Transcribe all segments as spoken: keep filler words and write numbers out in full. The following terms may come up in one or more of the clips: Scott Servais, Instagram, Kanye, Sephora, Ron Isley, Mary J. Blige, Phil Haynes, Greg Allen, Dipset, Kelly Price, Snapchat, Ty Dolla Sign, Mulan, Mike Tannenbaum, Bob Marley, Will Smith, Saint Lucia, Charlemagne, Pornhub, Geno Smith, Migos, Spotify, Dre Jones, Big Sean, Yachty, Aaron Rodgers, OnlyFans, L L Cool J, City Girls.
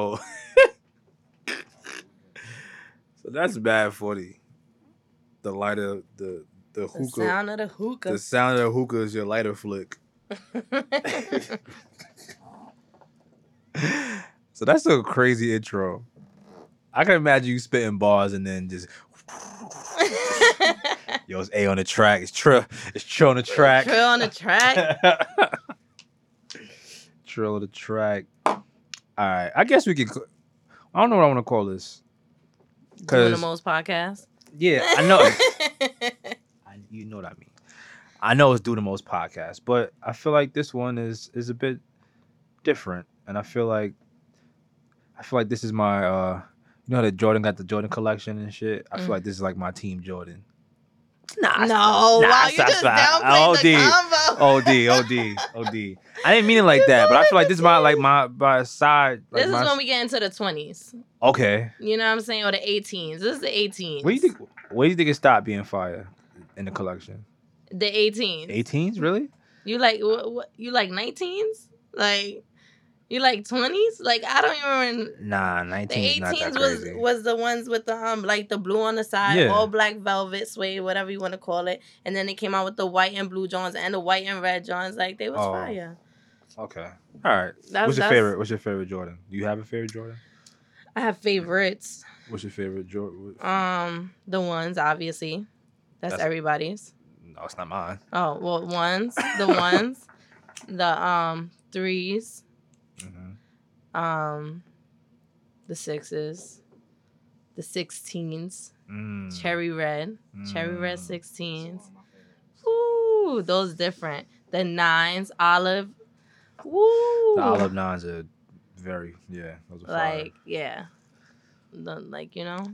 Oh. So that's bad forty. The lighter, the the hookah. The sound of the hookah. The sound of the hookah is your lighter flick. So that's a crazy intro. I can imagine you spitting bars and then just. Yo, it's A on the track. It's Trill. It's Trill on the track. Trill on the track. Trill on the track. All right. I guess we could. Cl- I don't know what I want to call this. Doing the most podcast? Yeah, I know. I, you know what I mean. I know it's Do the Most podcast, but I feel like this one is is a bit different. And I feel like I feel like this is my uh, you know that Jordan got the Jordan collection and shit? I feel mm. like this is like my team Jordan. Nah, no, nah, wow, you just downplayed the combo. O D, O D, O D. I didn't mean it like that, but I feel like this is my like my, my side. Like this is my... when we get into the twenties. Okay. You know what I'm saying, or the eighteens. This is the eighteens. What do you think? Where do you think it stopped being fire in the collection? The eighteens. eighteens, really? You like what, what? You like nineteens? Like you like twenties? Like I don't even. Nah, nineteens. The eighteens not that crazy. was was the ones with the um like the blue on the side, yeah. All black velvet suede, whatever you want to call it, and then they came out with the white and blue Johns and the white and red Johns. Like they was oh. fire. Okay, all right. That's, What's your that's... favorite? What's your favorite Jordan? Do you have a favorite Jordan? I have favorites. What's your favorite Jordan? Um, the ones obviously. That's, that's... everybody's. No, it's not mine. Oh, well, ones, the ones, the um threes, mm-hmm. um, the sixes, the sixteens, mm. cherry red, mm. cherry red sixteens. Ooh, those different. The nines, olive. Ooh. The olive nines are very yeah. Those are like fire. Yeah, the, like you know. All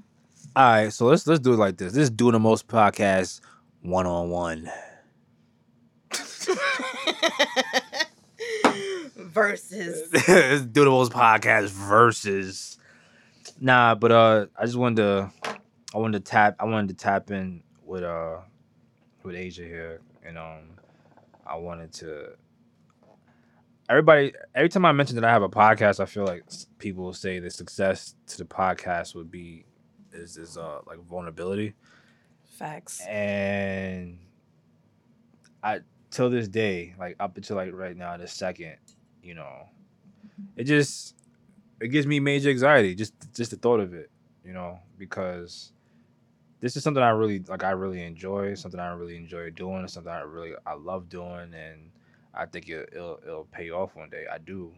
right, so let's let's do it like this. This is Do the Most podcast. One on one. Versus. It's Do the Most podcast versus. Nah, but uh I just wanted to I wanted to tap I wanted to tap in with uh with Asia here, and um I wanted to everybody every time I mention that I have a podcast, I feel like people will say the success to the podcast would be is is uh like vulnerability. Facts. And I till this day, like up until like right now, the second, you know, it just it gives me major anxiety just just the thought of it, you know, because this is something I really like. I really enjoy something I really enjoy doing, something I really I love doing, and I think it'll it'll, it'll pay off one day. I do,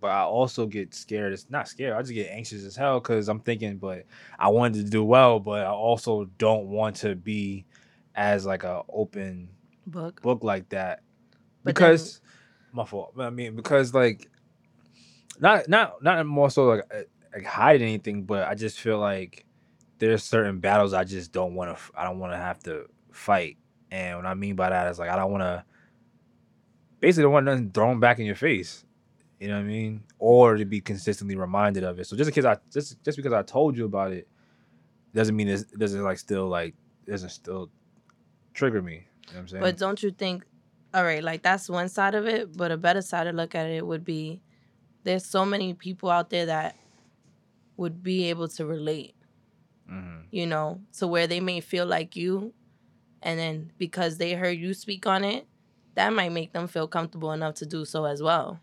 but I also get scared. It's not scared. I just get anxious as hell because I'm thinking, but I wanted to do well, but I also don't want to be as like a open book, book like that. But because then, my fault. I mean, because like not not not more so like like hiding anything, but I just feel like there's certain battles I just don't want to. I don't want to have to fight. And what I mean by that is like I don't want to. Basically, I don't want nothing thrown back in your face. You know what I mean? Or to be consistently reminded of it. So just in case I just just because I told you about it doesn't mean it doesn't like still like doesn't still trigger me. You know what I'm saying? But don't you think all right, like that's one side of it, but a better side to look at it would be there's so many people out there that would be able to relate. Mm-hmm. You know, to where they may feel like you and then because they heard you speak on it, that might make them feel comfortable enough to do so as well.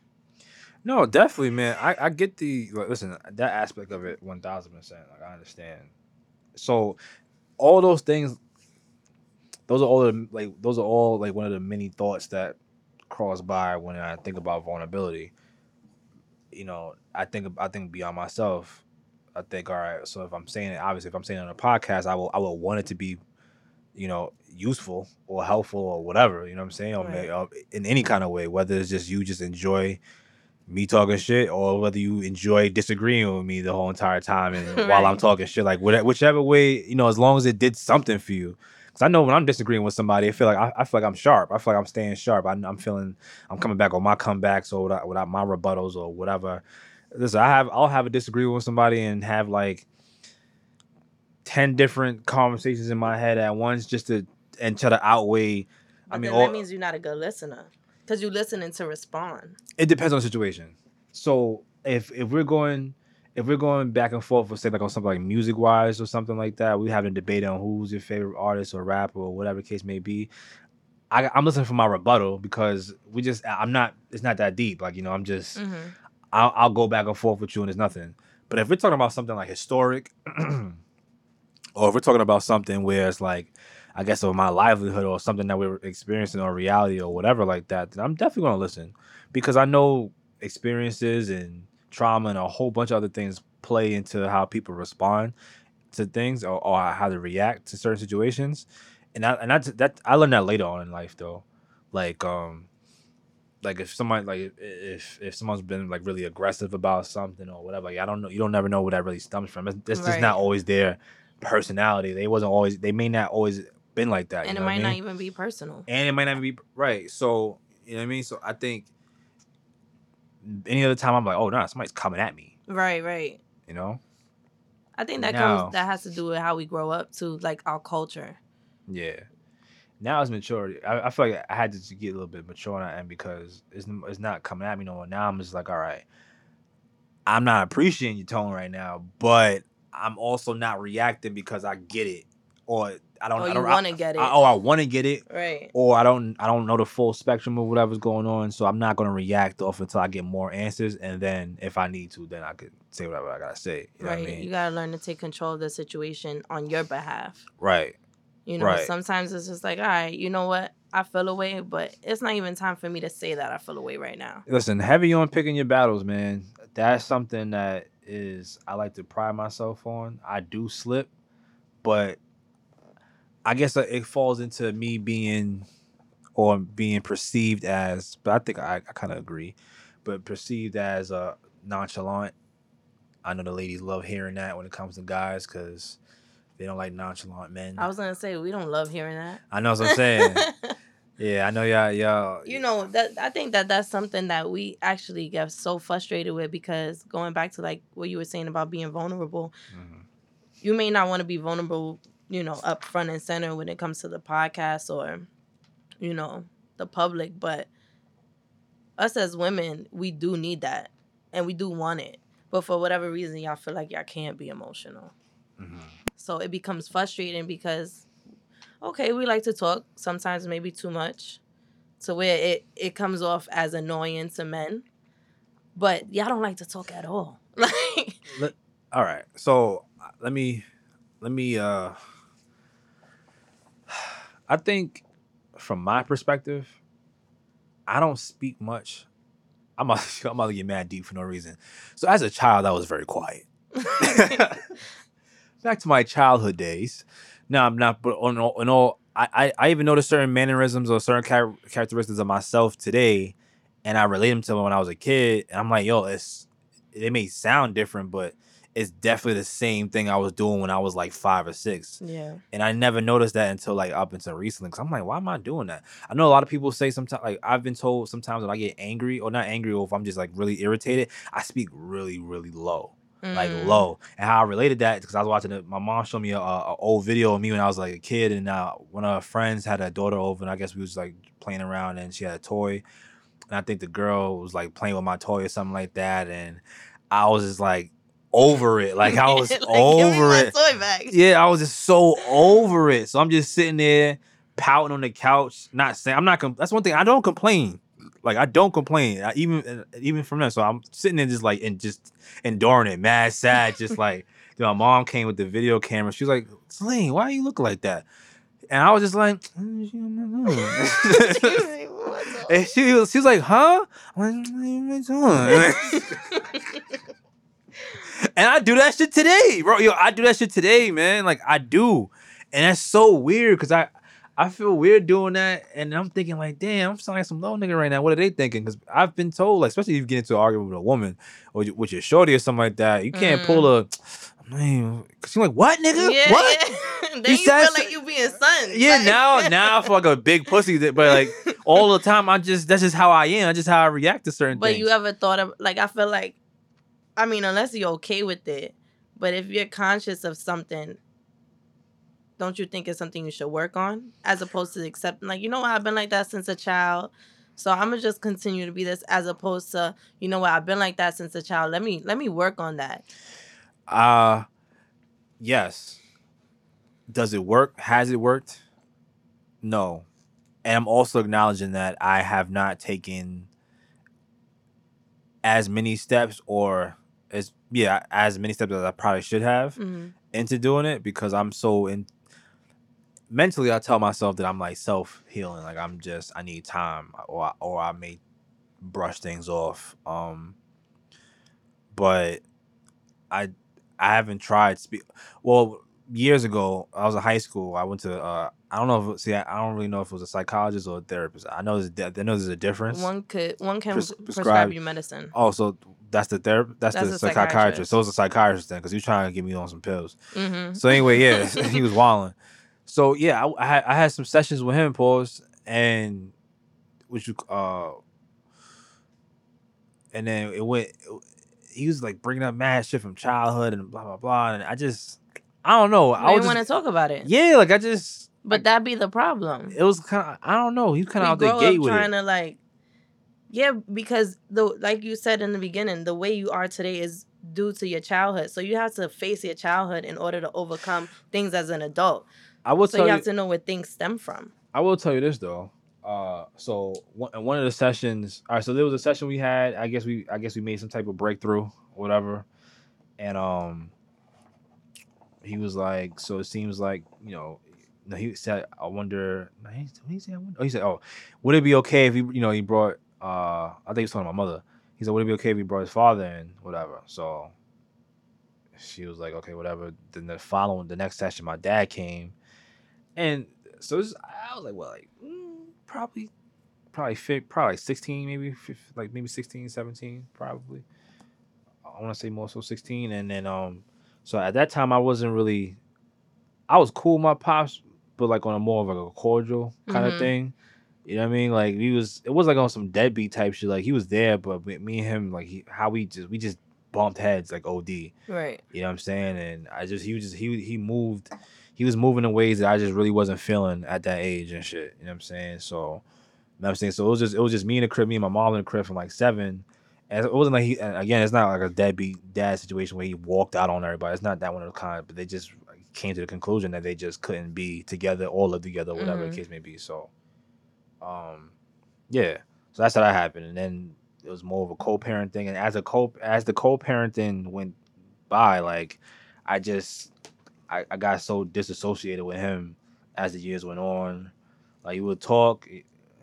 No, definitely, man. I, I get the... Like, listen, that aspect of it, one thousand percent. Like, I understand. So, all those things... Those are all, the, like, those are all, like, one of the many thoughts that cross by when I think about vulnerability. You know, I think I think beyond myself. I think, all right, so if I'm saying it, obviously, if I'm saying it on a podcast, I will I will want it to be, you know, useful or helpful or whatever. You know what I'm saying? Right. Or, in any kind of way, whether it's just you just enjoy... me talking shit, or whether you enjoy disagreeing with me the whole entire time and right. while I'm talking shit, like whatever, whichever way, you know, as long as it did something for you. Because I know when I'm disagreeing with somebody, I feel like I, I feel like I'm sharp. I feel like I'm staying sharp. I, I'm feeling I'm coming back on my comebacks or without, without my rebuttals or whatever. Listen, I have I'll have a disagreement with somebody and have like ten different conversations in my head at once just to and try to outweigh. But I mean, all, that means you're not a good listener. Because you're listening to respond. It depends on the situation. So if if we're going if we're going back and forth, for say like on something like music wise or something like that, we having a debate on who's your favorite artist or rapper or whatever the case may be. I, I'm listening for my rebuttal because we just I'm not it's not that deep. Like, you know, I'm just mm-hmm. I'll, I'll go back and forth with you and there's nothing. But if we're talking about something like historic, or if we're talking about something where it's like, I guess, of my livelihood or something that we're experiencing or reality or whatever like that, then I'm definitely going to listen because I know experiences and trauma and a whole bunch of other things play into how people respond to things or, or how they react to certain situations. And I, and I, that I learned that later on in life though, like um, like if somebody like if if someone's been like really aggressive about something or whatever, like I don't know, you don't never know where that really stems from. It's, it's just right. not always their personality. They wasn't always. They may not always been like that. And you know it might what I mean? not even be personal. And it might not be right. So you know what I mean. So I think any other time I'm like, oh no, nah, somebody's coming at me. Right. Right. You know. I think that now, comes that has to do with how we grow up too, like our culture. Yeah, now it's maturity. I, I feel like I had to get a little bit mature on that end because it's it's not coming at me no more. Now I'm just like, all right, I'm not appreciating your tone right now, but I'm also not reacting because I get it, or I don't. Or I don't want to get it. I, oh, I want to get it. Right. Or I don't. I don't know the full spectrum of whatever's going on, so I'm not gonna react off until I get more answers, and then if I need to, then I could say whatever I gotta say. You know right. What I mean? You gotta learn to take control of the situation on your behalf. Right. You know, right. Sometimes it's just like, all right, you know what? I feel away, but it's not even time for me to say that I feel away right now. Listen, heavy on picking your battles, man. That's something that is I like to pride myself on. I do slip, but I guess it falls into me being or being perceived as, but I think I, I kind of agree, but perceived as uh, nonchalant. I know the ladies love hearing that when it comes to guys because they don't like nonchalant men. I was gonna say we don't love hearing that. I know what I'm saying. Yeah, I know y'all, y'all. You know that I think that that's something that we actually get so frustrated with because going back to like what you were saying about being vulnerable, mm-hmm. you may not want to be vulnerable, you know, up front and center when it comes to the podcast or, you know, the public. But us as women, we do need that and we do want it. But for whatever reason, y'all feel like y'all can't be emotional. Mm-hmm. So it becomes frustrating because, okay, we like to talk, sometimes maybe too much, to where it, it comes off as annoying to men. But y'all don't like to talk at all. Like, let, all right. So let me, let me, uh, I think from my perspective, I don't speak much. I'm about, I'm about to get mad deep for no reason. So as a child, I was very quiet. Back to my childhood days. No, I'm not. But on all, on all I, I, I even noticed certain mannerisms or certain char- characteristics of myself today, and I relate them to them when I was a kid. And I'm like, yo, it's it may sound different, but it's definitely the same thing I was doing when I was like five or six. Yeah. And I never noticed that until like up until recently. Cause I'm like, why am I doing that? I know a lot of people say sometimes, like I've been told sometimes when I get angry or not angry or if I'm just like really irritated, I speak really, really low. Like mm. low, and how I related that because I was watching it. My mom showed me a, a old video of me when I was like a kid, and uh, one of her friends had a daughter over, and I guess we was like playing around, and she had a toy, and I think the girl was like playing with my toy or something like that, and I was just like over it, like I was like, over it. Toy back. Yeah, I was just so over it. So I'm just sitting there pouting on the couch, not saying I'm not. Compl- that's one thing I don't complain. Like I don't complain, I even even from them. So I'm sitting there just like and just enduring it, mad, sad, just like you know, my mom came with the video camera. She was like, "Celine, why you look like that?" And I was just like, and she was, she was like, "Huh?" I'm like, and I do that shit today, bro. Yo, I do that shit today, man. Like I do, and that's so weird because I. I feel weird doing that, and I'm thinking like, damn, I'm sounding like some low nigga right now. What are they thinking? Because I've been told, like, especially if you get into an argument with a woman or with your shorty or something like that, you can't mm. pull a, man, because you're like, what, nigga? Yeah, what? Yeah. Then you, you feel so, like you being son. Yeah, like. now, now I feel like a big pussy, but like all the time, I just, that's just how I am. That's just how I react to certain but things. But you ever thought of, like, I feel like, I mean, unless you're okay with it, but if you're conscious of something, don't you think it's something you should work on as opposed to accepting, like, you know what, I've been like that since a child, So I'm gonna just continue to be this, as opposed to, you know what, I've been like that since a child. Let me let me work on that. Uh yes. Does it work? Has it worked? No. And I'm also acknowledging that I have not taken as many steps or as yeah, as many steps as I probably should have mm-hmm. into doing it, because I'm so in mentally I tell myself that I'm like self-healing. Like I'm just I need time or I, or I may brush things off. Um but I I haven't tried spe- well, years ago, I was in high school. I went to uh, I don't know if see I, I don't really know if it was a psychologist or a therapist. I know there's I know there's a difference. One could one can Pres- prescribe, prescribe you medicine. Oh, so that's the therapist. That's, that's the psychiatrist. psychiatrist. So it was a psychiatrist then, because he was trying to get me on some pills. Mm-hmm. So anyway, yeah, he was wilding. So yeah, I, I had I had some sessions with him, Pauls, and which uh, and then it went. He was like bringing up mad shit from childhood and blah blah blah, and I just. I don't know. I didn't want to talk about it. Yeah, like I just. But that'd be the problem. It was kind of. I don't know. He kind of out the gate with it. Trying to like, yeah, because the like you said in the beginning, the way you are today is due to your childhood. So you have to face your childhood in order to overcome things as an adult. I will. So tell you, you have to know where things stem from. I will tell you this though. Uh, so one in one of the sessions. All right, so there was a session we had. I guess we. I guess we made some type of breakthrough, or whatever, and um. He was like, so it seems like, you know, no, he said, I wonder, what did he say? I wonder? Oh, he said, oh, would it be okay if he, you know, he brought, uh, I think he was talking to my mother. He said, would it be okay if he brought his father in, whatever. So she was like, okay, whatever. Then the following, the next session, my dad came. And so was, I was like, well, like, mm, probably, probably fit, probably sixteen, maybe, like maybe sixteen, seventeen, probably. I want to say more so sixteen. And then, um, so at that time, I wasn't really, I was cool with my pops, but like on a more of like a cordial kind mm-hmm. of thing. You know what I mean? Like he was, it was like on some deadbeat type shit. Like he was there, but me and him, like he, how we just, we just bumped heads like O D. Right. You know what I'm saying? And I just, he was just, he, he moved, he was moving in ways that I just really wasn't feeling at that age and shit. You know what I'm saying? So, you know what I'm saying? So it was just, it was just me in the crib, me and my mom in the crib from like seven. And it wasn't like he, and again, it's not like a deadbeat dad situation where he walked out on everybody. It's not that one of the kind, but they just came to the conclusion that they just couldn't be together or live together, whatever mm-hmm. the case may be. So, um, yeah. So that's how that happened. And then it was more of a co-parent thing. And as a co as the co-parenting went by, like, I just, I, I got so disassociated with him as the years went on. Like, he would talk,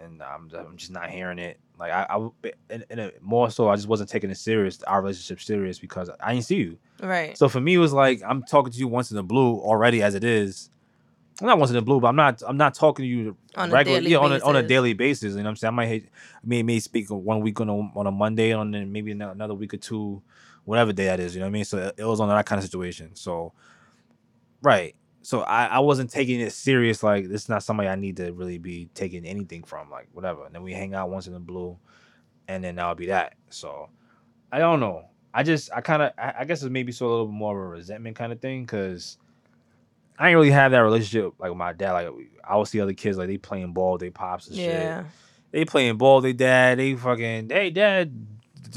and I'm, I'm just not hearing it. Like, I, I and, and more so, I just wasn't taking it serious, our relationship serious, because I didn't see you. Right. So for me, it was like, I'm talking to you once in the blue already as it is. I'm not once in the blue, but I'm not I'm not talking to you on regularly, yeah, on a, on a daily basis. You know what I'm saying? I might hate, me and me speak one week on a, on a Monday, on a, maybe another week or two, whatever day that is. You know what I mean? So it was on that kind of situation. So, right. So I, I wasn't taking it serious. Like, this is not somebody I need to really be taking anything from, like, whatever. And then we hang out once in the blue, and then that'll be that. So I don't know. I just, I kind of, I, I guess it's maybe so a little bit more of a resentment kind of thing, because I ain't really have that relationship, like, with my dad. Like, I would see other kids, like, they playing ball with their pops and yeah. shit. They playing ball with their dad. They fucking, hey, dad,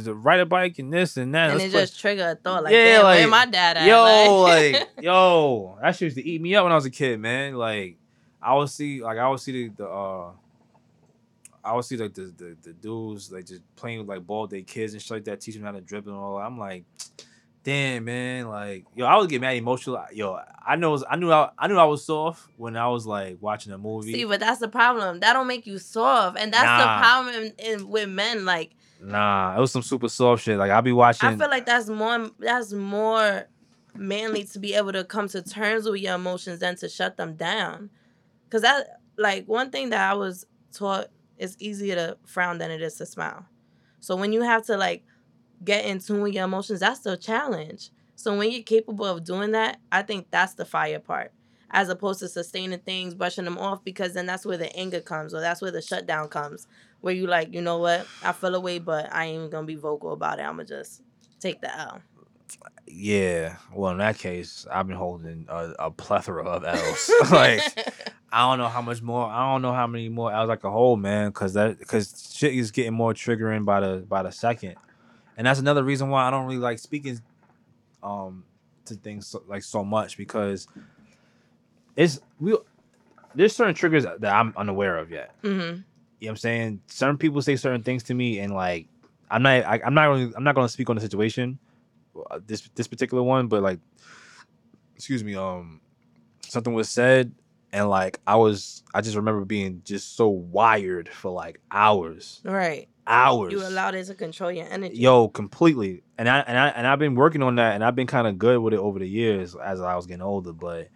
to ride a bike and this and that, and it just trigger a thought like, yeah, damn, like, where my dad at? Yo, like, like yo, that shit used to eat me up when I was a kid, man. Like, I would see, like, I would see the, the uh, I would see like the, the the dudes like just playing with like bald day kids and shit like that, teaching them how to dribble and all that. I'm like, damn, man, like, yo, I would get mad emotional. Yo, I know, I knew, I, I knew I was soft when I was like watching a movie. See, but that's the problem. That don't make you soft, and that's nah. the problem in, in, with men, like. Nah, it was some super soft shit. Like, I'll be watching. I feel like that's more that's more manly, to be able to come to terms with your emotions than to shut them down. Because that, like, one thing that I was taught is easier to frown than it is to smile. So when you have to, like, get in tune with your emotions, that's the challenge. So when you're capable of doing that, I think that's the fire part, as opposed to sustaining things, brushing them off, because then that's where the anger comes, or that's where the shutdown comes. Where you like, you know what? I feel away, but I ain't even gonna be vocal about it. I'ma just take the L. Yeah. Well, in that case, I've been holding a, a plethora of L's. Like, I don't know how much more. I don't know how many more hours I could hold, man, because that because shit is getting more triggering by the by the second, and that's another reason why I don't really like speaking, um, to things so, like so much because it's we. There's certain triggers that I'm unaware of yet. Mm-hmm. You know what I'm saying? Certain people say certain things to me, and like I'm not, I, I'm not, really, I'm not going to speak on the situation, this this particular one, but like, excuse me, um, something was said. And like I was, I just remember being just so wired for like hours, right? Hours. You allowed it to control your energy. Yo, completely. And I and I and I've been working on that, and I've been kind of good with it over the years as I was getting older. But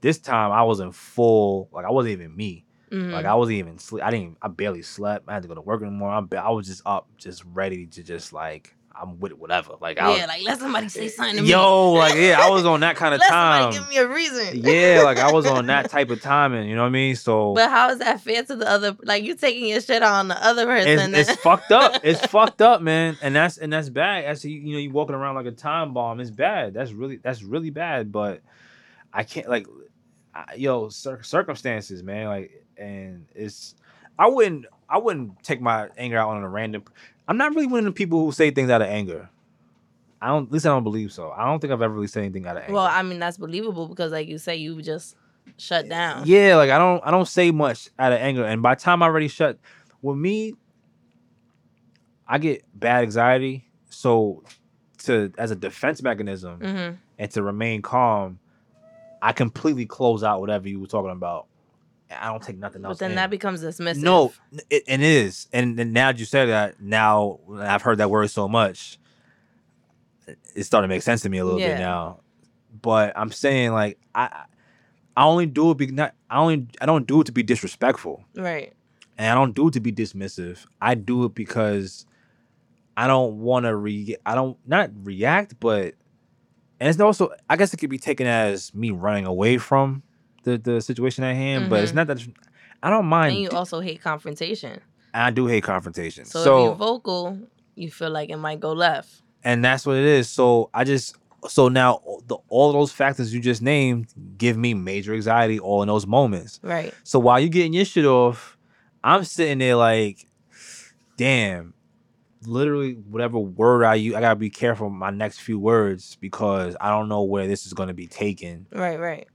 this time I was in full, like I wasn't even me. Mm-hmm. Like I wasn't even sleep. I didn't. I barely slept. I had to go to work anymore. I'm. I was just up, just ready to just like. I'm with it, whatever. Like, yeah, I was, like let somebody say something to me. Yo, like, yeah, I was on that kind of let time. Somebody give me a reason. Yeah, like I was on that type of timing. You know what I mean? So, but how is that fair to the other? Like, you taking your shit on the other person? It's, it's fucked up. It's fucked up, man. And that's and that's bad. That's you know, you walking around like a time bomb. It's bad. That's really that's really bad. But I can't like, I, yo, cir- circumstances, man. Like, and it's I wouldn't I wouldn't take my anger out on a random. I'm not really one of the people who say things out of anger. I don't, at least I don't believe so. I don't think I've ever really said anything out of anger. Well, I mean that's believable because, like you say, you just shut down. Yeah, like I don't, I don't say much out of anger, and by the time I already shut, with me, I get bad anxiety. So, to as a defense mechanism, mm-hmm. and to remain calm, I completely close out whatever you were talking about. I don't take nothing else. But then in. That becomes dismissive. No, it, it is. And, and now that you said that, now I've heard that word so much, it's starting to make sense to me a little yeah. bit now. But I'm saying like I, I only do it be not. I only I don't do it to be disrespectful. Right. And I don't do it to be dismissive. I do it because I don't want to re. I don't not react, but and it's also I guess it could be taken as me running away from. The, the situation at hand, mm-hmm. but it's not that I don't mind. And you also hate confrontation. I do hate confrontation. So, so if you're vocal, you feel like it might go left. And that's what it is. So I just so now the, all those factors you just named give me major anxiety all in those moments. Right. So while you're getting your shit off, I'm sitting there like, damn, literally whatever word I use, I gotta be careful with my next few words because I don't know where this is gonna be taken. Right. Right.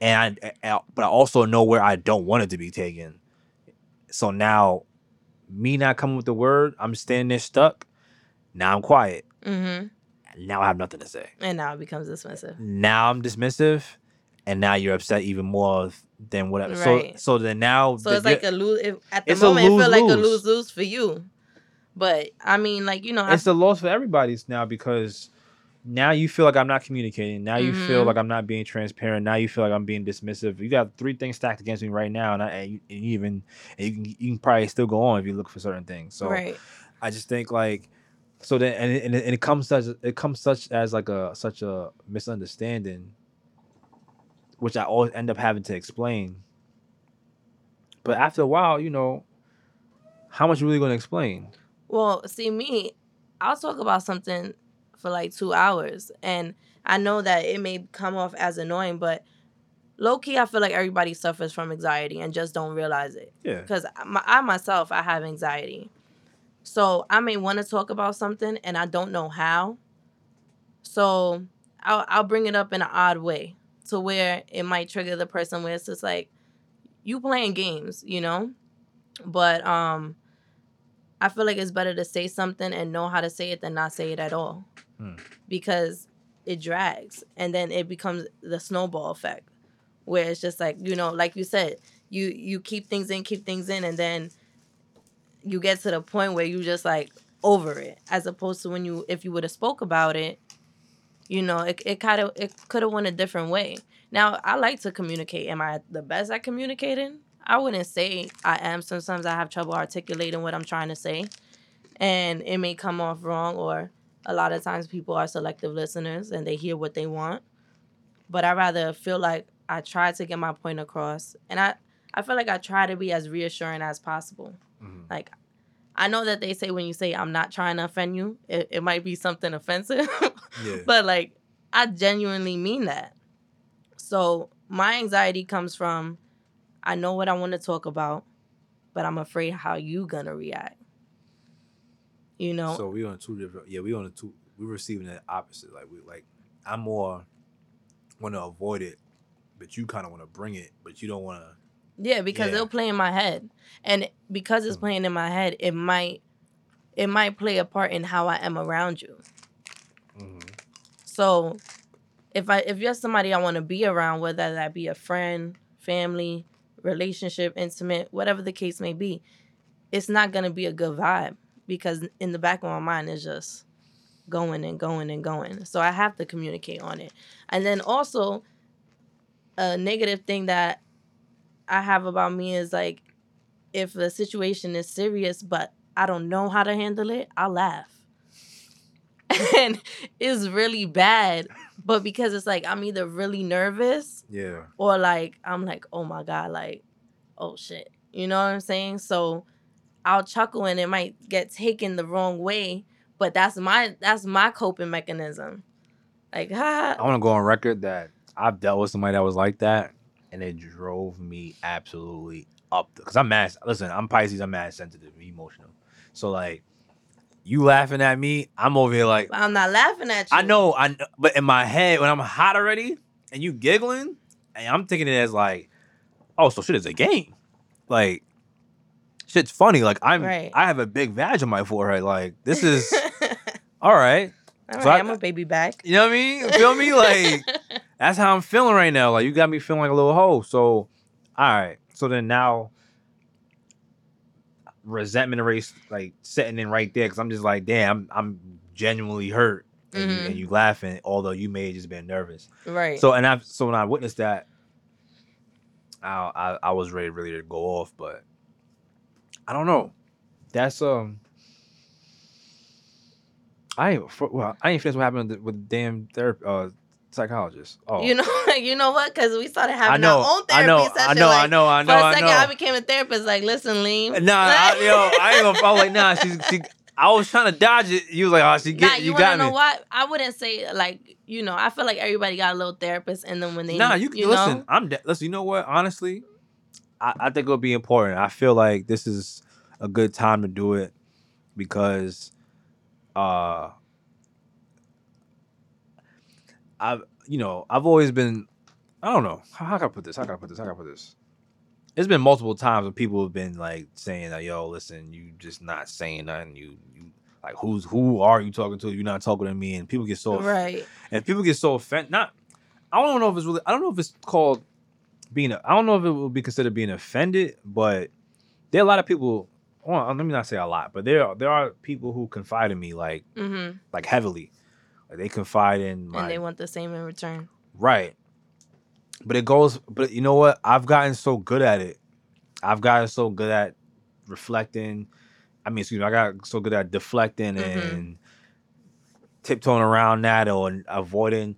And I, I, but I also know where I don't want it to be taken. So now, me not coming with the word, I'm standing there stuck. Now I'm quiet. Mm-hmm. Now I have nothing to say. And now it becomes dismissive. Now I'm dismissive, and now you're upset even more than whatever. Right. So, so then now, so the, it's like a lose. It, at the moment, it feel like a lose lose for you. But I mean, like you know, it's I, a loss for everybody's now because. Now you feel like I'm not communicating. Now you mm-hmm. feel like I'm not being transparent. Now you feel like I'm being dismissive. You got three things stacked against me right now, and I and you, and you even and you can you can probably still go on if you look for certain things. So right. I just think like so then and it, and it comes such it comes such as like a such a misunderstanding, which I always end up having to explain. But after a while, you know, how much are you really going to explain? Well, see me, I'll talk about something for like two hours. And I know that it may come off as annoying, but low key, I feel like everybody suffers from anxiety and just don't realize it. Yeah. Because my, I myself, I have anxiety. So I may want to talk about something and I don't know how. So I'll, I'll bring it up in an odd way to where it might trigger the person where it's just like, you playing games, you know? But um, I feel like it's better to say something and know how to say it than not say it at all. Hmm. Because it drags and then it becomes the snowball effect where it's just like, you know, like you said, you you keep things in, keep things in, and then you get to the point where you just like over it, as opposed to when you if you would have spoke about it, you know, it it kind of it could have went a different way. Now, I like to communicate. Am I the best at communicating? I wouldn't say I am. Sometimes I have trouble articulating what I'm trying to say, and it may come off wrong, or a lot of times people are selective listeners and they hear what they want. But I rather feel like I try to get my point across. And I, I feel like I try to be as reassuring as possible. Mm-hmm. Like, I know that they say when you say, I'm not trying to offend you, it, it might be something offensive. Yeah. But, like, I genuinely mean that. So my anxiety comes from I know what I want to talk about, but I'm afraid how you gonna react. You know. So we on two different. Yeah, we on a two. We're receiving the opposite. Like we like. I'm more want to avoid it, but you kind of want to bring it, but you don't want to. Yeah, because yeah. it'll play in my head, and because it's mm-hmm. playing in my head, it might, it might play a part in how I am around you. Mm-hmm. So, if I if you're somebody I want to be around, whether that be a friend, family, relationship, intimate, whatever the case may be, it's not gonna be a good vibe because in the back of my mind it's just going and going and going. So I have to communicate on it, and then also a negative thing that I have about me is like, if the situation is serious, but I don't know how to handle it, I'll laugh. And it's really bad. But because it's like, I'm either really nervous yeah, or like, I'm like, oh my God, like, oh shit. You know what I'm saying? So I'll chuckle and it might get taken the wrong way, but that's my, that's my coping mechanism. Like, ha. I want to go on record that I've dealt with somebody that was like that. And it drove me absolutely up. Because I'm mad. Listen, I'm Pisces. I'm mad sensitive and emotional. So, like, you laughing at me, I'm over here like... But I'm not laughing at you. I know, I know. But in my head, when I'm hot already, and you giggling, and I'm thinking it as like, oh, so shit is a game. Like, shit's funny. Like, I'm, right. I have a big vag on my forehead. Like, this is... all right. All so right, I, I'm a baby back. You know what I mean? Feel me? Like... That's how I'm feeling right now. Like, you got me feeling like a little hoe. So, all right. So then now, resentment erase, like, setting in right there. Because I'm just like, damn, I'm, I'm genuinely hurt. And, mm-hmm. you, and you laughing, although you may have just been nervous. Right. So and I've, so when I witnessed that, I, I I was ready really to go off. But I don't know. That's, um... I ain't, for, well, I ain't finished what happened with the damn therapy, uh, psychologist. Oh, you know, you know what? Because we started having know, our own therapy I know, session. I know, like, I know, I know, I know. For a second, I, I became a therapist. Like, listen, Lean. Nah, I, yo, I ain't gonna follow. Like, nah, she, she. I was trying to dodge it. You was like, oh, she get, nah, you, you got me. You know what? I wouldn't say like, you know, I feel like everybody got a little therapist, and then when they, nah, you, you listen. Know? I'm de- listen. You know what? Honestly, I, I think it'll be important. I feel like this is a good time to do it because, uh. I've, you know, I've always been, I don't know. How, how can I put this? How can I put this? How can I put this? It's been multiple times when people have been like saying that, yo, listen, you just not saying nothing. You, you like, who's, who are you talking to? You're not talking to me. And people get so, right. And people get so offended. Not, I don't know if it's really, I don't know if it's called being, a, I don't know if it will be considered being offended, but there are a lot of people, well, let me not say a lot, but there are, there are people who confide in me like, mm-hmm. like heavily. Like they confide in my... And they want the same in return. Right. But it goes... But you know what? I've gotten so good at it. I've gotten so good at reflecting. I mean, excuse me. I got so good at deflecting mm-hmm. and tiptoeing around that or avoiding,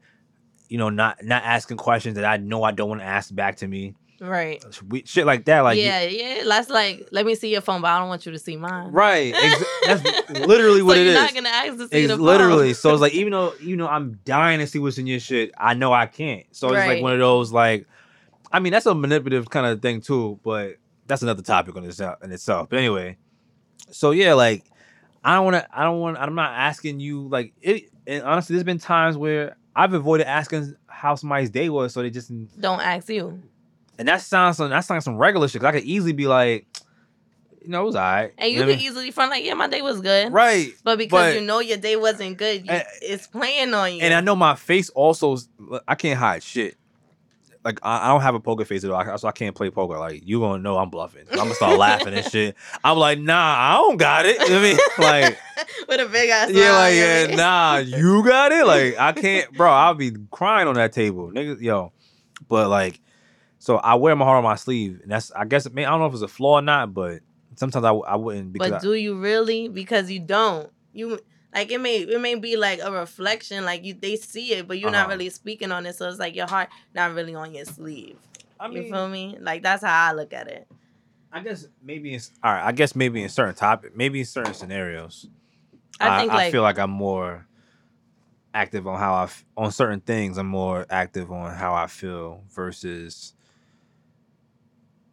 you know, not, not asking questions that I know I don't want to ask back to me. Right. We, shit like that. Like Yeah, you, yeah. That's like, let me see your phone, but I don't want you to see mine. Right. Ex- that's literally what so it is. So you're not going to ask to see it's the phone. Literally. So it's like, even though, you know, I'm dying to see what's in your shit, I know I can't. So right. It's like one of those, like, I mean, that's a manipulative kind of thing too, but that's another topic on this, in itself. But anyway, so yeah, like, I don't want to, I don't want, I'm not asking you, like, it, and honestly, there's been times where I've avoided asking how somebody's day was, so they just... Don't ask you. And that sounds some that sounds some regular shit. Cause I could easily be like, you know, it was all right. And you, you know could mean? Easily find like, yeah, my day was good. Right. But because but, you know your day wasn't good, you, and, it's playing on you. And I know my face also, I can't hide shit. Like, I, I don't have a poker face at all, so I can't play poker. Like, you gonna know I'm bluffing. I'm gonna start laughing and shit. I'm like, nah, I don't got it. You know what I mean? Like... With a big ass... Yeah, like, yeah, nah, you got it? Like, I can't... Bro, I'll be crying on that table. Nigga, yo. But like... So I wear my heart on my sleeve, and that's I guess I don't know if it's a flaw or not, but sometimes I, I wouldn't. Because but do I, you really? Because you don't. You like it may it may be like a reflection, like you they see it, but you're uh-huh. not really speaking on it. So it's like your heart not really on your sleeve. I mean, you feel me? Like that's how I look at it. I guess maybe it's all right. I guess maybe in certain topic, maybe in certain scenarios, I, I think I like, feel like I'm more active on how I on certain things. I'm more active on how I feel versus.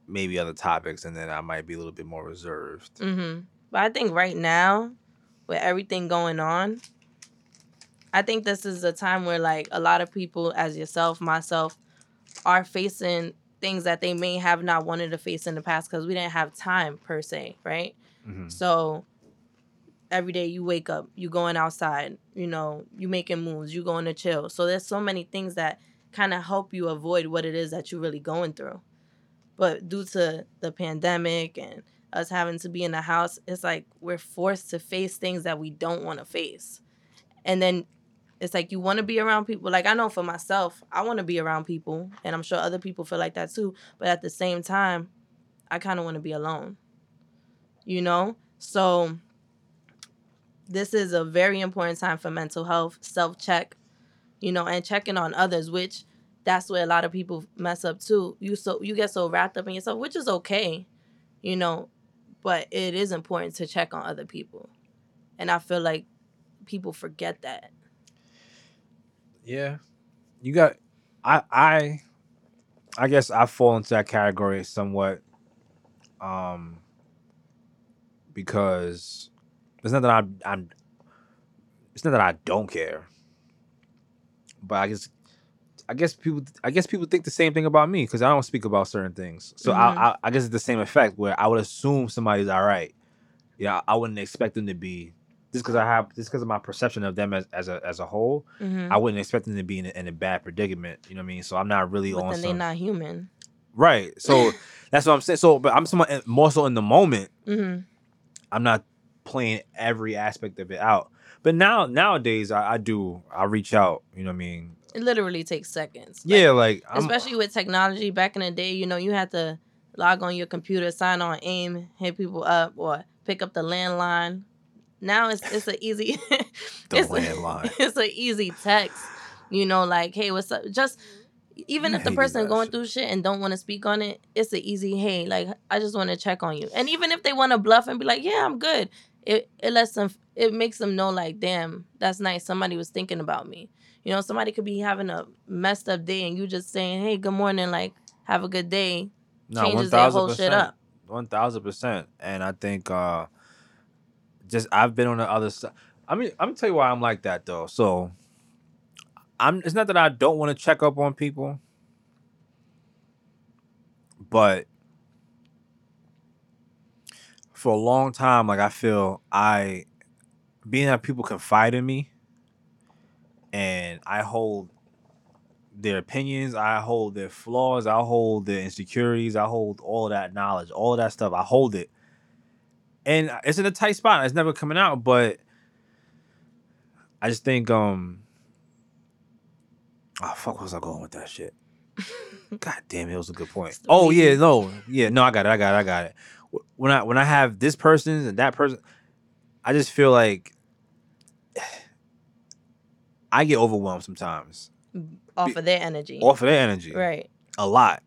maybe other topics, and then I might be a little bit more reserved. Mm-hmm. But I think right now, with everything going on, I think this is a time where, like, a lot of people, as yourself, myself, are facing things that they may have not wanted to face in the past because we didn't have time, per se, right? Mm-hmm. So every day you wake up, you going outside, you know, you making moves, you going to chill. So there's so many things that kind of help you avoid what it is that you're really going through. But due to the pandemic and us having to be in the house, it's like we're forced to face things that we don't want to face. And then it's like you want to be around people. Like, I know for myself, I want to be around people, and I'm sure other people feel like that too. But at the same time, I kind of want to be alone, you know? So this is a very important time for mental health, self-check, you know, and checking on others, which that's where a lot of people mess up too. You so you get so wrapped up in yourself, which is okay, you know, but it is important to check on other people. And I feel like people forget that. Yeah. You got I I I guess I fall into that category somewhat um because it's not that I'm, I'm it's not that I don't care. But I guess I guess people I guess people think the same thing about me because I don't speak about certain things. So mm-hmm. I, I I guess it's the same effect where I would assume somebody's all right. Yeah, I wouldn't expect them to be. Just because I have, just because of my perception of them as, as a as a whole, mm-hmm. I wouldn't expect them to be in a, in a bad predicament. You know what I mean? So I'm not really but on. But then some, they're not human, right? So that's what I'm saying. So, but I'm somewhat more so in the moment. Mm-hmm. I'm not playing every aspect of it out. But now nowadays, I, I do. I reach out. You know what I mean? It literally takes seconds. Like, yeah, like I'm, especially with technology. Back in the day, you know, you had to log on your computer, sign on AIM, hit people up, or pick up the landline. Now it's it's an easy it's, a, it's an easy text, you know, like, hey, what's up? Just even I if the person going shit. through shit and don't want to speak on it, it's an easy, hey, like, I just want to check on you. And even if they want to bluff and be like, yeah, I'm good, it it lets them, it makes them know, like, damn, that's nice. Somebody was thinking about me. You know, somebody could be having a messed up day and you just saying, hey, good morning, like, have a good day. No, changes their whole shit up. One thousand percent, and I think. Uh, Just I've been on the other side. I mean, I'm gonna tell you why I'm like that though. So, I'm. It's not that I don't want to check up on people, but for a long time, like I feel I, being that people confide in me, and I hold their opinions, I hold their flaws, I hold their insecurities, I hold all of that knowledge, all of that stuff. I hold it. And it's in a tight spot. It's never coming out, but I just think, um, oh, fuck, where was I going with that shit? God damn it, it was a good point. Oh, yeah, no. Yeah, no, I got it, I got it, I got it. When I, when I have this person and that person, I just feel like I get overwhelmed sometimes. Off of their energy. Off of their energy. Right. A lot.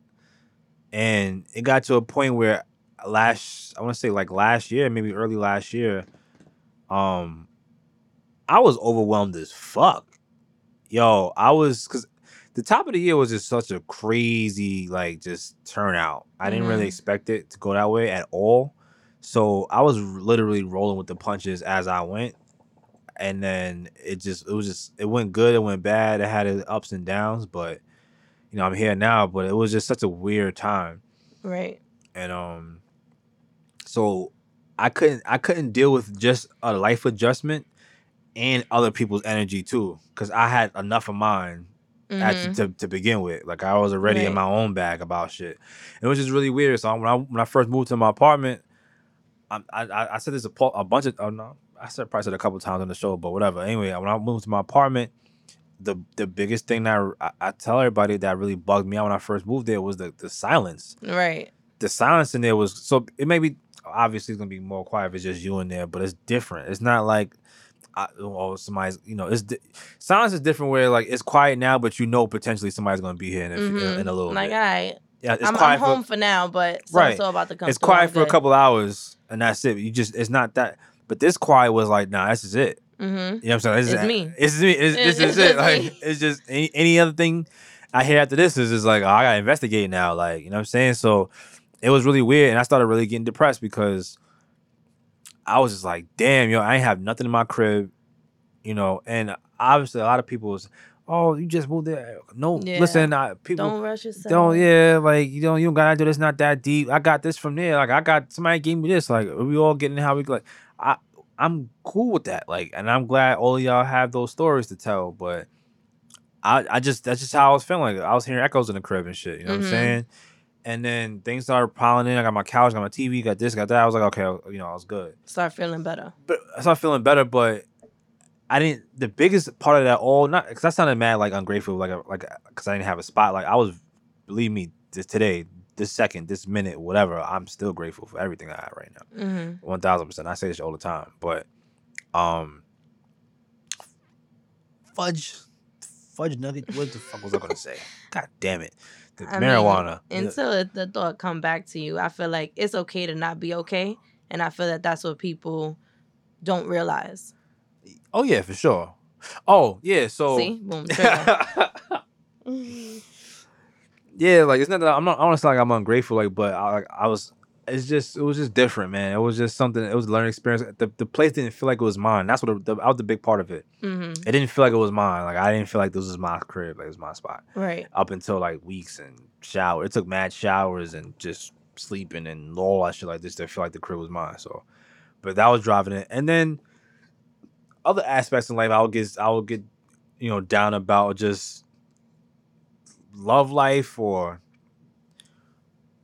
And it got to a point where Last, I want to say like last year, maybe early last year, um, I was overwhelmed as fuck. Yo, I was, because the top of the year was just such a crazy, like, just turnout. I didn't mm. really expect it to go that way at all. So I was literally rolling with the punches as I went. And then it just, it was just, it went good, it went bad. It had its ups and downs, but, you know, I'm here now, but it was just such a weird time. Right. And, um, so I couldn't I couldn't deal with just a life adjustment and other people's energy too, because I had enough of mine mm-hmm. at, to to begin with. Like I was already right. in my own bag about shit. And it was just really weird. So when I when I first moved to my apartment, I I, I said this a, a bunch of oh no I said probably said a couple times on the show, but whatever. Anyway, when I moved to my apartment, the the biggest thing that I, I tell everybody that really bugged me out when I first moved there was the the silence. Right. The silence in there was so it may be. Obviously, it's gonna be more quiet if it's just you in there, but it's different. It's not like, I, oh, somebody's. You know, it's di- silence is different. Where like it's quiet now, but you know potentially somebody's gonna be here in a, mm-hmm. in, in a little. Like, bit. All right, yeah, it's I'm, quiet I'm home for, for now, but so right. so about to come. It's quiet for good. a couple hours, and that's it. You just, it's not that. But this quiet was like, nah, this is it. Mm-hmm. You know what I'm saying? This it's is me. It's me. It's, it's, this is it. Like me. It's just any, any other thing I hear after this is just like, oh, I gotta investigate now. Like, you know what I'm saying? So. it was really weird, and I started really getting depressed because I was just like, damn, yo, I ain't have nothing in my crib, you know. And obviously, a lot of people was, oh, you just moved there. No, yeah. listen, I, people don't rush yourself. Don't, yeah, like you don't, you don't gotta do this. Not that deep. I got this from there. Like I got somebody gave me this. Like we all getting how we like. I I'm cool with that. Like, and I'm glad all of y'all have those stories to tell. But I I just that's just how I was feeling. Like, I was hearing echoes in the crib and shit. You know mm-hmm. what I'm saying? And then things started piling in. I got my couch, got my T V, got this, got that. I was like, okay, you know, I was good. Start feeling better. But I started feeling better, but I didn't. The biggest part of that all, not because I sounded mad, like ungrateful, like like because I didn't have a spot. Like I was, believe me, this today, this second, this minute, whatever. I'm still grateful for everything I have right now. Mm-hmm. One thousand percent. I say this all the time, but um, fudge, fudge nugget. What the fuck was I gonna say? God damn it. I marijuana mean, until yeah. the thought come back to you. I feel like it's okay to not be okay, and I feel that that's what people don't realize. Oh yeah, for sure. Oh yeah, so see, boom, yeah, like it's not that I'm not. I don't sound like I'm ungrateful, like, but I, like, I was. It's just it was just different, man. It was just something. It was a learning experience. The the place didn't feel like it was mine. That's what the, that was the big part of it. Mm-hmm. It didn't feel like it was mine. Like I didn't feel like this was my crib. Like it was my spot. Right. Up until like weeks and shower. It took mad showers and just sleeping and all that shit like this to feel like the crib was mine. So, but that was driving it. And then other aspects in life, I would get I would get you know down about just love life or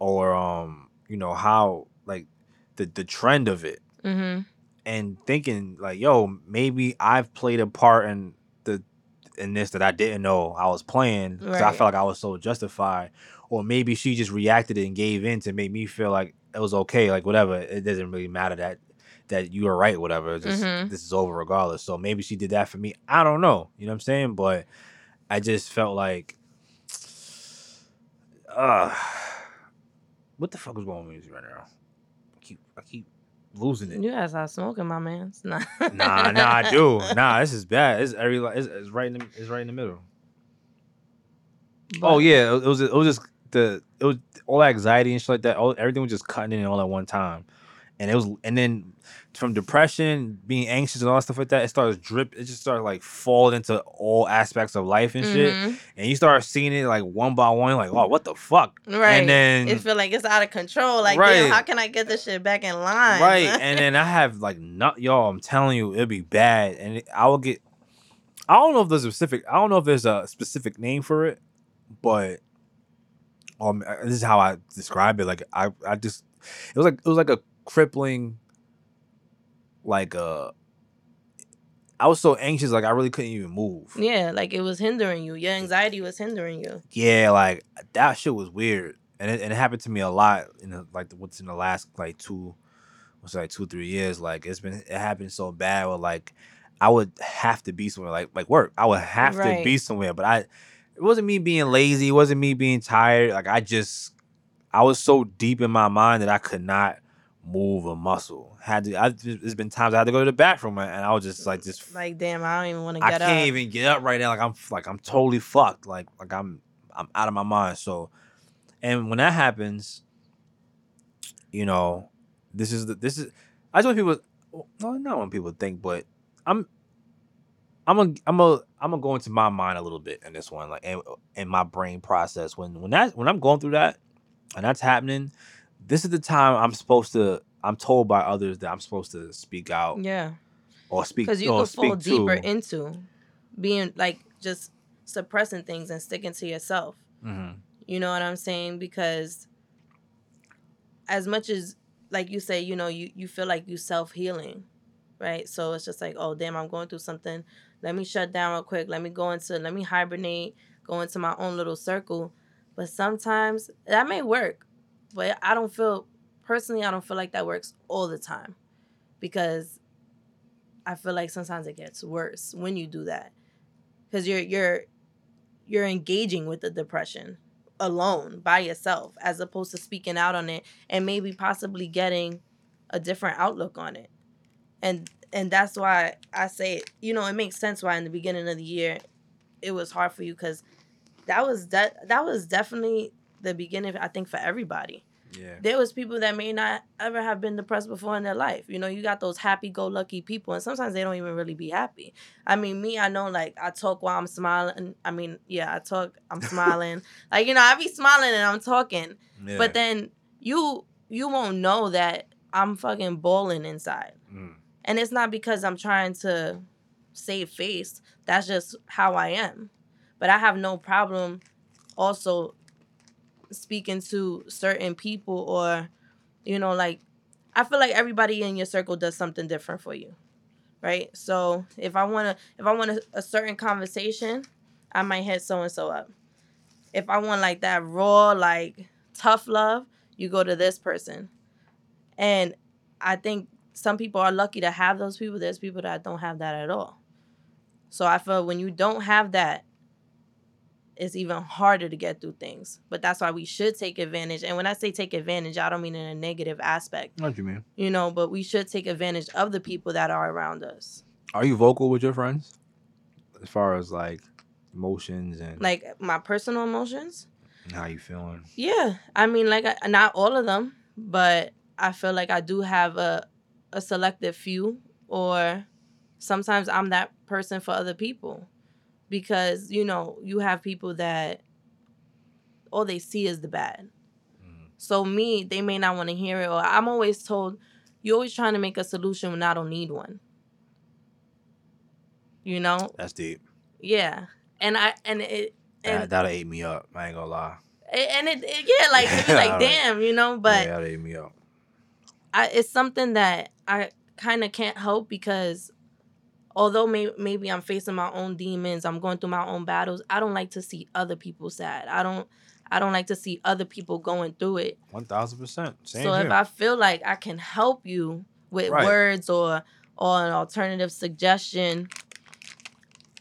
or um. you know, how, like, the, the trend of it. Mm-hmm. And thinking, like, yo, maybe I've played a part in the in this that I didn't know I was playing because right. I felt like I was so justified. Or maybe she just reacted and gave in to make me feel like it was okay, like, whatever. It doesn't really matter that that you were right, whatever. Just, mm-hmm. This is over regardless. So maybe she did that for me. I don't know. You know what I'm saying? But I just felt like... Uh, What the fuck is going on with you right now? I keep, I keep losing it. You guys are smoking, my man. Nah, nah, nah, I do. Nah, this is bad. It's every, it's, it's right in, the, it's right in the middle. But, oh yeah, it was, it was just the, it was all that anxiety and shit like that. All, everything was just cutting in all at one time, and it was, and then from depression, being anxious and all that stuff like that, it starts drip. It just started like falling into all aspects of life and mm-hmm. shit. And you start seeing it like one by one, like, oh, what the fuck? Right. And then it feel like it's out of control. Like, right. Damn, how can I get this shit back in line? Right. And then I have like, not y'all, I'm telling you, it'll be bad. And it, I will get, I don't know if there's a specific, I don't know if there's a specific name for it, but um, this is how I describe it. Like, I, I just, it was like, it was like a crippling. Like, uh, I was so anxious, like, I really couldn't even move. Yeah, like, it was hindering you. Your anxiety was hindering you. Yeah, like, that shit was weird. And it, and it happened to me a lot, in the, like, what's in the last, like, two, what's like, two, three years. Like, it's been, it happened so bad where, like, I would have to be somewhere, like, like work. I would have right. to be somewhere. But I, it wasn't me being lazy. It wasn't me being tired. Like, I just, I was so deep in my mind that I could not move a muscle. Had to. I, there's been times I had to go to the bathroom and I was just like, just like, damn, I don't even want to get up. I can't up. even get up right now. Like I'm, like I'm totally fucked. Like, like I'm, I'm out of my mind. So, and when that happens, you know, this is the, this is. I just want people. Well, not want people to think, but I'm, I'm a, I'm a, I'm gonna go into my mind a little bit in this one, like, and, and my brain process when, when that, when I'm going through that, and that's happening. This is the time I'm supposed to, I'm told by others that I'm supposed to speak out. Yeah. Or speak to. Because you can fall deeper to. into being, like, just suppressing things and sticking to yourself. Mm-hmm. You know what I'm saying? Because as much as, like you say, you know, you, you feel like you self-healing, right? So it's just like, oh, damn, I'm going through something. Let me shut down real quick. Let me go into, let me hibernate, go into my own little circle. But sometimes that may work. But I don't feel, personally, I don't feel like that works all the time because I feel like sometimes it gets worse when you do that because you're you're you're engaging with the depression alone by yourself as opposed to speaking out on it and maybe possibly getting a different outlook on it. And and that's why I say, you know, it makes sense why in the beginning of the year it was hard for you because that was de- that was definitely... the beginning, I think, for everybody. Yeah. There was people that may not ever have been depressed before in their life. You know, you got those happy-go-lucky people, and sometimes they don't even really be happy. I mean, me, I know, like, I talk while I'm smiling. I mean, yeah, I talk, I'm smiling. Like, you know, I be smiling and I'm talking. Yeah. But then you you won't know that I'm fucking bawling inside. Mm. And it's not because I'm trying to save face. That's just how I am. But I have no problem also speaking to certain people or, you know, like, I feel like everybody in your circle does something different for you, right? So if I want to, if I want a, a certain conversation, I might hit so-and-so up. If I want, like, that raw, like, tough love, you go to this person. And I think some people are lucky to have those people. There's people that don't have that at all. So I feel when you don't have that, it's even harder to get through things. But that's why we should take advantage. And when I say take advantage, I don't mean in a negative aspect. What do you mean? You know, but we should take advantage of the people that are around us. Are you vocal with your friends? As far as, like, emotions and... Like, my personal emotions? How you feeling? Yeah. I mean, like, I, not all of them. But I feel like I do have a, a selective few. Or sometimes I'm that person for other people. Because, you know, you have people that all they see is the bad. Mm. So me, they may not want to hear it. Or I'm always told, you're always trying to make a solution when I don't need one. You know? That's deep. Yeah. And I and it... And, that, that'll eat me up. I ain't gonna lie. And it, it yeah, like, it's like, damn, you know? But yeah, that'll eat me up. I, it's something that I kind of can't help because... Although may, maybe I'm facing my own demons, I'm going through my own battles, I don't like to see other people sad. I don't I don't like to see other people going through it. one thousand percent. Same so here. If I feel like I can help you with right. words or, or an alternative suggestion,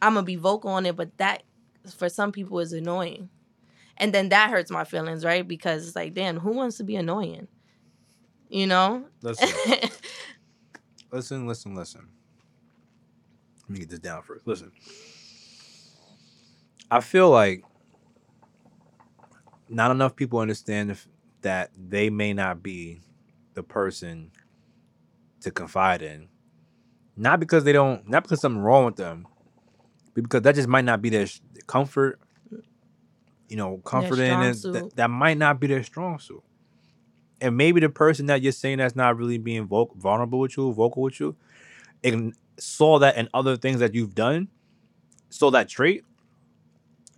I'm going to be vocal on it. But that, for some people, is annoying. And then that hurts my feelings, right? Because it's like, damn, who wants to be annoying? You know? Listen, listen, listen, listen. Let me get this down first. Listen, I feel like not enough people understand if, that they may not be the person to confide in. Not because they don't, not because something's wrong with them, but because that just might not be their comfort, you know, comfort in it. That, that might not be their strong suit. And maybe the person that you're saying that's not really being vocal, vulnerable with you, vocal with you, it saw that in other things that you've done, saw that trait,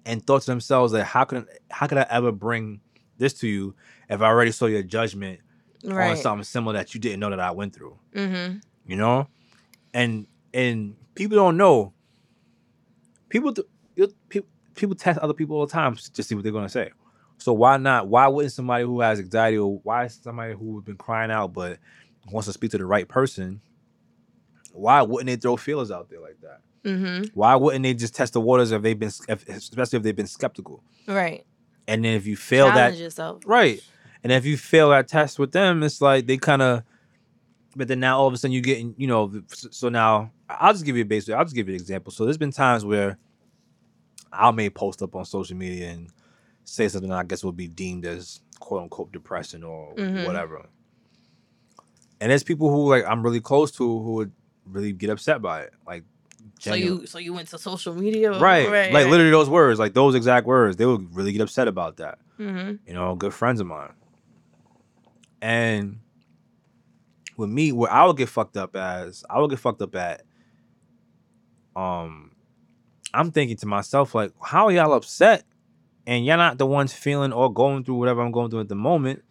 and thought to themselves that how could how could I ever bring this to you if I already saw your judgment right. on something similar that you didn't know that I went through. Mm-hmm. You know, and and people don't know. People people people test other people all the time just to see what they're gonna say. So why not? Why wouldn't somebody who has anxiety or why somebody who's been crying out but wants to speak to the right person? Why wouldn't they throw feelers out there like that? Mm-hmm. Why wouldn't they just test the waters if they've been, if, especially if they've been skeptical? Right. And then if you fail Challenge that, yourself. Right. And if you fail that test with them, it's like they kind of. But then now all of a sudden you're getting, you know. So now I'll just give you a basic. I'll just give you an example. So there's been times where I may post up on social media and say something that I guess will be deemed as quote unquote depressing or mm-hmm. whatever. And there's people who like I'm really close to who would. Really get upset by it, like. Genuine. So you, so you went to social media, right? right like right. Literally those words, like those exact words, they would really get upset about that. Mm-hmm. You know, good friends of mine. And with me, where I would get fucked up as, I would get fucked up at. Um, I'm thinking to myself, like, how are y'all upset? And y'all not the ones feeling or going through whatever I'm going through at the moment.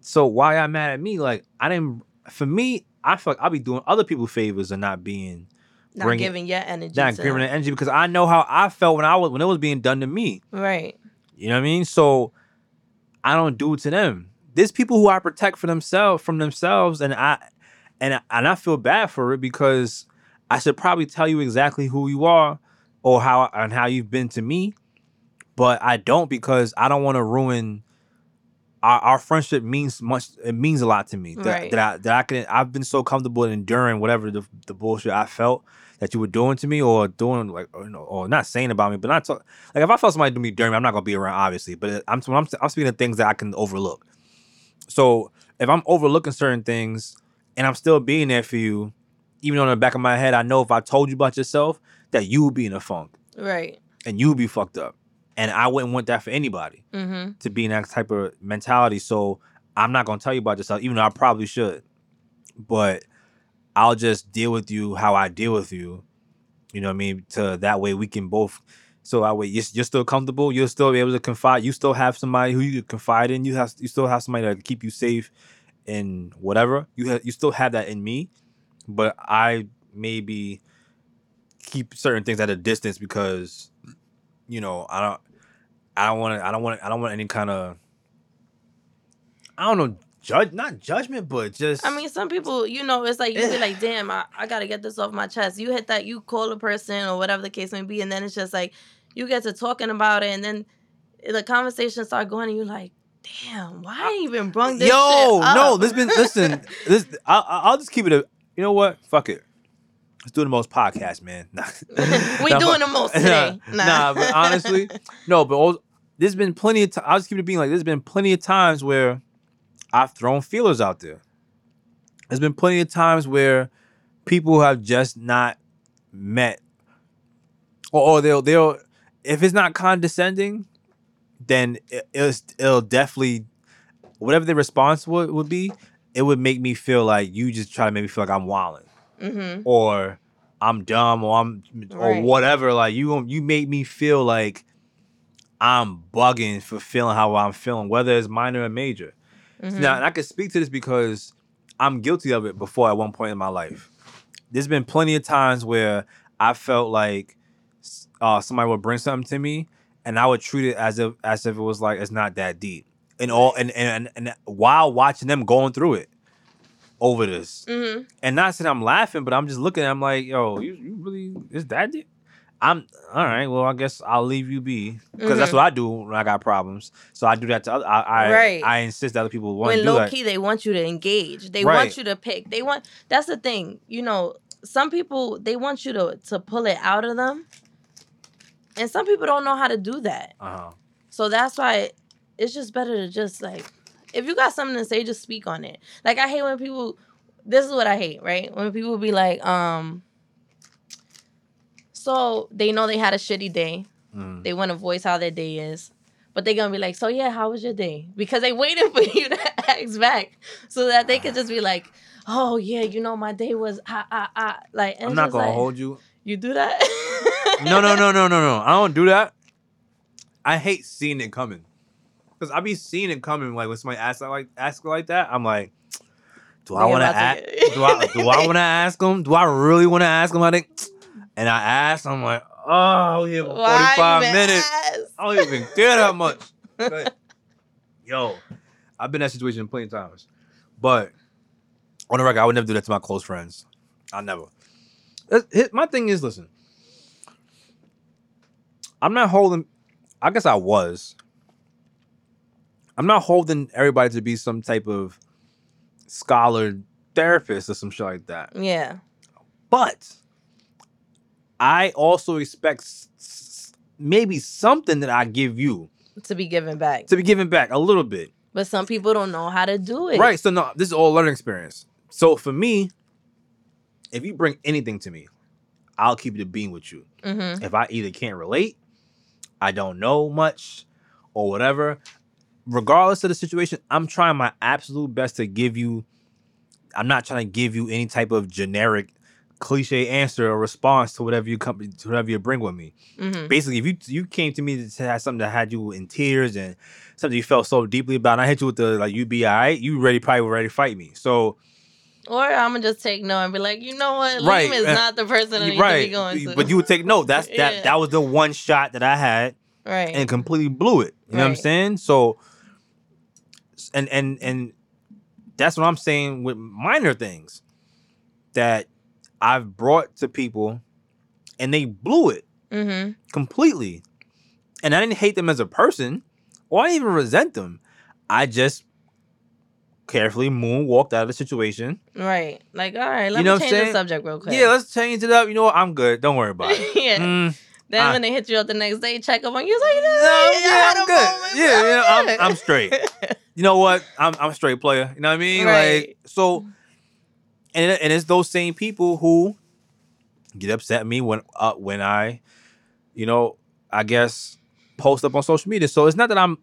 So why y'all mad at me? Like I didn't. For me. I feel like I'll be doing other people favors and not being... Not bringing, giving your energy. Not to giving their energy because I know how I felt when I was when it was being done to me. Right. You know what I mean? So I don't do it to them. There's people who I protect for themselves from themselves and I and, and I feel bad for it because I should probably tell you exactly who you are or how and how you've been to me, but I don't because I don't want to ruin... Our, our friendship means much. It means a lot to me that, right. that I that I can. I've been so comfortable enduring whatever the, the bullshit I felt that you were doing to me or doing like or, you know, or not saying about me, but not talk, like if I felt somebody do me dirty, I'm not gonna be around obviously. But I'm I'm, I'm speaking of things that I can overlook. So if I'm overlooking certain things and I'm still being there for you, even on the back of my head, I know if I told you about yourself, that you would be in a funk. Right. And you would be fucked up. And I wouldn't want that for anybody mm-hmm. to be in that type of mentality. So I'm not going to tell you about yourself, even though I probably should. But I'll just deal with you how I deal with you. You know what I mean? To that way we can both... So that way you're, you're still comfortable. You'll still be able to confide. You still have somebody who you can confide in. You have you still have somebody to keep you safe and whatever. You ha- you still have that in me. But I maybe keep certain things at a distance because, you know, I don't I don't want to I don't want I don't want any kind of I don't know judge not judgment but just I mean some people, you know, it's like you feel like, damn, I, I gotta get this off my chest. You hit that, you call a person or whatever the case may be, and then it's just like you get to talking about it and then the conversations start going and you're like, damn, why I even brung this yo, shit up? No, this been listen, this I I'll just keep it a, you know what? Fuck it. Let's do the most podcast, man. Nah. we nah, doing but, the most today. Nah, nah but honestly, no, but all, there's been plenty of times, I'll just keep it being like, there's been plenty of times where I've thrown feelers out there. There's been plenty of times where people have just not met. Or, or they'll, they'll, if it's not condescending, then it, it'll, it'll definitely, whatever the response would, would be, it would make me feel like you just try to make me feel like I'm wilding mm-hmm. or I'm dumb or I'm or right. whatever. Like you, you make me feel like I'm bugging for feeling how I'm feeling, whether it's minor or major. Mm-hmm. Now, and I can speak to this because I'm guilty of it before at one point in my life. There's been plenty of times where I felt like uh, somebody would bring something to me and I would treat it as if as if it was like it's not that deep. And all and, and and while watching them going through it over this, mm-hmm. and not saying I'm laughing, but I'm just looking. I'm like, yo, you, you really is that it? I'm all right. Well, I guess I'll leave you be because mm-hmm. that's what I do when I got problems. So I do that to other. I I, right. I insist that other people want when to do low key that. They want you to engage. They right. want you to pick. They want. That's the thing. You know, some people they want you to to pull it out of them, and some people don't know how to do that. Uh-huh. So that's why. It, It's just better to just, like, if you got something to say, just speak on it. Like, I hate when people, this is what I hate, right? When people be like, um, so they know they had a shitty day. Mm. They want to voice how their day is. But they going to be like, so, yeah, how was your day? Because they waited for you to ask back so that they could just be like, oh, yeah, you know, my day was, ah, ah, ah. Like, and I'm not going like, to hold you. You do that? no, no, no, no, no, no. I don't do that. I hate seeing it coming. Cause I be seeing it coming, like when somebody asks like ask like that, I'm like, do I want to ask? Do I do I want to ask them? Do I really want to ask them? I think, and I asked, I'm like, oh, we have forty-five minutes. Ask? I don't even care that much. But, yo, I've been in that situation plenty of times, but on the record, I would never do that to my close friends. I never. It, my thing is, listen, I'm not holding. I guess I was. I'm not holding everybody to be some type of scholar therapist or some shit like that. Yeah. But I also expect s- s- maybe something that I give you. To be given back. To be given back a little bit. But some people don't know how to do it. Right. So no, this is all learning experience. So for me, if you bring anything to me, I'll keep it a bean with you. Mm-hmm. If I either can't relate, I don't know much or whatever, regardless of the situation, I'm trying my absolute best to give you. I'm not trying to give you any type of generic, cliche answer or response to whatever you come, to whatever you bring with me. Mm-hmm. Basically, if you you came to me to have something that had you in tears and something you felt so deeply about, and I hit you with the like, "You be all right," you ready probably were ready to fight me. So, or I'm gonna just take no and be like, you know what, right, Liam is and, not the person I need right. to be going to. But you would take no. That's that. Yeah. That was the one shot that I had, right, and completely blew it. You right. know what I'm saying? So. And and and that's what I'm saying with minor things that I've brought to people, and they blew it mm-hmm. completely. And I didn't hate them as a person, or I didn't even resent them. I just carefully moonwalked out of the situation. Right, like all right, let you know me change the subject real quick. Yeah, let's change it up. You know what? I'm good. Don't worry about it. yeah. Mm. Then I, when they hit you up the next day, check up on you. It's like, no, yeah, I'm good. Yeah, you know, I'm, I'm straight. you know what? I'm I'm a straight player. You know what I mean? Right. Like so, and and it's those same people who get upset at me when uh, when I, you know, I guess post up on social media. So it's not that I'm.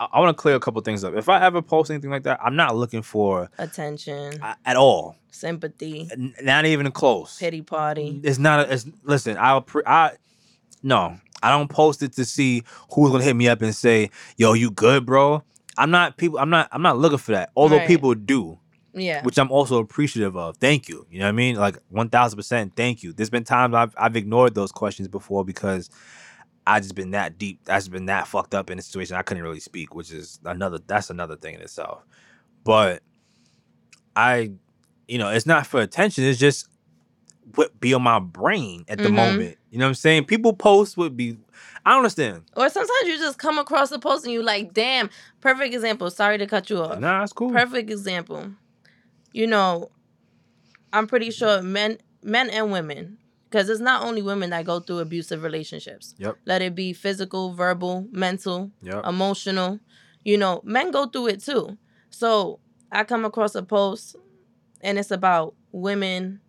I, I want to clear a couple things up. If I ever post anything like that, I'm not looking for attention uh, at all. Sympathy. N- not even close. Pity party. It's not. A, it's listen. I'll. Pre- I no. I don't post it to see who's gonna hit me up and say, "Yo, you good, bro?" I'm not people. I'm not. I'm not looking for that. Although right. people do, yeah, which I'm also appreciative of. Thank you. You know what I mean? Like one thousand percent. Thank you. There's been times I've I've ignored those questions before because I just been that deep. I just been that fucked up in a situation I couldn't really speak, which is another. That's another thing in itself. But I, you know, it's not for attention. It's just what be on my brain at the mm-hmm. moment. You know what I'm saying? People post would be, I don't understand. Or sometimes you just come across the post and you like, damn, perfect example. Sorry to cut you off. Nah, that's cool. Perfect example. You know, I'm pretty sure men men and women, because it's not only women that go through abusive relationships. Yep. Let it be physical, verbal, mental, yep. emotional. You know, men go through it too. So I come across a post and it's about women,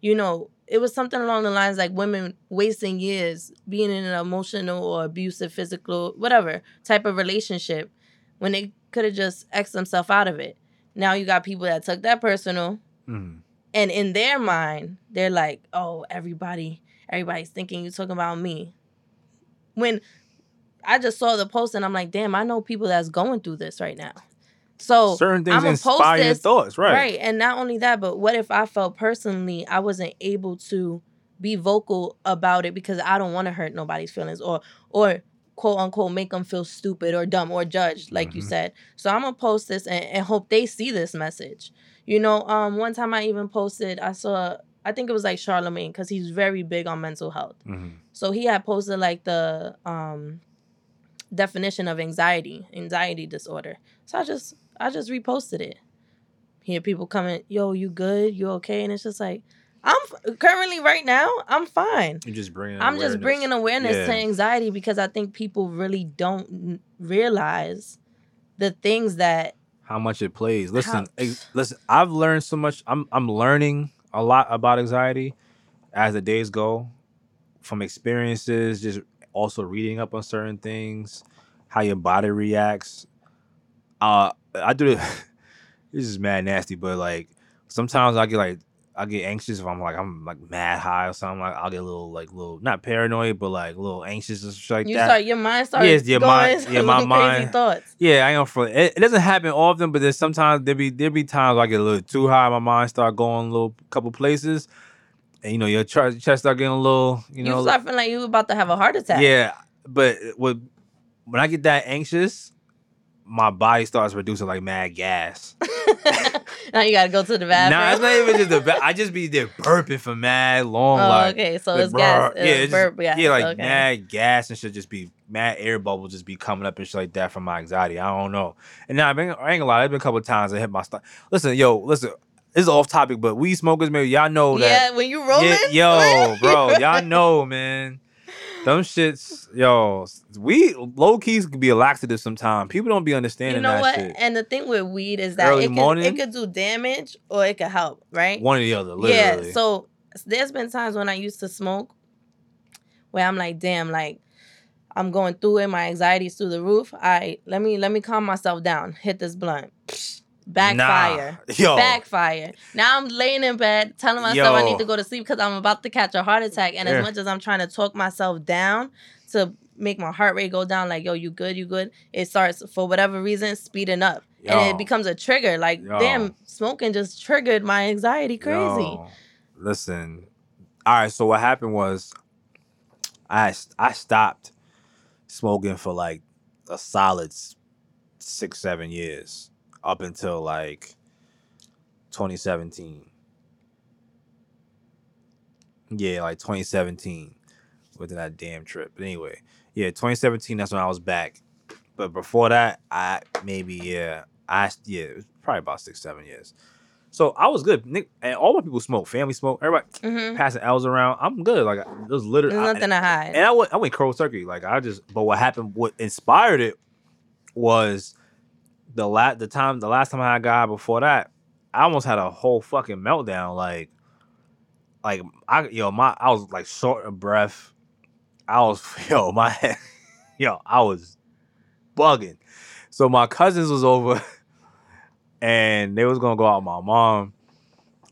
you know, it was something along the lines like women wasting years being in an emotional or abusive, physical, whatever type of relationship when they could have just X'd themselves out of it. Now you got people that took that personal mm. and in their mind, they're like, oh, everybody, everybody's thinking you're talking about me. When I just saw the post and I'm like, damn, I know people that's going through this right now. So certain things inspire your thoughts, right? Right, and not only that, but what if I felt personally I wasn't able to be vocal about it because I don't want to hurt nobody's feelings or, or quote unquote, make them feel stupid or dumb or judged, like mm-hmm. you said. So I'm gonna post this and, and hope they see this message. You know, um, one time I even posted, I saw, I think it was like Charlemagne because he's very big on mental health. Mm-hmm. So he had posted like the um, definition of anxiety, anxiety disorder. So I just. I just reposted it. Hear people coming, yo, you good? You okay? And it's just like, I'm f- currently right now, I'm fine. You're just bringing I'm awareness. just bringing awareness yeah. to anxiety because I think people really don't n- realize the things that how much it plays. Listen, how, ex- listen. I've learned so much. I'm I'm learning a lot about anxiety as the days go, from experiences, just also reading up on certain things, how your body reacts. Uh, I do this. This is mad nasty, but like sometimes I get like I get anxious if I'm like I'm like mad high or something. Like I'll get a little like little not paranoid, but like a little anxious and shit like you that. You start your mind starts yes, your mind, yeah, my mind. Crazy thoughts. Yeah, I am for it. It doesn't happen often, but there's sometimes there be there be times where I get a little too high. My mind start going a little couple places, and you know your chest start getting a little. You know, you start feeling like you about to have a heart attack. Yeah, but when when I get that anxious. My body starts producing like mad gas. Now you gotta go to the bathroom. Nah, it's not even just the bathroom. I just be there burping for mad long. Oh, like, okay, so like, it's gas. Yeah, it's burp just, gas. Yeah, like okay. mad gas and shit. Just be mad air bubbles just be coming up and shit like that from my anxiety. I don't know. And now I've been I ain't gonna lie. There's been a couple of times I hit my stomach. Listen, yo, listen. This is off topic, but weed smokers, maybe y'all know that. Yeah, when you rolling, yeah, yo, bro, y'all know, man. Them shits, yo, weed, low keys can be a laxative sometimes. People don't be understanding that shit. You know what? Shit. And the thing with weed is that it could, it could do damage or it could help, right? One or the other, literally. Yeah, so there's been times when I used to smoke where I'm like, damn, like, I'm going through it. My anxiety's through the roof. All right, let me, let me calm myself down. Hit this blunt. Backfire. Nah, yo. Backfire. Now I'm laying in bed telling myself yo. I need to go to sleep because I'm about to catch a heart attack. And yeah. as much as I'm trying to talk myself down to make my heart rate go down, like, yo, you good, you good, it starts, for whatever reason, speeding up. Yo. And it becomes a trigger. Like, yo. damn, smoking just triggered my anxiety crazy. Yo. Listen. All right, so what happened was I, I stopped smoking for, like, a solid six, seven years. Up until like twenty seventeen. Yeah, like twenty seventeen. Within that damn trip. But anyway, yeah, twenty seventeen, that's when I was back. But before that, I maybe, yeah, I, yeah, it was probably about six, seven years. So I was good. Nick, and all my people smoke, family smoke, everybody mm-hmm. passing L's around. I'm good. Like, it was literally. There's nothing I, to hide. And I went, I went cold turkey. Like, I just, but what happened, what inspired it was. the la- the time the last time I got before that, I almost had a whole fucking meltdown. Like, like I yo my I was like short of breath. I was yo my head, yo I was bugging. So my cousins was over, and they was gonna go out with my mom.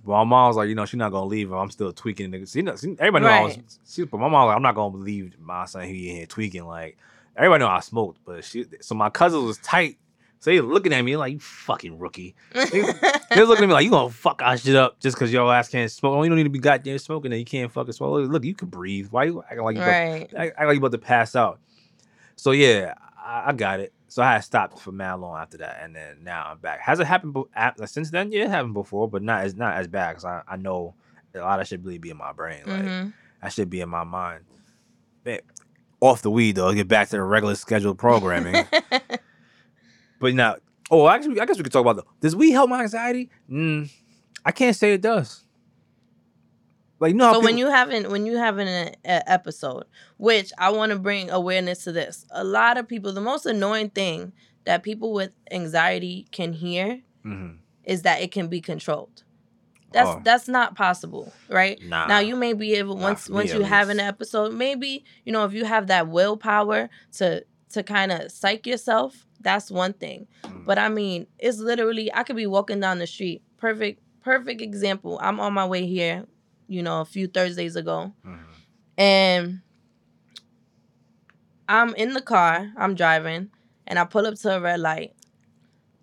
But my mom was like, you know, she's not gonna leave if I'm still tweaking. Niggas, she, she, everybody right. knew I was. She, but my mom was like, I'm not gonna leave my son here in here tweaking. Like, everybody knew I smoked, but she. So my cousins was tight. So they looking at me like, you fucking rookie. They, they was looking at me like, you gonna fuck our shit up just because your ass can't smoke. Oh, you don't need to be goddamn smoking and you can't fucking swallow. Look, you can breathe. Why you acting like you, right. about, acting like you about to pass out? So yeah, I, I got it. So I had stopped for mad long after that, and then now I'm back. Has it happened be- since then? Yeah, it happened before, but not it's not as bad because I, I know a lot of shit really be in my brain. Like mm-hmm. that should be in my mind. Man, off the weed though, get back to the regular scheduled programming. But now, oh, actually, I guess we could talk about the, does weed help my anxiety? Mm, I can't say it does. Like no. So people- when you having when you having an episode, which I want to bring awareness to this, a lot of people, the most annoying thing that people with anxiety can hear mm-hmm. is that it can be controlled. That's oh. that's not possible, right? Nah. Now you may be able once once you have an episode, maybe you know if you have that willpower to to kind of psych yourself, that's one thing. Mm. But I mean, it's literally I could be walking down the street. Perfect perfect example. I'm on my way here. You know, a few Thursdays ago. Mm-hmm. And I'm in the car. I'm driving. And I pull up to a red light.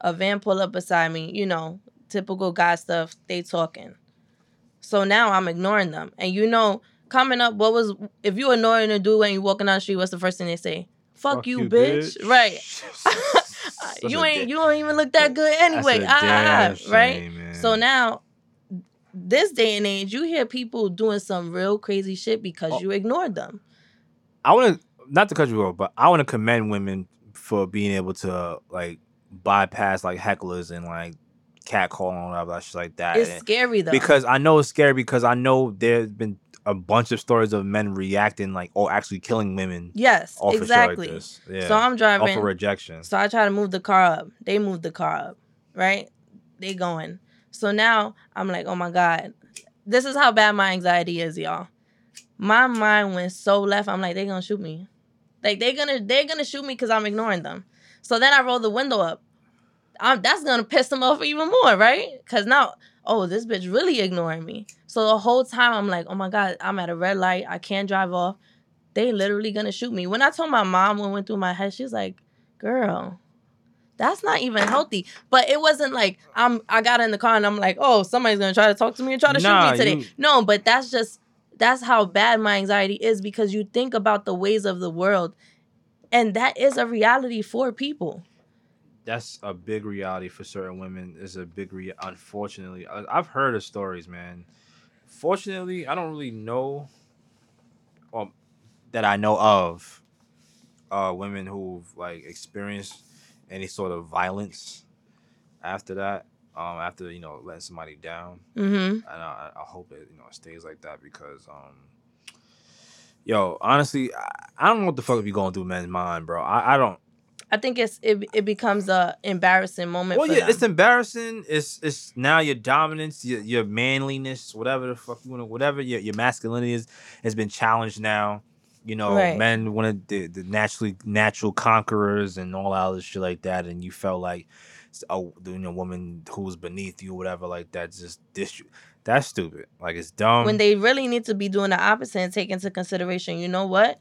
A van pull up beside me. You know, typical guy stuff. They talking. So now I'm ignoring them. And you know, coming up, what was... If you ignoring a dude when you walking down the street, what's the first thing they say? Fuck, Fuck you, you, bitch. bitch. Right. you ain't... Dick. You don't even look that good anyway. Ah, ah, right? Shame, so now... This day and age, you hear people doing some real crazy shit because oh. you ignored them. I want to, not to cut you off, but I want to commend women for being able to, like, bypass, like, hecklers and, like, catcalling and all that shit like that. It's and scary, though. Because I know it's scary because I know there's been a bunch of stories of men reacting, like, or actually killing women. Yes, off exactly. Of shit like this. Yeah. So I'm driving. Off of rejection. So I try to move the car up. They move the car up, right? They going. So now I'm like, oh my God, this is how bad my anxiety is, y'all. My mind went so left. I'm like, they're gonna shoot me. Like they're gonna they're gonna shoot me because I'm ignoring them. So then I roll the window up. I'm, that's gonna piss them off even more, right? Because now, oh, this bitch really ignoring me. So the whole time I'm like, oh my God, I'm at a red light. I can't drive off. They literally gonna shoot me. When I told my mom what went through my head, she's like, girl. That's not even healthy. But it wasn't like I'm. I got in the car and I'm like, oh, somebody's gonna try to talk to me and try to nah, shoot me today. You... No, but that's just that's how bad my anxiety is because you think about the ways of the world, and that is a reality for people. That's a big reality for certain women. It's a big re. Unfortunately, I've heard of stories, man. Fortunately, I don't really know, or that I know of, uh, women who've like experienced any sort of violence after that, um, after, you know, letting somebody down. Mm-hmm. And I, I hope it, you know, stays like that because, um, yo, honestly, I, I don't know what the fuck be going through men's mind, bro. I, I don't. I think it's it it becomes a embarrassing moment well, for yeah, them. It's embarrassing. It's it's now your dominance, your, your manliness, whatever the fuck you want to, whatever your, your masculinity is, has been challenged now. You know, right. Men wanted the, the naturally natural conquerors and all that other shit like that, and you felt like a you know, woman who was beneath you, or whatever, like that. Just dis- that's stupid. Like it's dumb. When they really need to be doing the opposite and take into consideration, you know what?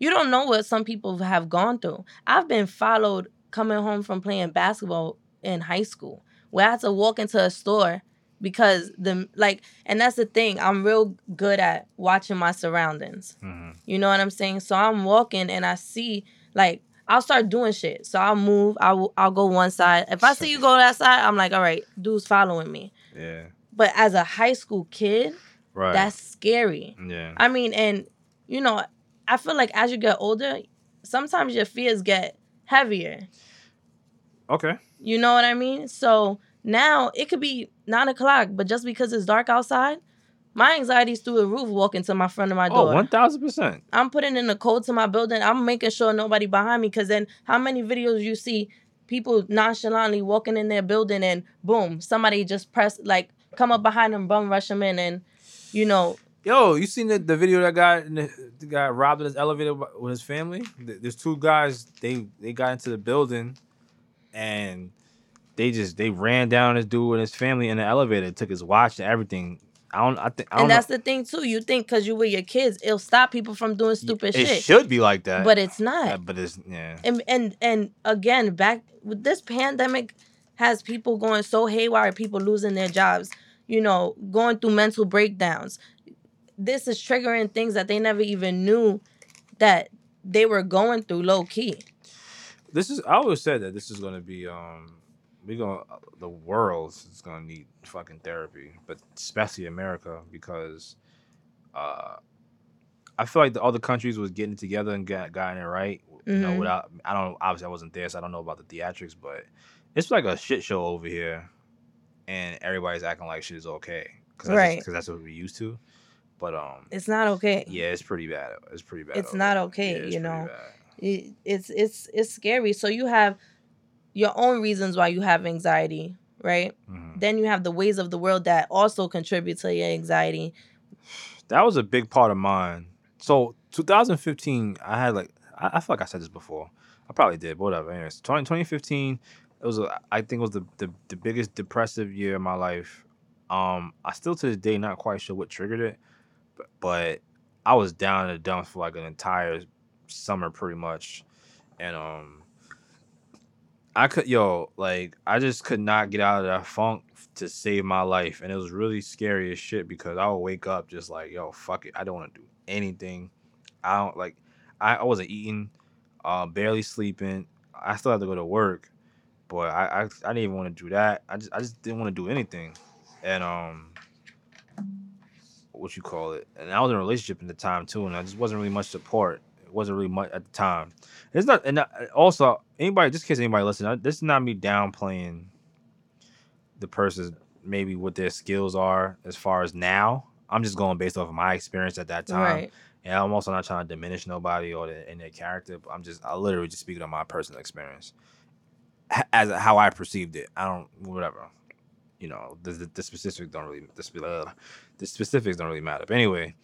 You don't know what some people have gone through. I've been followed coming home from playing basketball in high school, where I had to walk into a store because the like, and that's the thing. I'm real good at watching my surroundings. Mm-hmm. You know what I'm saying? So I'm walking and I see like I'll start doing shit. So I'll move. I'll I'll go one side. If I see you go that side, I'm like, all right, dude's following me. Yeah. But as a high school kid, right. That's scary. Yeah. I mean, and you know, I feel like as you get older, sometimes your fears get heavier. Okay. You know what I mean? So. Now, it could be nine o'clock, but just because it's dark outside, my anxiety's through the roof walking to my front of my door. Oh, one thousand percent. I'm putting in the code to my building. I'm making sure nobody behind me because then how many videos you see people nonchalantly walking in their building and boom, somebody just press, like, come up behind them, bum rush them in, and, you know. Yo, you seen the, the video that guy, the guy robbed in his elevator with his family? There's two guys, they, they got into the building and they just, they ran down this dude and his family in the elevator, took his watch and everything. I don't, I think, I don't and that's know. The thing too. You think because you with your kids, it'll stop people from doing stupid it shit. It should be like that, but it's not. Yeah, but it's yeah. And and and again, back with this pandemic, has people going so haywire. People losing their jobs. You know, going through mental breakdowns. This is triggering things that they never even knew that they were going through. Low key. This is. I always said that this is going to be. Um, We gonna the world is gonna need fucking therapy, but especially America, because uh, I feel like the other countries was getting together and got got it right. Mm-hmm. You know, without I don't obviously I wasn't there, so I don't know about the theatrics, but it's like a shit show over here, and everybody's acting like shit is okay, cause that's right? Because that's what we're used to. But um, it's not okay. Yeah, it's pretty bad. It's pretty bad. It's over. Not okay. Yeah, it's you know, it, it's it's it's scary. So you have your own reasons why you have anxiety, right? Mm-hmm. Then you have the ways of the world that also contribute to your anxiety. That was a big part of mine. So twenty fifteen, I had like, I, I feel like I said this before. I probably did, but whatever. Anyways, twenty fifteen, it was, a, I think it was the, the, the biggest depressive year of my life. Um, I still to this day, not quite sure what triggered it, but, but I was down in the dumps for like an entire summer pretty much. And, um, I could, yo, like, I just could not get out of that funk to save my life. And it was really scary as shit because I would wake up just like, yo, fuck it. I don't want to do anything. I don't, like, I, I wasn't eating, uh, barely sleeping. I still had to go to work, but I, I, I didn't even want to do that. I just, I just didn't want to do anything. And, um, what you call it? And I was in a relationship at the time, too, and I just wasn't really much support. Wasn't really much at the time. It's not, and also anybody, just in case anybody listen, this is not me downplaying the person's maybe what their skills are as far as now. I'm just going based off of my experience at that time, right. And I'm also not trying to diminish nobody or the, in their character. But I'm just, I literally just speaking on my personal experience as how I perceived it. I don't, whatever, you know, the, the, the specifics don't really, the, the specifics don't really matter. But anyway.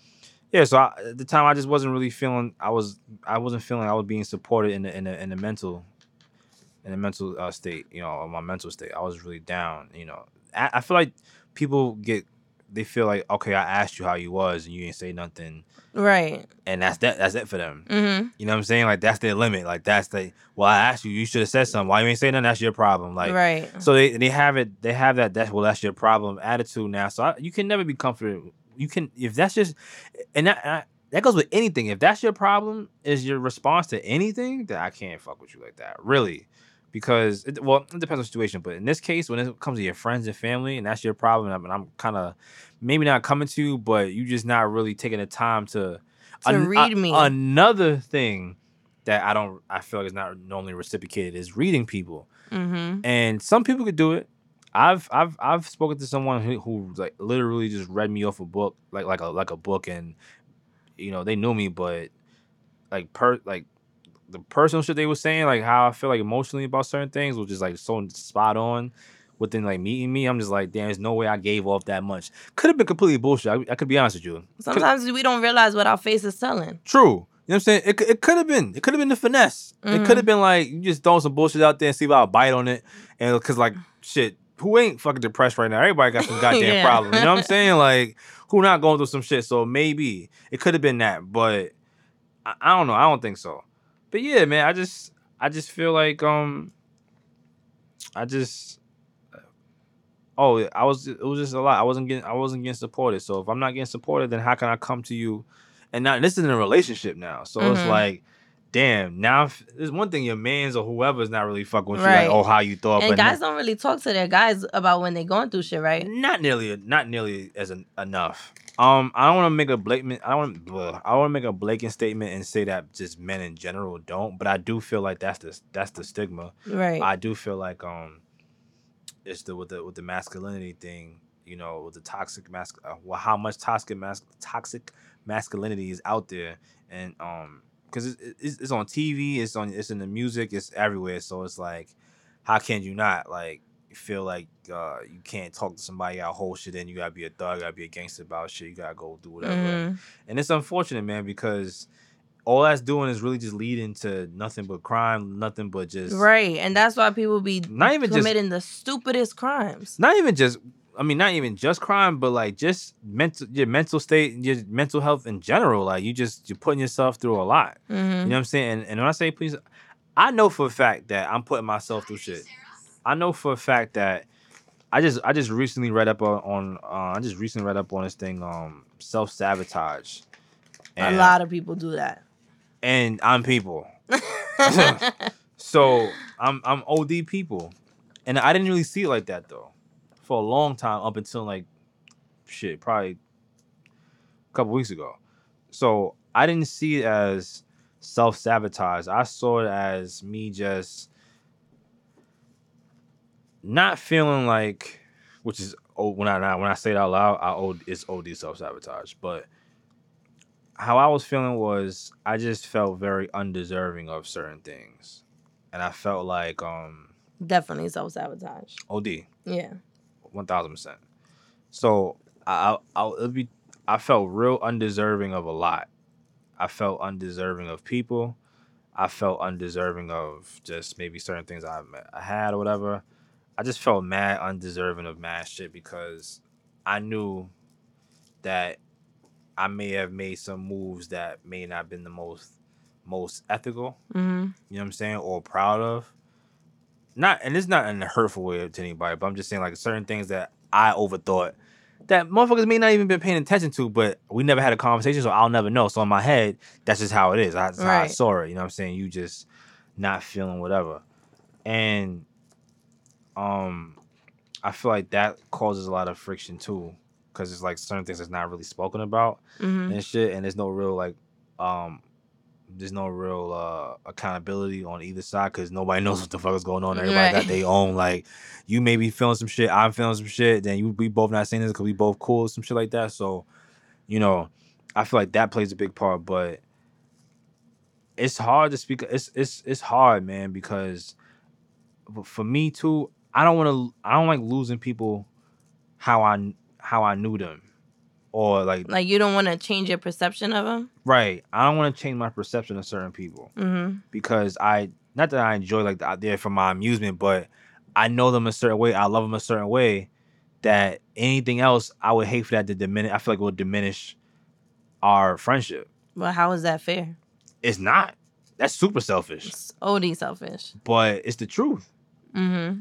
Yeah, so I, at the time I just wasn't really feeling. I was I wasn't feeling. I was being supported in the in the, in the mental, in the mental uh, state. You know, my mental state. I was really down. You know, I, I feel like people get. They feel like, okay, I asked you how you was and you didn't say nothing. Right. And that's that. That's it for them. Mm-hmm. You know what I'm saying? Like that's their limit. Like that's the. Well, I asked you. You should have said something. Why you ain't say nothing? That's your problem. Like. Right. So they, they have it. They have that. That's well. That's your problem attitude now. So I, you can never be comforted. You can, if that's just, and that and I, that goes with anything. If that's your problem, is your response to anything, then I can't fuck with you like that, really. Because, it, well, it depends on the situation. But in this case, when it comes to your friends and family, and that's your problem, and I'm, I'm kind of maybe not coming to you, but you just not really taking the time to, to an, read me. A, another thing that I don't, I feel like is not normally reciprocated is reading people. Mm-hmm. And some people could do it. I've I've I've spoken to someone who, who like literally just read me off a book like like a like a book, and you know they knew me, but like per like the personal shit they were saying, like how I feel like emotionally about certain things, was just like so spot on within like meeting me. I'm just like, damn, there's no way I gave off that much. Could have been completely bullshit. I, I could be honest with you. Sometimes we don't realize what our face is telling. True. You know what I'm saying? It it could have been. It could have been the finesse. Mm-hmm. It could have been like you just throwing some bullshit out there and see if I'll bite on it, and because like shit. Who ain't fucking depressed right now? Everybody got some goddamn yeah. problem. You know what I'm saying? Like, who not going through some shit? So maybe it could have been that, but I, I don't know. I don't think so. But yeah, man, I just, I just feel like, um, I just, oh, I was, it was just a lot. I wasn't getting, I wasn't getting supported. So if I'm not getting supported, then how can I come to you? And now this is in a relationship now, so mm-hmm. It's like. Damn, now if, there's one thing your man's or whoever's not really fucking with right. You, like, oh, how you thought. And but guys no, don't really talk to their guys about when they're going through shit, right? Not nearly, not nearly as an, enough. Um, I don't want to make a blatant, I don't want, I want to make a blatant statement and say that just men in general don't, but I do feel like that's the, that's the stigma. Right. I do feel like um, it's the with the with the masculinity thing, you know, with the toxic mas, uh, well, how much toxic mas, toxic masculinity is out there, and um. Because it's, it's on T V, it's on, it's in the music, it's everywhere. So it's like, how can you not like feel like uh, you can't talk to somebody out whole shit and you gotta be a thug, gotta be a gangster about shit, you gotta go do whatever. Mm. And it's unfortunate, man, because all that's doing is really just leading to nothing but crime, nothing but just right. And that's why people be not even committing just, the stupidest crimes. Not even just, I mean, not even just crime, but like just mental, your mental state, your mental health in general. Like you just you're putting yourself through a lot. Mm-hmm. You know what I'm saying? And, and when I say please, I know for a fact that I'm putting myself through shit. I know for a fact that I just I just recently read up on, on uh, I just recently read up on this thing, um, self sabotage. A lot of people do that. And I'm people. So I'm I'm O D people. And I didn't really see it like that, though. For a long time, up until, like, shit, probably a couple weeks ago. So I didn't see it as self-sabotage. I saw it as me just not feeling like, which is, oh, when I when I say it out loud, I owe, it's O D self-sabotage. But how I was feeling was I just felt very undeserving of certain things. And I felt like... um definitely self-sabotage. O D. Yeah. one thousand percent. So I I it'll be I felt real undeserving of a lot. I felt undeserving of people. I felt undeserving of just maybe certain things I had or whatever. I just felt mad undeserving of mad shit because I knew that I may have made some moves that may not have been the most most ethical. Mm-hmm. You know what I'm saying? Or proud of. Not, and it's not in a hurtful way to anybody, but I'm just saying like certain things that I overthought that motherfuckers may not even been paying attention to, but we never had a conversation, so I'll never know. So in my head, that's just how it is. That's right. How I saw it. You know what I'm saying? You just not feeling whatever. And um, I feel like that causes a lot of friction too, because it's like certain things that's not really spoken about mm-hmm. and shit, and there's no real like... um. There's no real uh, accountability on either side because nobody knows what the fuck is going on. Everybody right. got their own, like, you may be feeling some shit, I'm feeling some shit, then you we both not saying this because we both cool, some shit like that. So, you know, I feel like that plays a big part, but it's hard to speak. It's it's it's hard, man, because for me too, I don't want to. I don't like losing people how I how I knew them. Or like, like you don't want to change your perception of them, right? I don't want to change my perception of certain people mm-hmm. because I not that I enjoy like the idea for my amusement, but I know them a certain way. I love them a certain way that anything else I would hate for that to diminish. I feel like it would diminish our friendship. Well, how is that fair? It's not. That's super selfish. It's O D selfish. But it's the truth. Mm-hmm.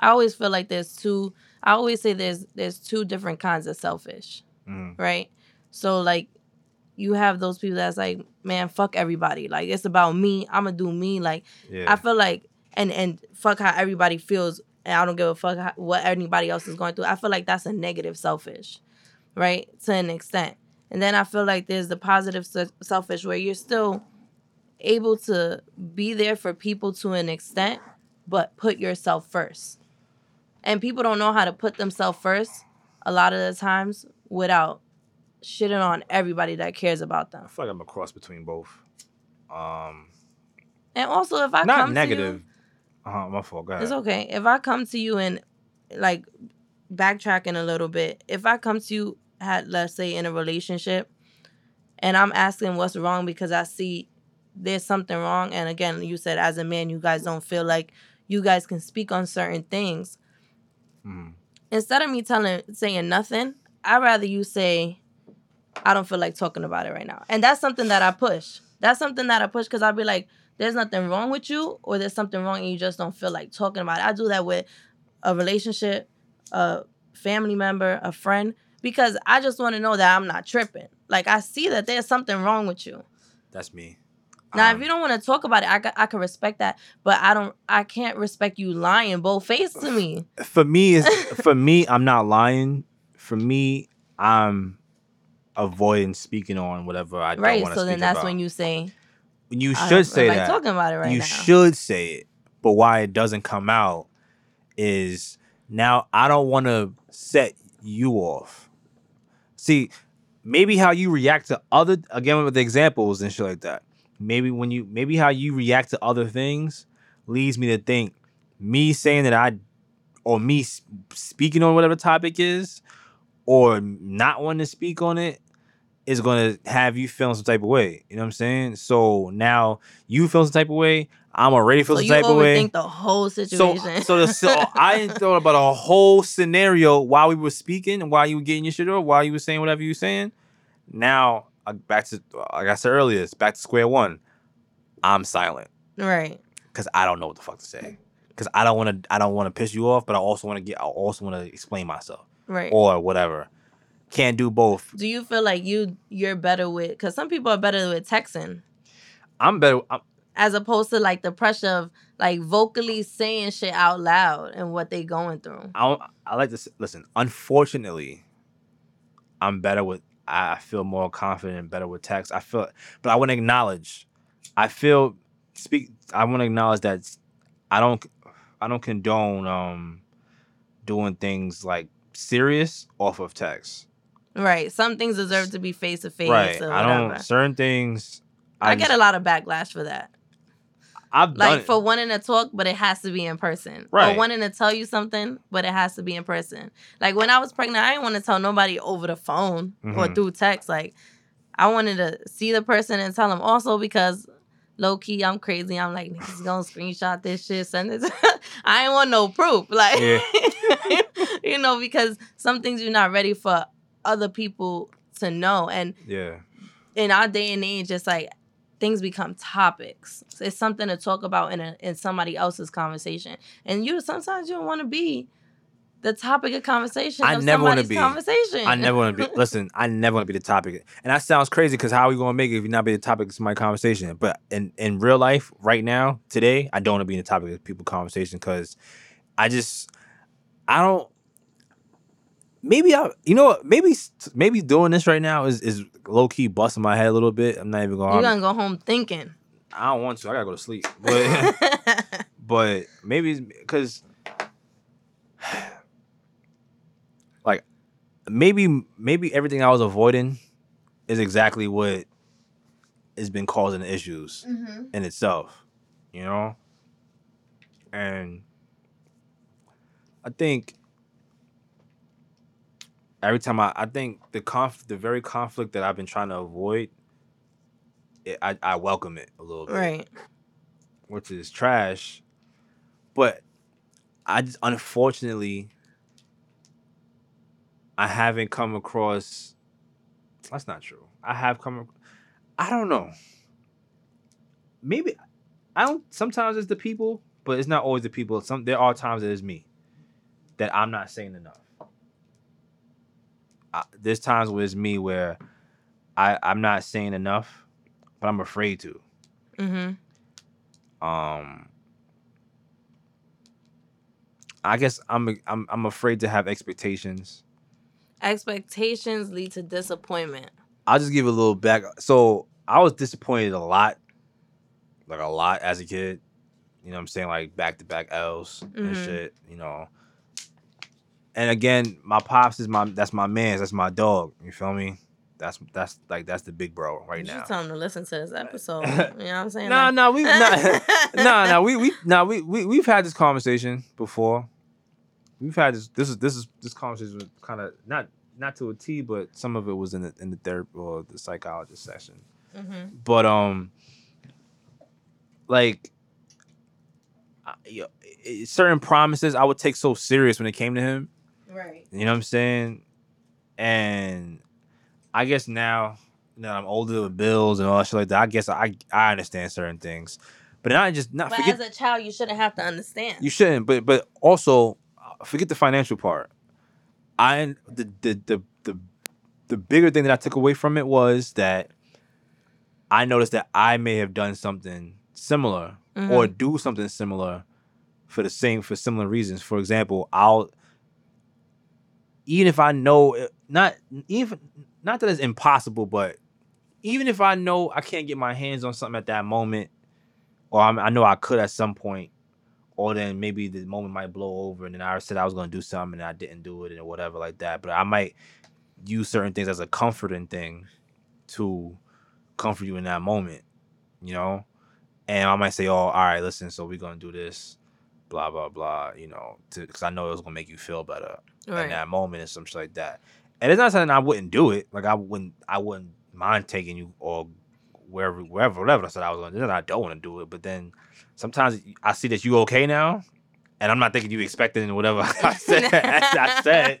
I always feel like there's two. I always say there's there's two different kinds of selfish. Mm. Right? So, like, you have those people that's like, man, fuck everybody. Like, it's about me. I'm going to do me. Like, yeah. I feel like, and, and fuck how everybody feels, and I don't give a fuck how, what anybody else is going through. I feel like that's a negative selfish, right? To an extent. And then I feel like there's the positive se- selfish where you're still able to be there for people to an extent, but put yourself first. And people don't know how to put themselves first a lot of the times, without shitting on everybody that cares about them. I feel like I'm a cross between both. Um, and also, if I not come negative, to you, uh, my fault. Go ahead. It's okay. If I come to you and like backtracking a little bit, if I come to you, had let's say in a relationship, and I'm asking what's wrong because I see there's something wrong, and again, you said as a man, you guys don't feel like you guys can speak on certain things. Mm. Instead of me telling saying nothing. I'd rather you say, I don't feel like talking about it right now. And that's something that I push. That's something that I push because I'll be like, there's nothing wrong with you or there's something wrong and you just don't feel like talking about it. I do that with a relationship, a family member, a friend, because I just want to know that I'm not tripping. Like, I see that there's something wrong with you. That's me. Now, um, if you don't want to talk about it, I, I can respect that, but I don't. I can't respect you lying bold-faced to me. For me, it's, for me, I'm not lying. For me, I'm avoiding speaking on whatever I right, don't want to so speak about. Right, so then that's about. When you say... You should say that. Talking about it right you now. Should say it. But why it doesn't come out is now I don't want to set you off. See, maybe how you react to other... Again, with the examples and shit like that. Maybe when you, maybe how you react to other things leads me to think me saying that I, or me speaking on whatever topic is, or not wanting to speak on it, is going to have you feeling some type of way. You know what I'm saying? So now you feel some type of way. I'm already feeling so some type of way. So you overthink the whole situation. So, so, the, so I thought about a whole scenario while we were speaking and while you were getting your shit off, while you were saying whatever you were saying. Now, back to, like I said earlier, it's back to square one. I'm silent. Right. Because I don't know what the fuck to say. Because I don't want to. I don't want to piss you off, but I also want to get. I also want to explain myself. Right. Or whatever. Can't do both. Do you feel like you you're better with? Because some people are better with texting. I'm better. I'm, As opposed to like the pressure of like vocally saying shit out loud and what they going through. I I like to listen. Unfortunately, I'm better with. I feel more confident and better with text. I feel, but I want to acknowledge. I feel speak. I want to acknowledge that I don't. I don't condone um, doing things like serious off of text. Right. Some things deserve to be face to face. Right. Or I don't. Certain things. I, I just, get a lot of backlash for that. I've like done for it. Wanting to talk, but it has to be in person. Right. Or wanting to tell you something, but it has to be in person. Like when I was pregnant, I didn't want to tell nobody over the phone mm-hmm. or through text. Like I wanted to see the person and tell them also because. Low key, I'm crazy. I'm like, niggas gonna screenshot this shit, send it. I ain't want no proof. Like, yeah. You know, because some things you're not ready for other people to know. And yeah. in our day and age, it's like things become topics. It's something to talk about in a, in somebody else's conversation. And you sometimes you don't want to be the topic of conversation. I of never want to be. Conversation. I never want to be. Listen, I never want to be the topic. And that sounds crazy because how are we going to make it if you're not be the topic of my conversation? But in, in real life, right now, today, I don't want to be in the topic of people's conversation because I just, I don't, maybe I, you know what, maybe maybe doing this right now is, is low-key busting my head a little bit. I'm not even going to. You're going to go home thinking. I don't want to. I got to go to sleep. But, but maybe because... Like, maybe maybe everything I was avoiding is exactly what has been causing the issues mm-hmm. in itself, you know? And I think every time I... I think the conf, the very conflict that I've been trying to avoid, it, I, I welcome it a little bit. Right. Which is trash. But I just, unfortunately... I haven't come across... That's not true. I have come... I don't know. Maybe... I don't... Sometimes it's the people, but it's not always the people. Some There are times that it's me. That I'm not saying enough. I, there's times where it's me where I, I'm not saying enough, but I'm afraid to. Mm-hmm. Um... I guess I'm I'm I'm afraid to have expectations. Expectations lead to disappointment. I'll just give a little back. So I was disappointed a lot, like a lot as a kid. You know what I'm saying? Like back-to-back L's mm-hmm. and shit, you know. And again, my pops is my, that's my man. That's my dog. You feel me? That's that's like that's the big bro right you now. You should tell him to listen to this episode. You know what I'm saying? No, no, we no, no, we we no, we we we've had this conversation before. We've had this. This is this is this conversation was kind of not not to a T, but some of it was in the in the therapy or the psychologist session. Mm-hmm. But um, like, I, you know, it, certain promises I would take so serious when it came to him. Right. You know what I'm saying? And I guess now that I'm older with bills and all that shit like that, I guess I I understand certain things. But not just not. But forget, as a child, you shouldn't have to understand. You shouldn't. But but also. Forget the financial part. I the, the the the the bigger thing that I took away from it was that I noticed that I may have done something similar mm-hmm. or do something similar for the same for similar reasons. For example, I'll even if I know not even not that it's impossible, but even if I know I can't get my hands on something at that moment, or I'm, I know I could at some point. Or then maybe the moment might blow over and then I said I was going to do something and I didn't do it and whatever like that. But I might use certain things as a comforting thing to comfort you in that moment, you know? And I might say, oh, all right, listen, so we're going to do this. blah, blah, blah, you know, because I know it was going to make you feel better right. in that moment and some shit like that. And it's not saying I wouldn't do it. Like, I wouldn't I wouldn't mind taking you or wherever, wherever, whatever I said I was going to do. And I don't want to do it. But then sometimes I see that you okay now. And I'm not thinking you expecting whatever I said. I said.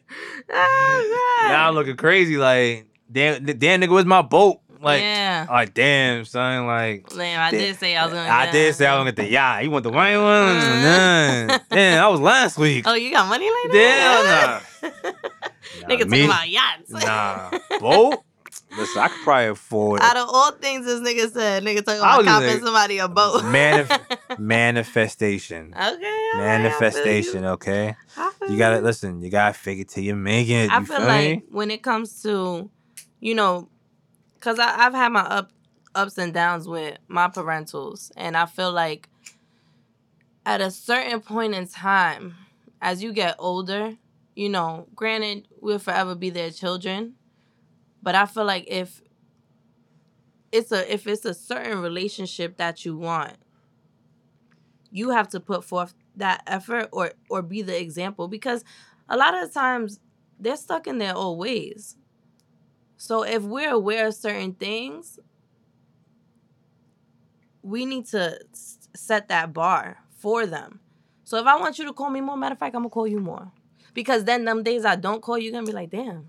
Oh, now I'm looking crazy. Like, damn, damn nigga, where's my boat? Like, yeah. like, damn, son. Like, damn, I did say I was gonna. I did say I was gonna get the yacht. You want the white one? Mm. Damn, that was last week. Oh, you got money like that? Damn, nah. nah Nigga talking about yachts. Nah, boat. Listen, I could probably afford. Out of all things, this nigga said, nigga talking about copping somebody a boat. Manif- manifestation. Okay. Manifestation. Right, okay. You. you gotta listen. You gotta fake it till you make it. I feel, feel like me? When it comes to, you know, because I've had my up, ups and downs with my parentals, and I feel like at a certain point in time, as you get older, you know, granted, we'll forever be their children. But I feel like if it's a if it's a certain relationship that you want, you have to put forth that effort or or be the example, because a lot of the times they're stuck in their old ways. So if we're aware of certain things, we need to set that bar for them. So if I want you to call me more, matter of fact, I'm gonna call you more, because then them days I don't call you, you're gonna be like, damn.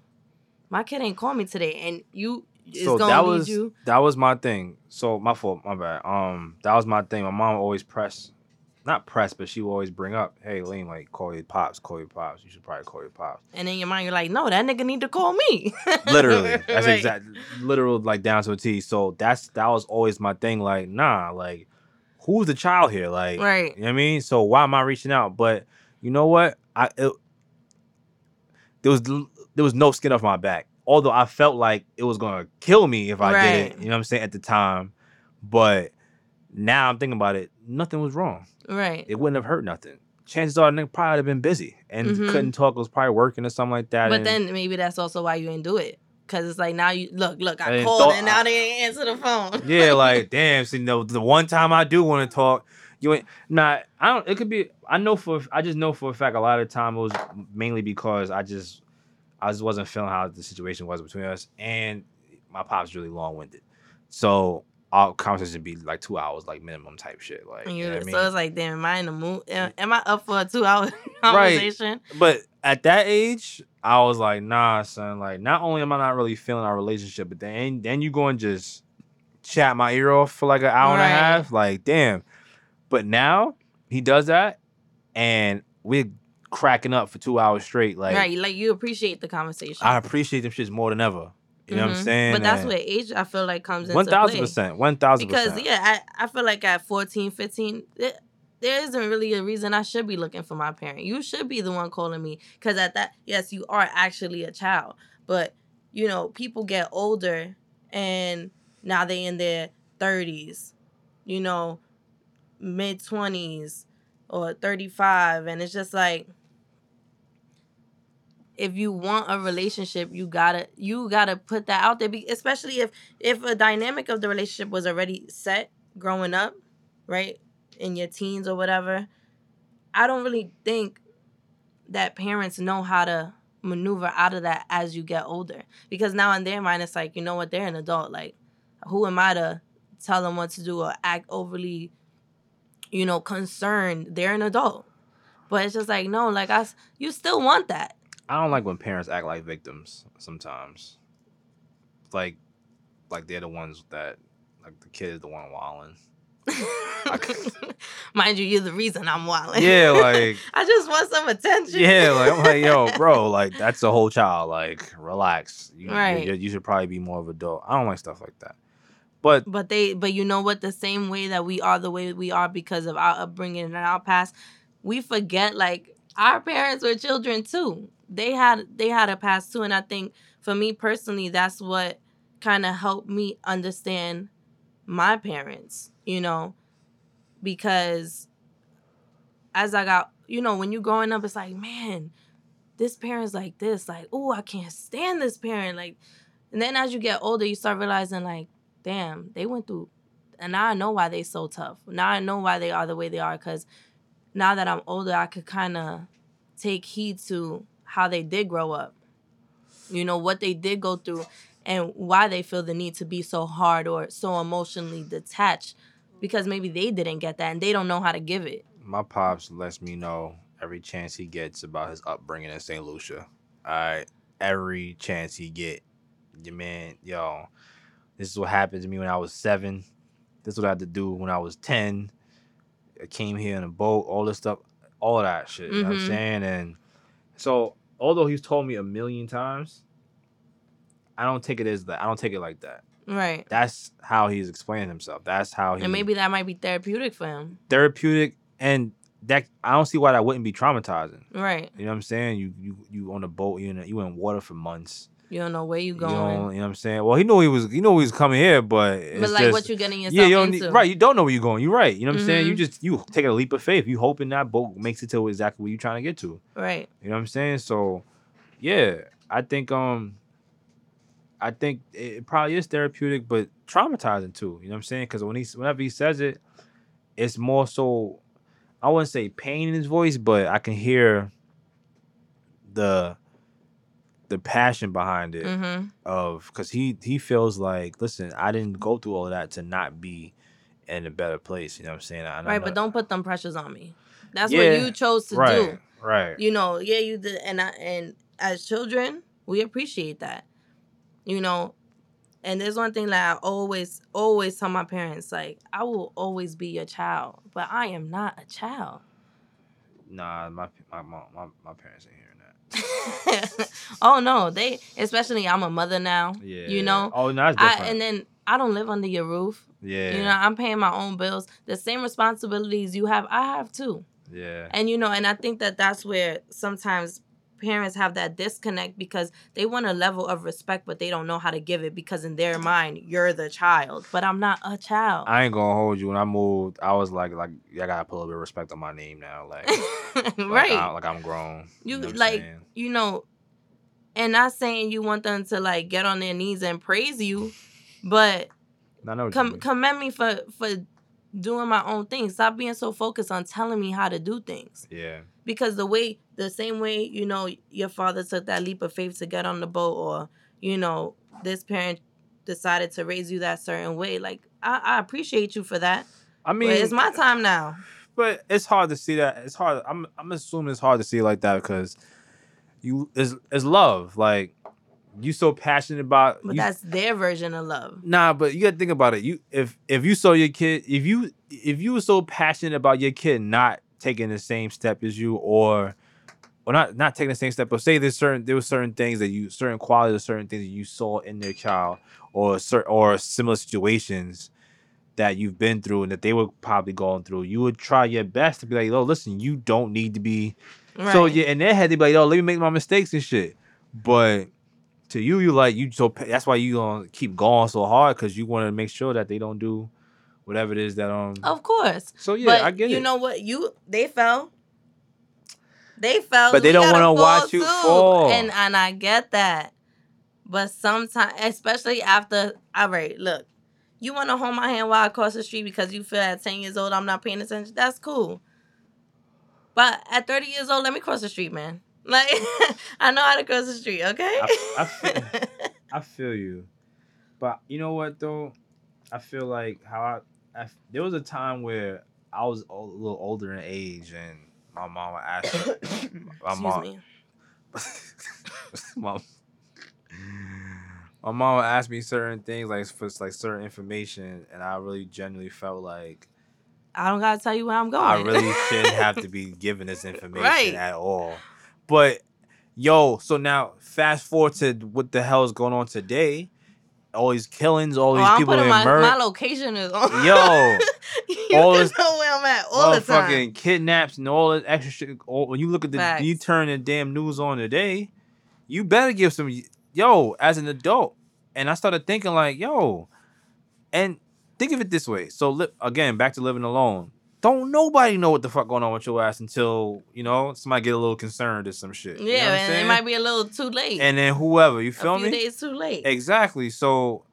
My kid ain't call me today, and you is so gonna that need was, you. That was my thing. So my fault, my bad. Um, that was my thing. My mom always pressed, not press, but she would always bring up, "Hey, Lane, like call your pops, call your pops. You should probably call your pops." And in your mind, you're like, "No, that nigga need to call me." Literally, that's right. exact, literal, like down to a T. So that's that was always my thing. Like, nah, like who's the child here? Like, right? You know what I mean? So why am I reaching out? But you know what? I it, there was. There was no skin off my back. Although I felt like it was going to kill me if I right. did it. You know what I'm saying? At the time. But now I'm thinking about it. Nothing was wrong. Right. It wouldn't have hurt nothing. Chances are, nigga probably would have been busy. And mm-hmm. couldn't talk. Was probably working or something like that. But and then maybe that's also why you didn't do it. Because it's like, now you... Look, look, I called thought, and now I, they ain't answer the phone. Yeah, like, damn. See, no, the one time I do want to talk... You ain't not. Nah, I don't... It could be... I know for... I just know for a fact a lot of the time it was mainly because I just... I just wasn't feeling how the situation was between us, and my pops really long-winded. So our conversation would be like two hours, like minimum type shit. Like, you know what I mean? So it's like, damn, am I in the mood? Am I up for a two-hour conversation? Right. But at that age, I was like, nah, son. Like, not only am I not really feeling our relationship, but then then you go and just chat my ear off for like an hour right. and a half. Like, damn. But now he does that, and we're cracking up for two hours straight. Like, right, like you appreciate the conversation. I appreciate them shits more than ever. You mm-hmm. know what I'm saying? But that's and where age, I feel like, comes into play. one thousand percent. one thousand percent. Because, yeah, I, I feel like at fourteen, fifteen, it, there isn't really a reason I should be looking for my parent. You should be the one calling me. Because at that, yes, you are actually a child. But, you know, people get older and now they in their thirties, you know, mid-twenties or thirty-five. And it's just like... If you want a relationship, you gotta you gotta put that out there. Be, especially if if a dynamic of the relationship was already set growing up, right, in your teens or whatever. I don't really think that parents know how to maneuver out of that as you get older, because now in their mind it's like, you know what, they're an adult. Like, who am I to tell them what to do or act overly, you know, concerned? They're an adult, but it's just like, no, like I you still want that. I don't like when parents act like victims sometimes. Like, like they're the ones that, like the kid is the one wilding. Like, mind you, you're the reason I'm wilding. Yeah, like. I just want some attention. Yeah, like, I'm like, yo, bro, like, that's the whole child. Like, relax. You, right. You, you should probably be more of an adult. I don't like stuff like that. But but they, but you know what? The same way that we are the way we are because of our upbringing and our past, we forget, like, our parents were children, too. They had they had a past too, and I think for me personally, that's what kind of helped me understand my parents, you know, because as I got, you know, when you're growing up, it's like, man, this parent's like this, like, oh, I can't stand this parent, like, and then as you get older, you start realizing, like, damn, they went through, and now I know why they so tough. Now I know why they are the way they are, because now that I'm older, I could kind of take heed to how they did grow up, you know, what they did go through and why they feel the need to be so hard or so emotionally detached, because maybe they didn't get that and they don't know how to give it. My pops lets me know every chance he gets about his upbringing in Saint Lucia. I, every chance he get, your man, yo, this is what happened to me when I was seven. This is what I had to do when I was ten. I came here in a boat, all this stuff, all that shit. Mm-hmm. You know what I'm saying? And so, although he's told me a million times, I don't take it as that. I don't take it like that. Right. That's how he's explaining himself. That's how he... And maybe that might be therapeutic for him. Therapeutic, and that I don't see why that wouldn't be traumatizing. Right. You know what I'm saying? You you you on the boat, you in you in water for months. You don't know where you going. You, don't, you know what I'm saying? Well, he knew he was he knew he was coming here, but it's But like just, what you getting yourself yeah, you don't, into. Right, you don't know where you're going. You're right. You know what I'm mm-hmm. saying? You just you take a leap of faith. You hoping that boat makes it to exactly where you're trying to get to. Right. You know what I'm saying? So yeah, I think um I think it probably is therapeutic, but traumatizing too. You know what I'm saying? Because when he, whenever he says it, it's more so, I wouldn't say pain in his voice, but I can hear the the passion behind it. Mm-hmm. Of because he, he feels like, listen, I didn't go through all of that to not be in a better place. You know what I'm saying? I, I right, know. But don't put them pressures on me. That's yeah, what you chose to right, do. Right. You know, yeah, you did. And I, and as children, we appreciate that. You know, and there's one thing that I always, always tell my parents, like, I will always be your child, but I am not a child. Nah, my my my, my parents ain't hearing that. Oh, no. They, especially I'm a mother now, yeah. You know? Oh, no, that's different. I, and then I don't live under your roof. Yeah. You know, I'm paying my own bills. The same responsibilities you have, I have too. Yeah. And, you know, and I think that that's where sometimes parents have that disconnect, because they want a level of respect, but they don't know how to give it, because in their mind, you're the child. But I'm not a child. I ain't gonna hold you. When I moved, I was like, like I gotta put a little bit of respect on my name now. Like, right? Like, I, like I'm grown. You, you know like, saying? You know, and not saying you want them to like get on their knees and praise you, but no, com- commend me for for doing my own thing. Stop being so focused on telling me how to do things. Yeah. Because the way, the same way, you know, your father took that leap of faith to get on the boat, or, you know, this parent decided to raise you that certain way. Like, I, I appreciate you for that. I mean, but it's my time now. But it's hard to see that. It's hard. I'm I'm assuming it's hard to see it like that, because you it's, it's love. Like, you so passionate about. But you, that's their version of love. Nah, but you gotta think about it. You if if you saw your kid, if you if you were so passionate about your kid not taking the same step as you, or or not not taking the same step, but say there's certain there were certain things that you certain qualities or certain things that you saw in their child, or certain or similar situations that you've been through and that they were probably going through, you would try your best to be like, yo, listen, you don't need to be right. So yeah, in their head they'd be like, yo, let me make my mistakes and shit. But to you, you like you so that's why you gonna keep going so hard, because you want to make sure that they don't do whatever it is that um. Of course. So yeah, but I get you it. You know what? You they fell. They fell. But they don't want to watch you too. fall. And and I get that, but sometimes, especially after, all right, look, you want to hold my hand while I cross the street because you feel at ten years old I'm not paying attention. That's cool. But at thirty years old, let me cross the street, man. Like, I know how to cross the street. Okay. I, I, feel, I feel you, but you know what though? I feel like how I. I, there was a time where I was a little older in age, and my mom asked me, my Excuse mom, me. my, my mom would ask me certain things, like for like certain information, and I really genuinely felt like I don't gotta tell you where I'm going. I really shouldn't have to be given this information right. at all. But yo, so now fast forward to what the hell is going on today. All these killings, all oh, these I'm people in murder. My location is on. Yo, you all this know where I'm at all the time. Fucking kidnaps and all this extra shit. All, when you look at the, Facts. You turn the damn news on today. You better give some yo as an adult. And I started thinking like yo, and think of it this way. So li- again, back to living alone. Don't nobody know what the fuck going on with your ass until, you know, somebody get a little concerned or some shit. Yeah, you know and saying? It might be a little too late. And then whoever, you feel me? A few me? days too late. Exactly. So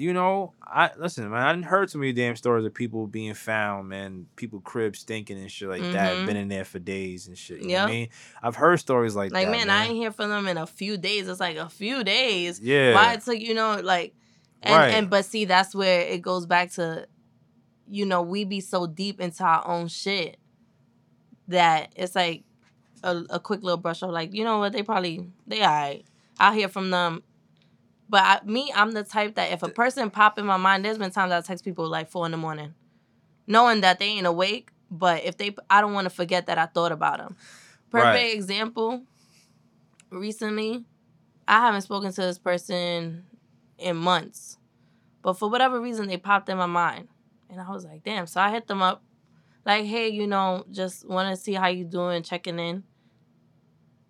you know, I listen, man, I heard so many damn stories of people being found, man, people cribs stinking and shit like mm-hmm. that, been in there for days and shit. You yep. know what I mean? I've heard stories like, like that. Like, man, man, I ain't hear from them in a few days. It's like a few days. Yeah. Why it's like, you know, like, and, right. and but see, that's where it goes back to, you know, we be so deep into our own shit that it's like a, a quick little brush off. Like, you know what? They probably, they all right. I'll hear from them. But I, me, I'm the type that if a person pop in my mind, there's been times I text people like four in the morning, knowing that they ain't awake. But if they, I don't want to forget that I thought about them. Perfect right. example. Recently, I haven't spoken to this person in months, but for whatever reason, they popped in my mind, and I was like, damn. So I hit them up, like, hey, you know, just want to see how you doing, checking in.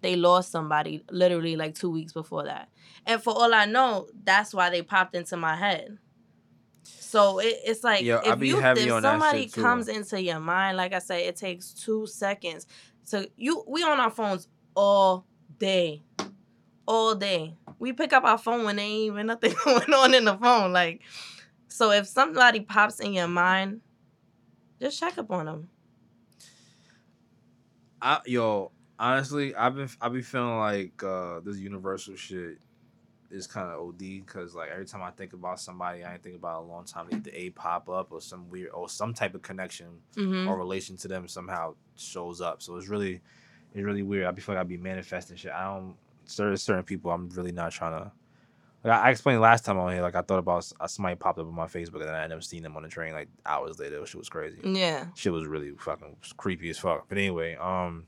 They lost somebody literally like two weeks before that. And for all I know, that's why they popped into my head. So it, it's like, yo, if, you, if somebody comes into your mind, like I said, it takes two seconds. So you, we on our phones all day, all day. We pick up our phone when there ain't even nothing going on in the phone. Like, so if somebody pops in your mind, just check up on them. I, yo... Honestly, I've been I've been feeling like uh, this universal shit is kind of O D because like every time I think about somebody I ain't think about in a long time, they either a pop up or some weird or some type of connection mm-hmm. or relation to them somehow shows up. So it's really it's really weird. I be feeling like I be manifesting shit. I don't certain certain people I'm really not trying to. Like I explained last time on here, like I thought about somebody popped up on my Facebook and then I ended up seeing them on the train like hours later. Shit was crazy. Yeah, shit was really fucking creepy as fuck. But anyway, um.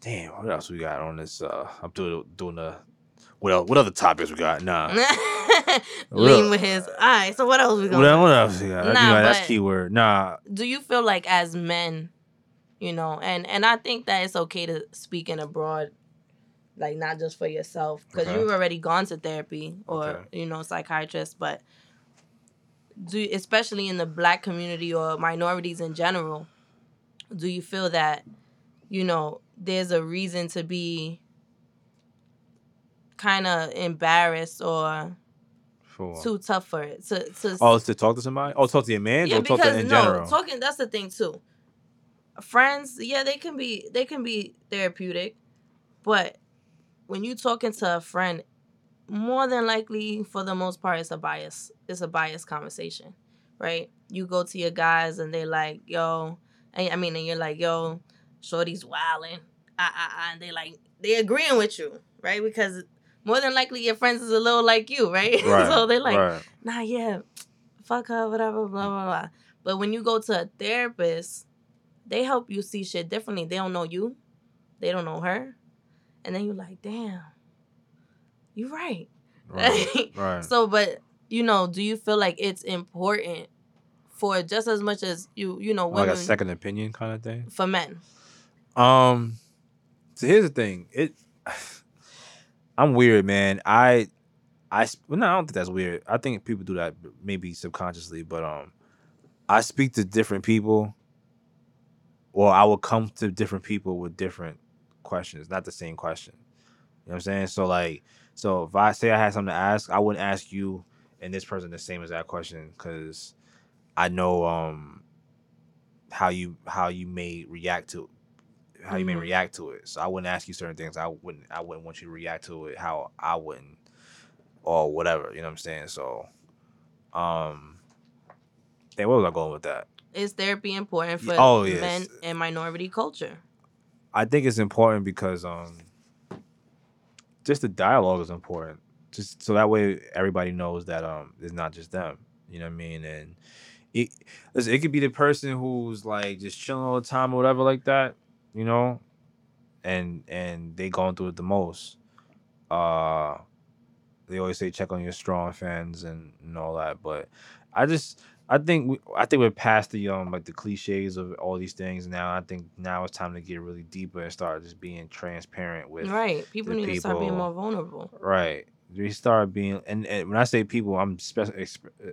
Damn, what else we got on this? Uh, I'm doing doing the what else, what other topics we got? Nah, lean with his. All right, so what else we got? What, what else we got? Nah, you know, that's keyword. Nah. Do you feel like as men, you know, and and I think that it's okay to speak in abroad, like not just for yourself, because okay. you've already gone to therapy or okay. you know psychiatrist, but do especially in the Black community or minorities in general, do you feel that, you know, there's a reason to be kind of embarrassed or sure. too tough for it. To, to, oh, it's to talk to somebody? Oh, talk to your man? Yeah, or because, talk to in no, general? Talking, that's the thing, too. Friends, yeah, they can be they can be therapeutic, but when you're talking to a friend, more than likely, for the most part, it's a bias. It's a biased conversation, right? You go to your guys, and they like, yo, I mean, and you're like, yo, shorty's wilding, ah, ah, ah, and they like they agreeing with you, right? Because more than likely your friends is a little like you, right? right so they like, right. nah, yeah, fuck her, whatever, blah blah blah. But when you go to a therapist, they help you see shit differently. They don't know you, they don't know her, and then you're like, damn, you're right. Right. right. So, but you know, do you feel like it's important for just as much as you, you know, women, like a second opinion kind of thing for men? Um, so here's the thing. It, I'm weird, man. I, I, well, no, I don't think that's weird. I think people do that maybe subconsciously, but um, I speak to different people, or I will come to different people with different questions, not the same question. You know what I'm saying? So like, so if I say I had something to ask, I wouldn't ask you and this person the same as that question because I know um how you how you may react to it. How you may mm-hmm. react to it. So I wouldn't ask you certain things. I wouldn't I wouldn't want you to react to it how I wouldn't or whatever. You know what I'm saying? So um then where was I going with that? Is therapy important for oh, yes. men and minority culture? I think it's important because um just the dialogue is important. Just so that way everybody knows that um it's not just them. You know what I mean? And it listen, it could be the person who's like just chilling all the time or whatever like that. You know, and and they going through it the most. Uh, they always say check on your strong fans and, and all that. But I just I think we I think we're past the um like the cliches of all these things now. I think now it's time to get really deeper and start just being transparent with right. People need people. to start being more vulnerable. Right. We start being and, and when I say people, I'm spe-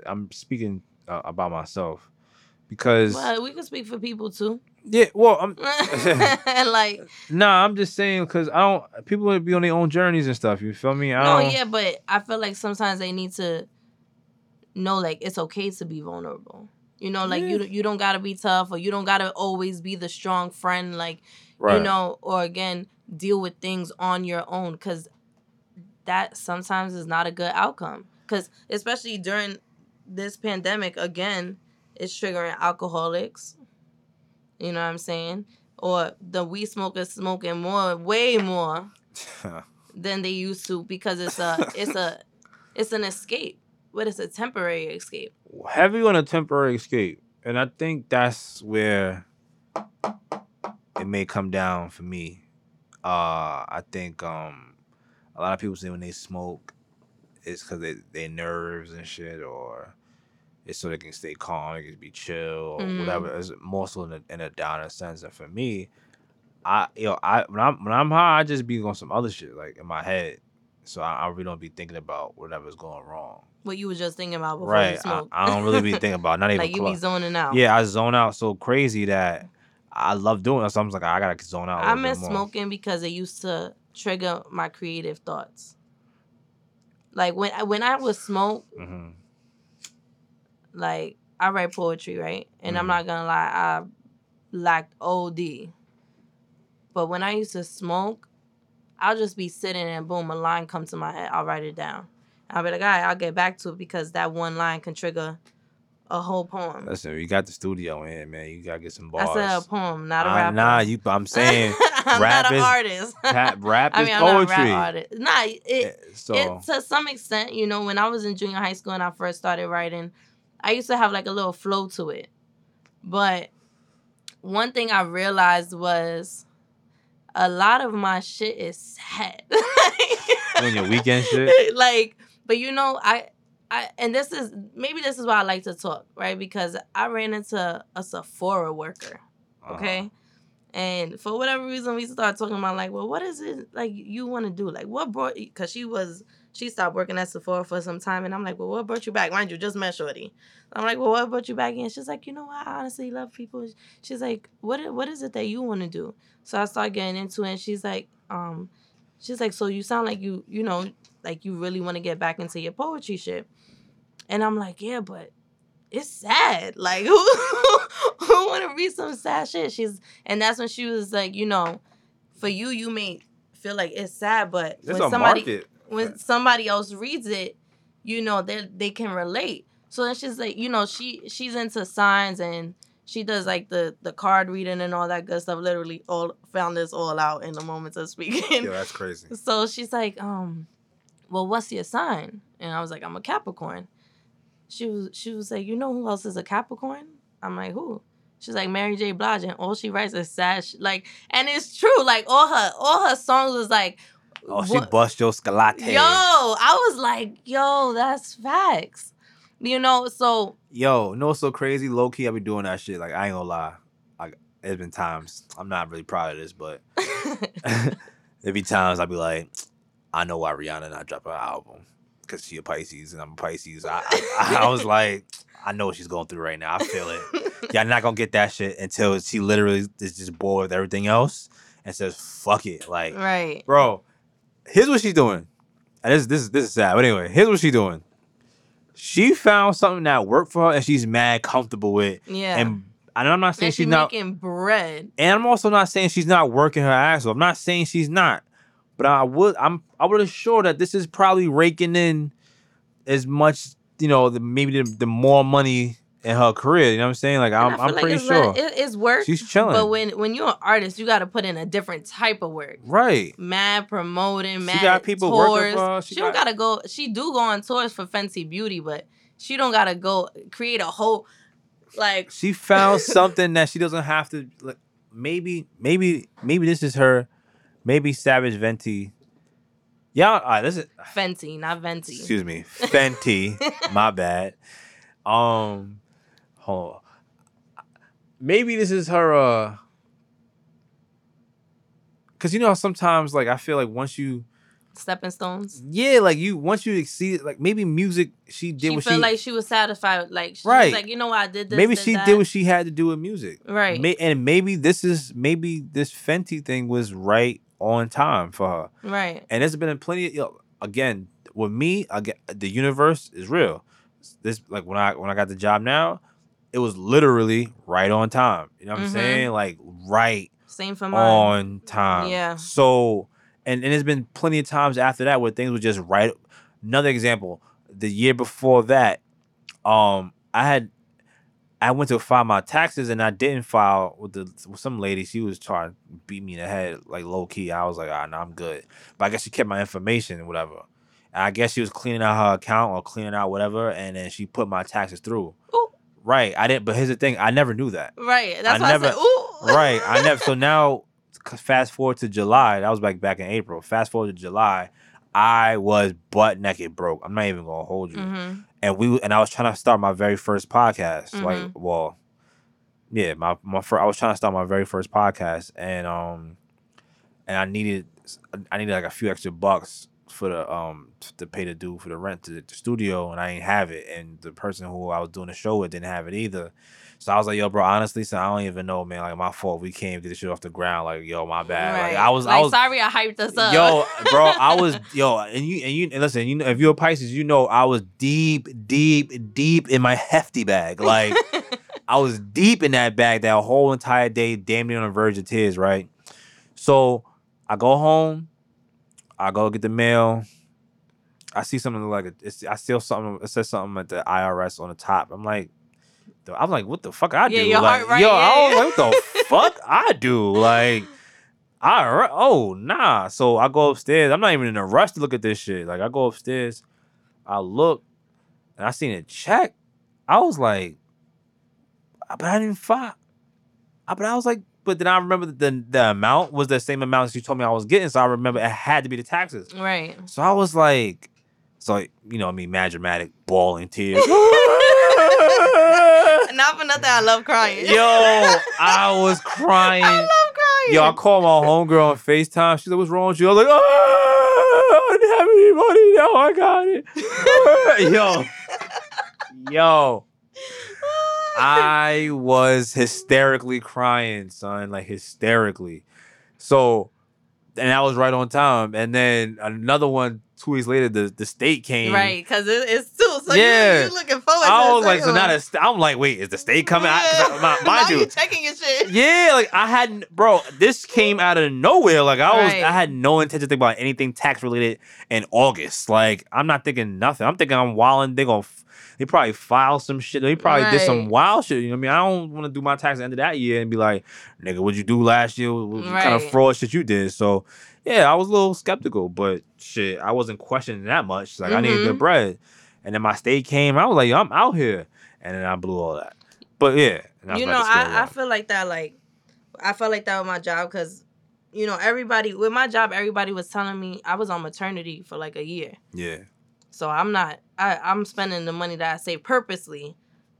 I'm speaking uh, about myself because well, we can speak for people too. Yeah, well, I'm like nah. I'm just saying because I don't. People would be on their own journeys and stuff. You feel me? I no, don't, yeah, but I feel like sometimes they need to know, like, it's okay to be vulnerable. You know, like, yeah. you you don't got to be tough, or you don't got to always be the strong friend, like, right. you know, or again, deal with things on your own, because that sometimes is not a good outcome. Because especially during this pandemic, again, it's triggering alcoholics, you know what I'm saying? Or the weed smokers smoking more, way more than they used to, because it's a, it's a, it's an escape, but it's a temporary escape. Heavy on a temporary escape, and I think that's where it may come down for me. Uh, I think um, a lot of people say when they smoke, it's because they they nerves and shit, or it's so they can stay calm, they can be chill, or mm. whatever. It's more so in a, in a downer sense. And for me, I you know I when I'm when I'm high, I just be on some other shit like in my head, so I, I really don't be thinking about whatever's going wrong. What you were just thinking about before right. you smoked. I, I don't really be thinking about not even like you close. Be zoning out. Yeah, I zone out so crazy that I love doing it. So I'm like, I gotta zone out. I miss smoking because it used to trigger my creative thoughts. Like when when I would smoke. Mm-hmm. Like, I write poetry, right? And mm-hmm. I'm not gonna lie, I lacked O D. But when I used to smoke, I'll just be sitting and boom, a line comes to my head. I'll write it down. I'll be like, all right, I'll get back to it because that one line can trigger a whole poem. Listen, you got the studio in, man. You gotta get some bars. I said a poem, not a uh, rapper. Nah, you, I'm saying I'm rap not an is, artist. Rap, rap I mean, is I'm poetry. Not a rap artist. Nah, it, so. it, to some extent, you know, when I was in junior high school and I first started writing, I used to have like a little flow to it. But one thing I realized was a lot of my shit is sad. On your weekend shit? Like, but you know, I, I, and this is, maybe this is why I like to talk, right? Because I ran into a Sephora worker, okay? Uh-huh. And for whatever reason, we started talking about like, well, what is it like you want to do? Like what brought, because she was, she stopped working at Sephora for some time. And I'm like, well, what brought you back? Mind you, just met shorty. I'm like, well, what brought you back? And she's like, you know what? I honestly love people. She's like, what, what is it that you want to do? So I started getting into it. And she's like, um, she's like, so you sound like you, you know, like you really want to get back into your poetry shit. And I'm like, yeah, but it's sad. Like, who, who want to read some sad shit? She's, and that's when she was like, you know, for you, you may feel like it's sad, but it's when somebody... Market. When somebody else reads it, you know, they they can relate. So then she's like, you know, she she's into signs and she does like the, the card reading and all that good stuff. Literally all found this all out in the moments of speaking. Yeah, that's crazy. So she's like, um, well, what's your sign? And I was like, I'm a Capricorn. She was she was like, you know who else is a Capricorn? I'm like, who? She's like Mary J. Blige, and all she writes is sad. Like, and it's true. Like all her all her songs was like. Oh, she what? Bust your scalate. Yo, I was like, yo, that's facts. You know, so. Yo, you know what's so crazy? Low key, I be doing that shit. Like, I ain't gonna lie. Like, there's been times, I'm not really proud of this, but there be times I be like, I know why Rihanna not dropping her album. Because she a Pisces and I'm a Pisces. I, I, I was like, I know what she's going through right now. I feel it. Y'all not gonna get that shit until she literally is just bored with everything else and says, fuck it. Like, right. Bro. Here's what she's doing. And this, this, this is sad. But anyway, here's what she's doing. She found something that worked for her and she's mad comfortable with. Yeah. And, and I'm not saying she's, she's not... making bread. And I'm also not saying she's not working her ass off. I'm not saying she's not. But I would I'm I would assure that this is probably raking in as much, you know, the, maybe the, the more money in her career. You know what I'm saying? Like, I'm, I'm like pretty it's sure. Like, it, it's work. She's chilling. But when, when you're an artist, you got to put in a different type of work. Right. Mad promoting, mad tours. She got people tours. working for her. She, she got... don't got to go. She do go on tours for Fenty Beauty, but she don't got to go create a whole, like. She found something that she doesn't have to, like, maybe, maybe, maybe this is her. Maybe Savage Fenty. Yeah, all right, this is. Fenty, not Venti. Excuse me. Fenty. My bad. Um... Hold on. Maybe this is her, uh, because you know sometimes like I feel like once you stepping stones, yeah, like you once you exceed like maybe music she did. She what felt she, like she was satisfied, like she right. was like you know what I did. This, maybe this, she that. did what she had to do with music, right? May, and maybe this is maybe this Fenty thing was right on time for her, right? And there's been plenty of you know, again with me, again the universe is real. this like when I when I got the job now, it was literally right on time. You know what mm-hmm. I'm saying? Like right Same for mine. on time. Yeah. So and, and there's been plenty of times after that where things were just right. Another example, the year before that, um, I had I went to file my taxes and I didn't file with the with some lady. She was trying to beat me in the head, like low key. I was like, ah, no, nah, I'm good. But I guess she kept my information and whatever. And I guess she was cleaning out her account or cleaning out whatever, and then she put my taxes through. Ooh. Right. I didn't. But here's the thing. I never knew that. Right. That's I why never, I said, ooh. Right. I never. So now, fast forward to July. That was like back in April. Fast forward to July. I was butt naked broke. I'm not even going to hold you. Mm-hmm. And we and I was trying to start my very first podcast. Mm-hmm. Like, well, yeah, my my first, I was trying to start my very first podcast, and um, and I needed I needed like a few extra bucks for the um to pay the due for the rent to the studio, and I didn't have it, and the person who I was doing the show with didn't have it either. So I was like, yo, bro, honestly, so I don't even know, man. Like, my fault. We can't get this shit off the ground. Like, yo, my bad. Right. Like, I was, like, I was sorry, I hyped us up. Yo, bro, I was, yo, and you, and you, and listen, you know, if you're a Pisces, you know, I was deep, deep, deep in my hefty bag. Like, I was deep in that bag that whole entire day, damn near on the verge of tears, right? So I go home, I go get the mail. I see something like it's, I steal something. It says something at the I R S on the top. I'm like. I'm like, what the fuck I do? Yeah, your like, heart right yo, I was like, what the fuck I do? Like, I oh nah. So I go upstairs. I'm not even in a rush to look at this shit. Like, I go upstairs, I look, and I seen a check. I was like, but I didn't file. But I was like, but then I remember that the the amount was the same amount as you told me I was getting. So I remember it had to be the taxes. Right. So I was like, so you know, I mean, mad dramatic, bawling tears. Not for nothing, I love crying. Yo, I was crying. I love crying. Yo, I called my homegirl on FaceTime. She's like, what's wrong with you? I was like, oh, I didn't have any money. Now I got it. Yo. Yo. I was hysterically crying, son. Like, hysterically. So, and I was right on time. And then another one, two weeks later, the, the state came. Right, because it, it's two. So yeah. you're, you're looking forward to it. I was like, so now st- I'm like, wait, is the state coming? Yeah. I, my, mind you, you checking your shit. Yeah, like I hadn't, bro, this came out of nowhere. Like I was, right. I had no intention to think about anything tax related in August. Like I'm not thinking nothing. I'm thinking I'm wilding. They gonna, they probably file some shit. They probably right. did some wild shit. You know what I mean? I don't want to do my tax at the end of that year and be like, nigga, what'd you do last year? What right. kind of fraud shit you did? So, yeah, I was a little skeptical, but shit, I wasn't questioning that much. Like, mm-hmm. I needed the bread. And then my state came, I was like, yo, I'm out here. And then I blew all that. But yeah. You know, I, I feel like that, like, I felt like that with my job because, you know, everybody, with my job, everybody was telling me I was on maternity for like a year. Yeah. So I'm not, I, I'm spending the money that I saved purposely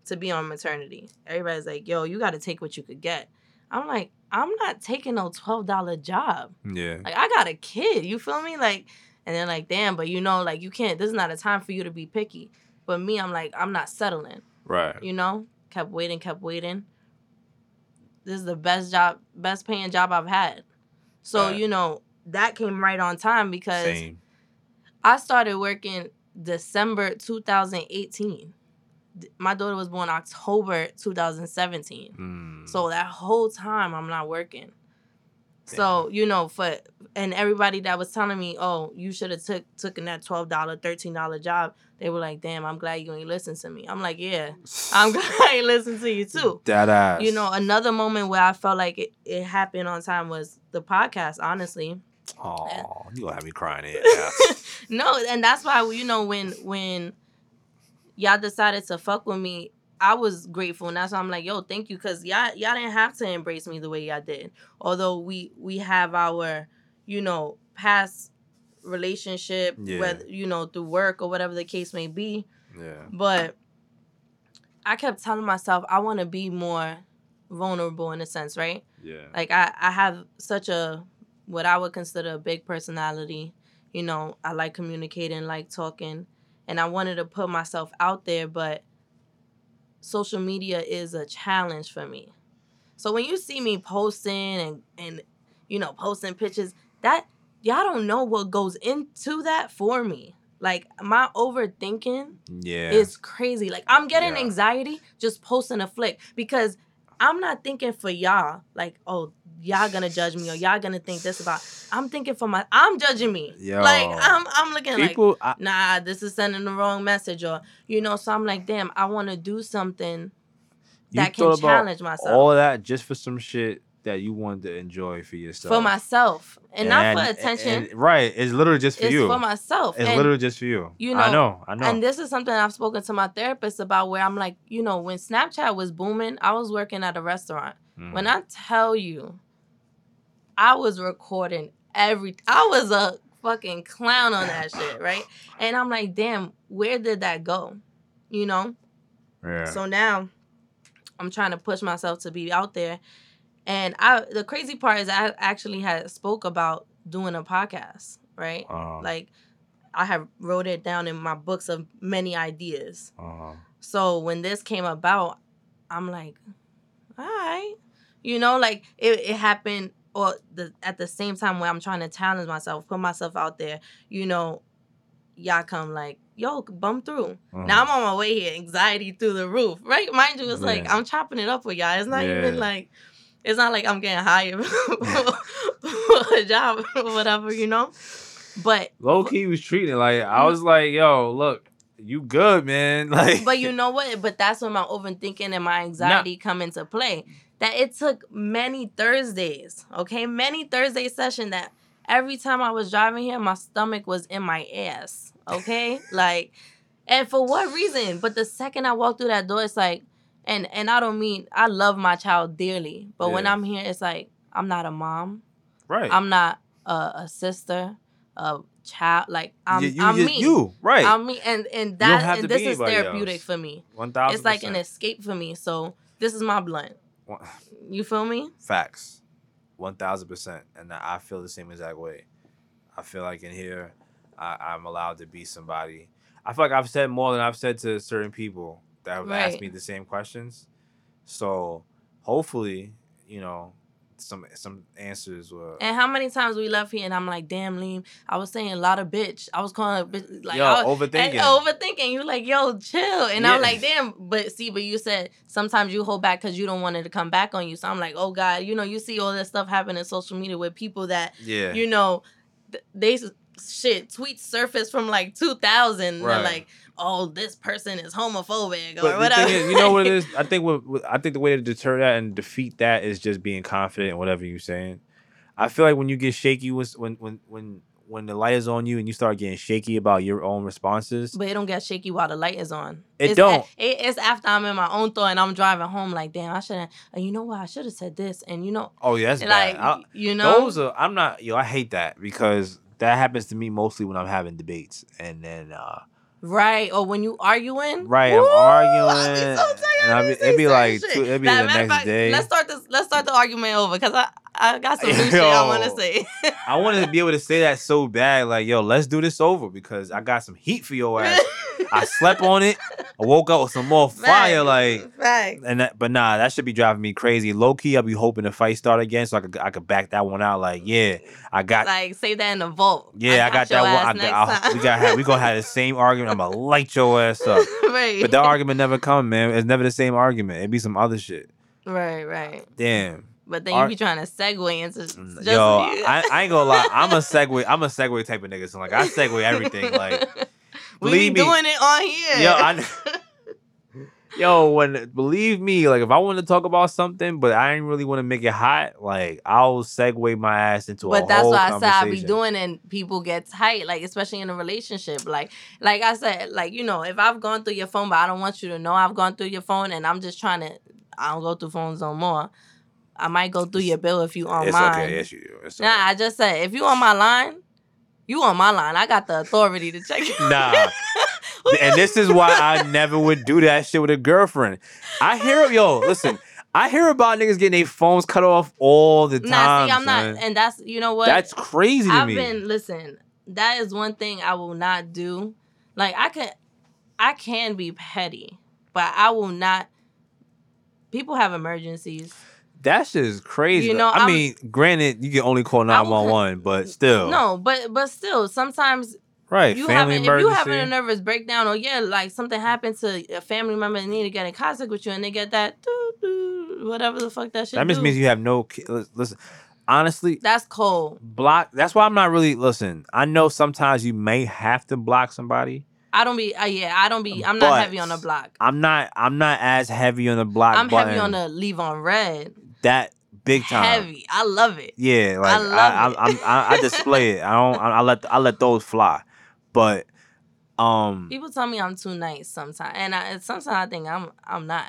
to be on maternity. Everybody's like, yo, you got to take what you could get. I'm like, I'm not taking no twelve dollars job. Yeah. Like, I got a kid. You feel me? Like, and they're like, damn, but you know, like, you can't, this is not a time for you to be picky. But me, I'm like, I'm not settling. Right. You know? Kept waiting, kept waiting. This is the best job, best paying job I've had. So, right. you know, that came right on time because Same. I started working December twenty eighteen. My daughter was born October twenty seventeen. Mm. So that whole time I'm not working. Damn. So, you know, for and everybody that was telling me, oh, you should have took took in that twelve dollars, thirteen dollars job, they were like, damn, I'm glad you ain't listen to me. I'm like, yeah, I'm glad I ain't listen to you too. That ass. You know, another moment where I felt like it, it happened on time was the podcast, honestly. Oh, you gonna have me crying here. Yeah. No, and that's why, you know, when when... y'all decided to fuck with me, I was grateful. And that's why I'm like, yo, thank you. Because y'all, y'all didn't have to embrace me the way y'all did. Although we we have our, you know, past relationship, yeah. whether, you know, through work or whatever the case may be. Yeah. But I kept telling myself I want to be more vulnerable in a sense, right? Yeah. Like, I, I have such a, what I would consider a big personality. You know, I like communicating, like talking. And I wanted to put myself out there, but social media is a challenge for me. So when you see me posting and, and you know, posting pictures, that y'all don't know what goes into that for me. Like, my overthinking yeah. is crazy. Like, I'm getting yeah. anxiety just posting a flick because I'm not thinking for y'all. Like, oh, y'all gonna judge me or y'all gonna think this about. I'm thinking for my. I'm judging me. Yo, like, I'm I'm looking people, like, I, nah, this is sending the wrong message or, you know, so I'm like, damn, I want to do something that can challenge myself. All of that just for some shit that you wanted to enjoy for yourself. For myself. And, and not for attention. And, and, right. It's literally just for it's you. It's for myself. It's and, literally just for you. You know, I know. I know. And this is something I've spoken to my therapist about where I'm like, you know, when Snapchat was booming, I was working at a restaurant. Mm. When I tell you, I was recording every... I was a fucking clown on that shit, right? And I'm like, damn, where did that go? You know? Yeah. So now I'm trying to push myself to be out there. And I, the crazy part is I actually had spoke about doing a podcast, right? Uh-huh. Like, I have wrote it down in my books of many ideas. Uh-huh. So when this came about, I'm like, all right. You know, like, it, it happened or the, at the same time where I'm trying to challenge myself, put myself out there, you know, y'all come like, yo, bum through. Uh-huh. Now I'm on my way here, anxiety through the roof, right? Mind you, it's yeah. like, I'm chopping it up with y'all. It's not yeah. even like... It's not like I'm getting hired for a job or whatever, you know? But... Low-key was treating it like... I was like, yo, look, you good, man. Like, but you know what? But that's when my overthinking and my anxiety nah. come into play. That it took many Thursdays, okay? Many Thursday session that every time I was driving here, my stomach was in my ass, okay? Like, and for what reason? But the second I walked through that door, it's like... And and I don't mean, I love my child dearly. But yeah. when I'm here, it's like, I'm not a mom. Right. I'm not a, a sister, a child. Like, I'm, you, you, I'm you, me. You, right. I'm me. And, and, that, and this is therapeutic else. For me. one thousand percent It's like an escape for me. So this is my blunt. One, you feel me? Facts. one thousand percent And I feel the same exact way. I feel like in here, I, I'm allowed to be somebody. I feel like I've said more than I've said to certain people that have right. asked me the same questions. So hopefully, you know, some some answers were... And how many times we left here and I'm like, damn, Liam, I was saying a lot of bitch. I was calling a bitch... Like, yo, I was, overthinking. And, overthinking. You were like, yo, chill. And yeah. I'm like, damn. But see, but you said sometimes you hold back because you don't want it to come back on you. So I'm like, oh, God. You know, you see all this stuff happening in social media with people that, yeah. you know, th- they... Shit, tweets surfaced from like two thousand Right. They're like, "Oh, this person is homophobic or but whatever." Is, you know what it is? I think what, what I think the way to deter that and defeat that is just being confident in whatever you're saying. I feel like when you get shaky, when when when when the light is on you and you start getting shaky about your own responses, but it don't get shaky while the light is on. It it's don't. A, it, it's after I'm in my own thought and I'm driving home like, damn, I shouldn't. You know what? I should have said this, and you know. Oh yeah, that's like bad. I, you know. Those are. I'm not. Yo, I hate that because. That happens to me mostly when I'm having debates, and then uh, right or when you arguing, right? Woo! I'm arguing, I'll be so tired and I'll be, it'd be like two, it'd be that the next fact, day. Let's start this. Let's start the argument over because I, I got some new shit I want to say. I want to be able to say that so bad, like yo, let's do this over because I got some heat for your ass. I slept on it. I woke up with some more fire, Max, like Max. And that, but nah, that should be driving me crazy. Low key, I'll be hoping the fight start again, so I could I could back that one out. Like yeah, I got like save that in the vault. Yeah, I got, I got that one. I got, I, we got have, we gonna have the same argument. I'm gonna light your ass up. Right. But that argument never come, man. It's never the same argument. It be some other shit. Right, right. Damn. But then Ar- you be trying to segue into just yo. I, I ain't gonna lie. I'm a segue. I'm a segue type of nigga. So like I segue everything. Like. Believe we be me, doing it on here. Yo, I, yo, when believe me, like if I want to talk about something, but I didn't really want to make it hot, like I'll segue my ass into but a whole conversation. But that's what I said I be doing, and people get tight, like especially in a relationship. Like, like I said, like you know, if I've gone through your phone, but I don't want you to know I've gone through your phone, and I'm just trying to, I don't go through phones no more. I might go through your bill if you on it's mine. Okay, yes, you do. It's nah, okay. I just said if you on my line. You on my line. I got the authority to check you. Nah. And this is why I never would do that shit with a girlfriend. I hear, yo, listen, I hear about niggas getting their phones cut off all the time. Nah, see, I'm son. not, and that's, you know what? That's crazy to I've me. I've been, listen, that is one thing I will not do. Like, I can, I can be petty, but I will not, people have emergencies. That shit is crazy. You know, I I'm, mean, granted, you can only call nine one one, but still. No, but but still, sometimes Right. You family having, emergency. If you're having a nervous breakdown, or yeah, like something happened to a family member and they need to get in contact with you and they get that doo, doo, whatever the fuck that shit That just do. means you have no... Listen, honestly... That's cold. Block... That's why I'm not really... Listen, I know sometimes you may have to block somebody. I don't be... Uh, yeah, I don't be... I'm not heavy on the block. I'm not I'm not as heavy on the block I'm button. Heavy on the leave on red. That... Big time, heavy. I love it. Yeah, like I love I, it. I, I, I, I display it. I don't. I, I let I let those fly, but um, people tell me I'm too nice sometimes, and I, sometimes I think I'm I'm not.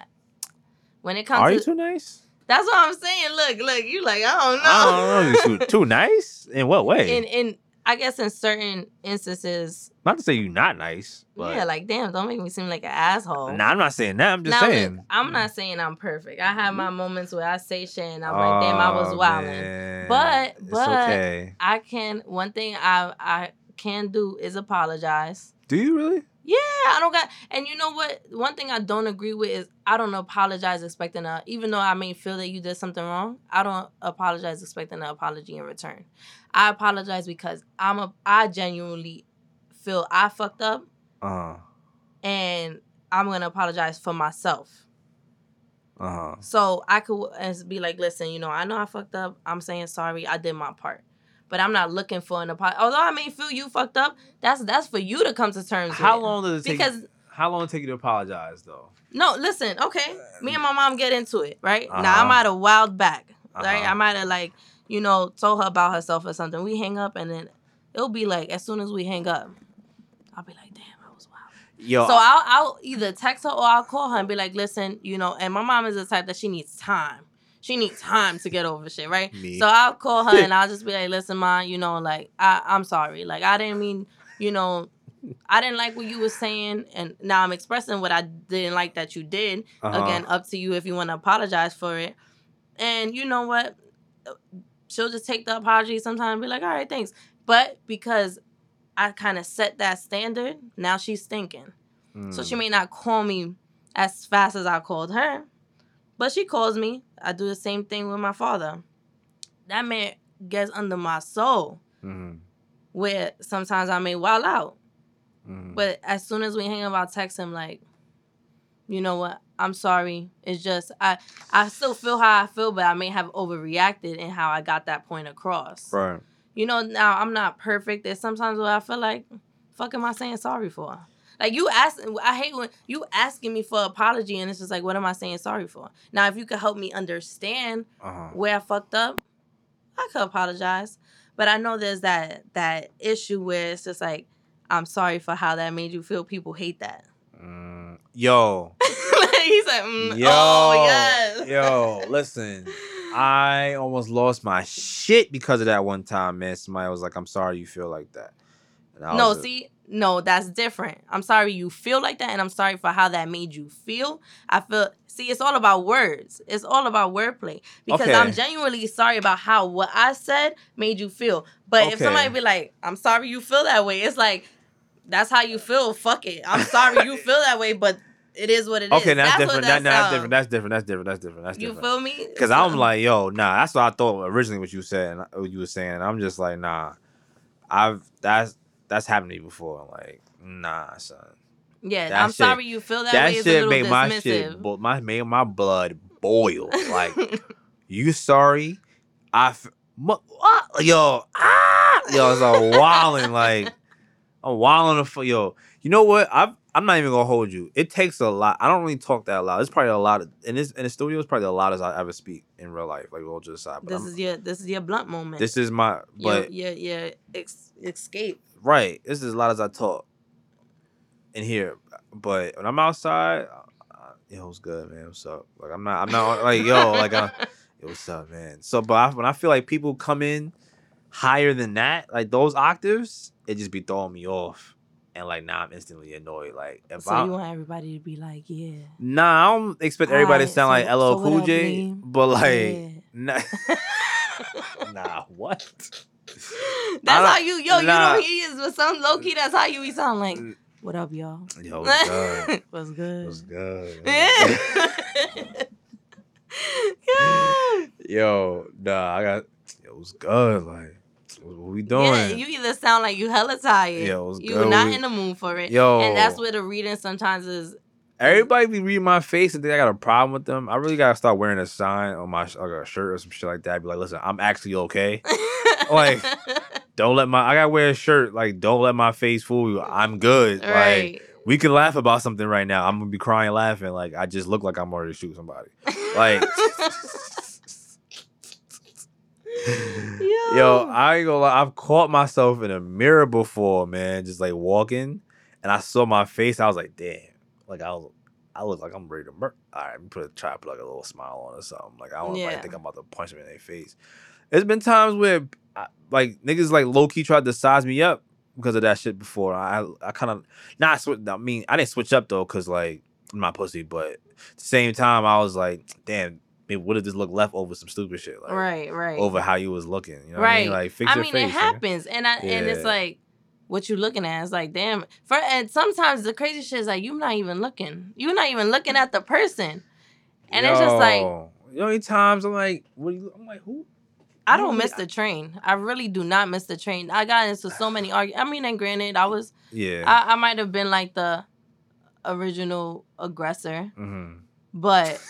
When it comes, are to, you too nice? That's what I'm saying. Look, look, you like I don't know. I don't know. You too, too nice in what way? In in I guess in certain instances. Not to say you're not nice. But yeah, like damn, don't make me seem like an asshole. Nah, I'm not saying that. I'm just now, saying. Look, I'm not saying I'm perfect. I have my moments where I say shit and I'm oh, like, damn, I was wilding. But it's but okay. I can. One thing I I can do is apologize. Do you really? Yeah, I don't got. And you know what? One thing I don't agree with is I don't apologize expecting a. Even though I may feel that you did something wrong, I don't apologize expecting an apology in return. I apologize because I'm a. I genuinely. Feel I fucked up, uh-huh. and I'm gonna apologize for myself. Uh-huh. So I could be like, listen, you know, I know I fucked up. I'm saying sorry. I did my part, but I'm not looking for an apology. Although I may feel you fucked up, that's that's for you to come to terms with. How long does it take? Because how long does it take you to apologize, though? No, listen. Okay, me and my mom get into it, right? Uh-huh. Now I might have wild back, uh-huh. right? I might have like, you know, told her about herself or something. We hang up, and then it'll be like as soon as we hang up. I'll be like, damn, I was wild. Yo, so I'll I'll either text her or I'll call her and be like, listen, you know, and my mom is the type that she needs time. She needs time to get over shit, right? Me. So I'll call her and I'll just be like, listen, ma, you know, like, I, I'm sorry. Like, I didn't mean, you know, I didn't like what you were saying. And now I'm expressing what I didn't like that you did. Uh-huh. Again, up to you if you want to apologize for it. And you know what? She'll just take the apology sometimes and be like, all right, thanks. But because... I kind of set that standard. Now she's thinking. Mm. So she may not call me as fast as I called her, but she calls me. I do the same thing with my father. That man gets under my soul, mm. where sometimes I may wild out. Mm. But as soon as we hang up, I'll text him like, you know what? I'm sorry. It's just, I, I still feel how I feel, but I may have overreacted in how I got that point across. Right. You know, now I'm not perfect. There's sometimes where I feel like, fuck am I saying sorry for? Like, you asking, I hate when you asking me for an apology and it's just like, what am I saying sorry for? Now, if you could help me understand uh-huh. where I fucked up, I could apologize. But I know there's that that issue where it's just like, I'm sorry for how that made you feel. People hate that. Mm, yo. He's like, mm, yo, oh, yes. Yo, listen. I almost lost my shit because of that one time, man. Somebody was like, I'm sorry you feel like that. No, a- see? No, that's different. I'm sorry you feel like that, and I'm sorry for how that made you feel. I feel... See, it's all about words. It's all about wordplay. Because okay. I'm genuinely sorry about how what I said made you feel. But okay. if somebody be like, I'm sorry you feel that way, it's like, that's how you feel. Fuck it. I'm sorry you feel that way, but... It is what it okay, is. Okay, that's, that's, that's, that, no, that's different. That's different. That's different. That's different. That's different. You feel me? Because I'm like, yo, nah. That's what I thought originally. What you said, what you were saying. And I'm just like, nah. I've that's that's happened to me before. Like, nah, son. Yeah, that I'm shit, sorry you feel that, that way. That shit made my shit, my made my blood boil. Like, you sorry? I, f- my, uh, yo, ah, yo, it's like wilding. Like, I'm wilding for yo. You know what? I've. I'm not even gonna hold you. It takes a lot. I don't really talk that loud. It's probably a lot of, in this in the studio. It's probably the loudest I ever speak in real life. Like all just aside. But this I'm, is your this is your blunt moment. This is my but your your, your ex- escape. Right. This is as loud as I talk. In here, but when I'm outside, uh, yo, it's good, man. What's up? Like I'm not I'm not like yo like I, yo, what's up, man? So, but I, when I feel like people come in higher than that, like those octaves, it just be throwing me off. And like now, nah, I'm instantly annoyed. Like, if so I'm, you want everybody to be like, yeah. Nah, I don't expect all everybody right, to sound so, like L L Cool so J, but like, yeah. nah, nah, what? That's how you, yo, nah. You know who he is, but some low key. That's how you he sound like. What up, y'all? Yo, what's good? What's good? What's good? Yeah. yeah. Yo, nah, I got. It was good, like. What we doing? Yeah, you either sound like you hella tired. Yeah, you're not we... in the mood for it. Yo. And that's where the reading sometimes is. Everybody be reading my face and think I got a problem with them. I really got to start wearing a sign on my like a shirt or some shit like that. Be like, listen, I'm actually okay. Like, don't let my... I got to wear a shirt. Like, don't let my face fool you. I'm good. Right. Like, we can laugh about something right now. I'm going to be crying laughing. Like, I just look like I'm ready to shoot somebody. Like... Yo. Yo, I ain't gonna lie. I've caught myself in a mirror before, man. Just like walking, and I saw my face. I was like, damn. Like I was, I look like I'm ready to murder. All right, let me put a try put like a little smile on or something. Like I don't yeah. like think I'm about to punch him in their face. There's been times where, I, like niggas like low key tried to size me up because of that shit before. I I kind of not. Nah, I mean, I didn't switch up though, cause like I'm not pussy. But at the same time, I was like, damn. Maybe what if this look left over some stupid shit? Like, right, right. Over how you was looking. You know right. what I mean? Like, fix I your mean, face. I mean, it happens. And, I, yeah. and it's like, what you looking at? It's like, damn. For, and sometimes the crazy shit is like, you're not even looking. You're not even looking at the person. And Yo. It's just like. You know, times I'm like, what are you, I'm like, who? I don't miss the train. I really do not miss the train. I got into so many arguments. I mean, and granted, I was. Yeah. I, I might have been like the original aggressor. Mm-hmm. But.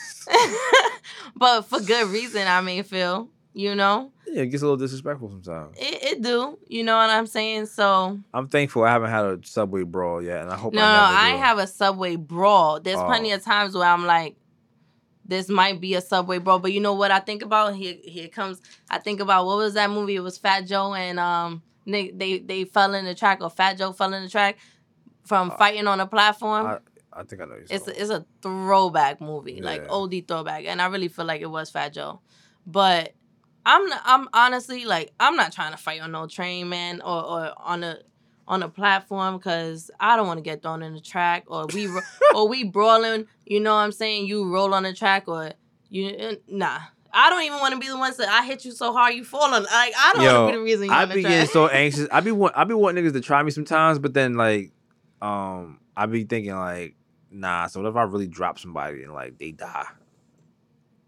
But for good reason, I mean, Phil, you know? Yeah, it gets a little disrespectful sometimes. It, it do. You know what I'm saying? So... I'm thankful I haven't had a Subway brawl yet, and I hope no, I never No, I do. Have a Subway brawl. There's oh. plenty of times where I'm like, this might be a Subway brawl. But you know what I think about? Here here comes... I think about, what was that movie? It was Fat Joe and um they they, they fell in the track, or Fat Joe fell in the track from uh, fighting on a platform. I, I think I know you. It's a, it's a throwback movie, yeah. like O D throwback, and I really feel like it was Fat Joe. But I'm I'm honestly like I'm not trying to fight on no train, man, or, or on a on a platform, because I don't want to get thrown in the track, or we or we brawling. You know what I'm saying? You roll on the track, or you nah. I don't even want to be the ones that I hit you so hard you fall on. Like I don't want to be the reason. You I be getting so anxious. I be want I be wanting niggas to try me sometimes, but then like um I be thinking like. Nah, so what if I really drop somebody and, like, they die?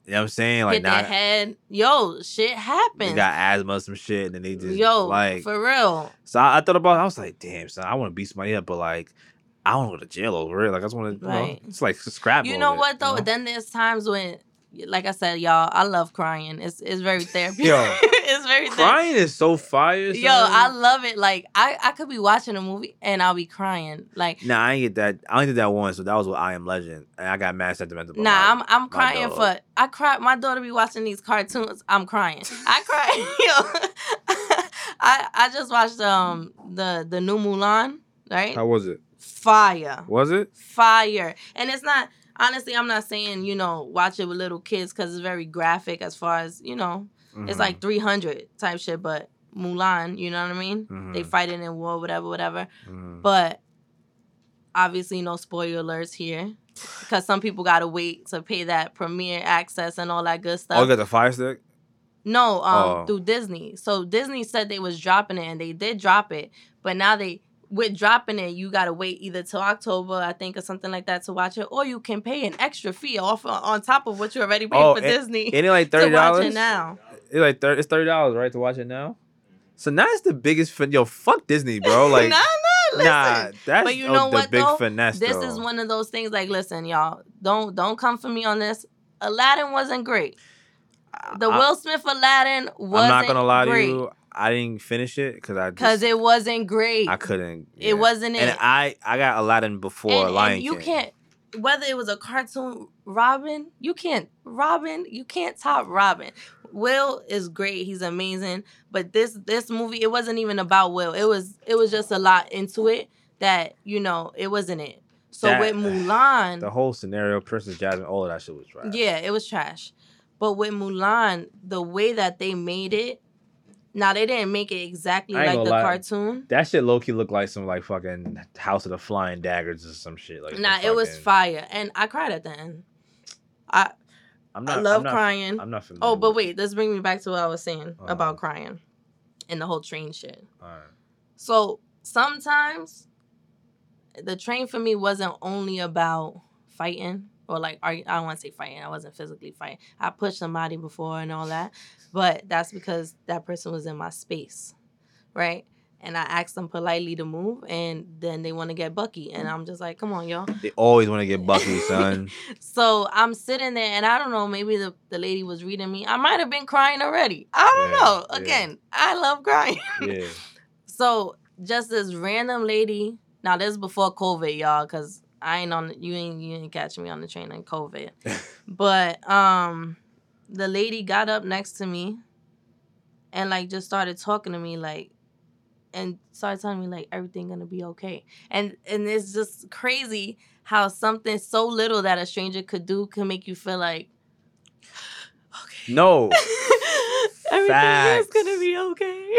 You know what I'm saying? Like, hit their head. Yo, shit happens. They got asthma, some shit, and then they just, Yo, like... for real. So I, I thought about it. I was like, damn, son, I want to beat somebody up, but, like, I don't want to go to jail over it. Like, I just want to, you right. know, it's like scrap You know what, bit, though? You know? Then there's times when, like I said, y'all, I love crying. It's it's very therapeutic. Yo, it's very crying ther- is so fire. Son. Yo, I love it. Like I, I could be watching a movie and I'll be crying. Like nah, I ain't get that. I only did that once. So that was with I Am Legend, and I got mad sentimental. Nah, my, I'm I'm crying for. I cry. My daughter be watching these cartoons. I'm crying. I cry. Yo, I I just watched um the the new Mulan. Right. How was it? Fire. Was it? Fire. And it's not. Honestly, I'm not saying, you know, watch it with little kids because it's very graphic as far as, you know, mm-hmm. it's like three hundred type shit, but Mulan, you know what I mean? Mm-hmm. They fighting in war, whatever, whatever. Mm-hmm. But obviously no spoiler alerts here because some people got to wait to pay that premiere access and all that good stuff. Oh, you got the Fire Stick? No, um, oh. through Disney. So Disney said they was dropping it, and they did drop it, but now they... With dropping it, you got to wait either till October, I think, or something like that to watch it. Or you can pay an extra fee off on top of what you already paid oh, for and, Disney. Ain't it like thirty dollars? To watch it now. It's, like thirty, it's thirty dollars, right, to watch it now? So now it's the biggest... Fin- Yo, fuck Disney, bro. Like, nah, nah, listen. Nah, that's but you know oh, what, the big though? Finesse, This though. Is one of those things, like, listen, y'all, don't don't come for me on this. Aladdin wasn't great. The I, Will Smith Aladdin wasn't great. I'm not going to lie great. to you. I didn't finish it because I because it wasn't great. I couldn't. Yeah. It wasn't it. And I, I got Aladdin before and, Lion and you King. You can't, whether it was a cartoon Robin, you can't, Robin, you can't top Robin. Will is great. He's amazing. But this this movie, it wasn't even about Will. It was it was just a lot into it that, you know, it wasn't it. So that, with Mulan. The whole scenario, Princess Jasmine, all of that shit was trash. Yeah, it was trash. But with Mulan, the way that they made it, now, they didn't make it exactly like the lie. cartoon. That shit low-key looked like some, like, fucking House of the Flying Daggers or some shit. Like nah, fucking... it was fire. And I cried at the end. I I'm not, I love I'm not, crying. I'm not familiar. Oh, but wait. This brings me back to what I was saying uh-huh. about crying and the whole train shit. All right. So, sometimes the train for me wasn't only about fighting or, like, I don't want to say fighting. I wasn't physically fighting. I pushed somebody before and all that. But that's because that person was in my space. right? And I asked them politely to move, and then they want to get Bucky. And I'm just like, come on, y'all. They always want to get Bucky, son. So I'm sitting there, and I don't know, maybe the, the lady was reading me. I might have been crying already. I don't yeah, know. Again, yeah. I love crying. Yeah. So just this random lady. Now, this is before COVID, y'all, because I ain't on, you ain't, you ain't catch me on the train in COVID. But um, the lady got up next to me and, like, just started talking to me, like, and started telling me, like, everything gonna be okay. And and it's just crazy how something so little that a stranger could do can make you feel like, okay. No. Everything Facts. Is gonna be okay.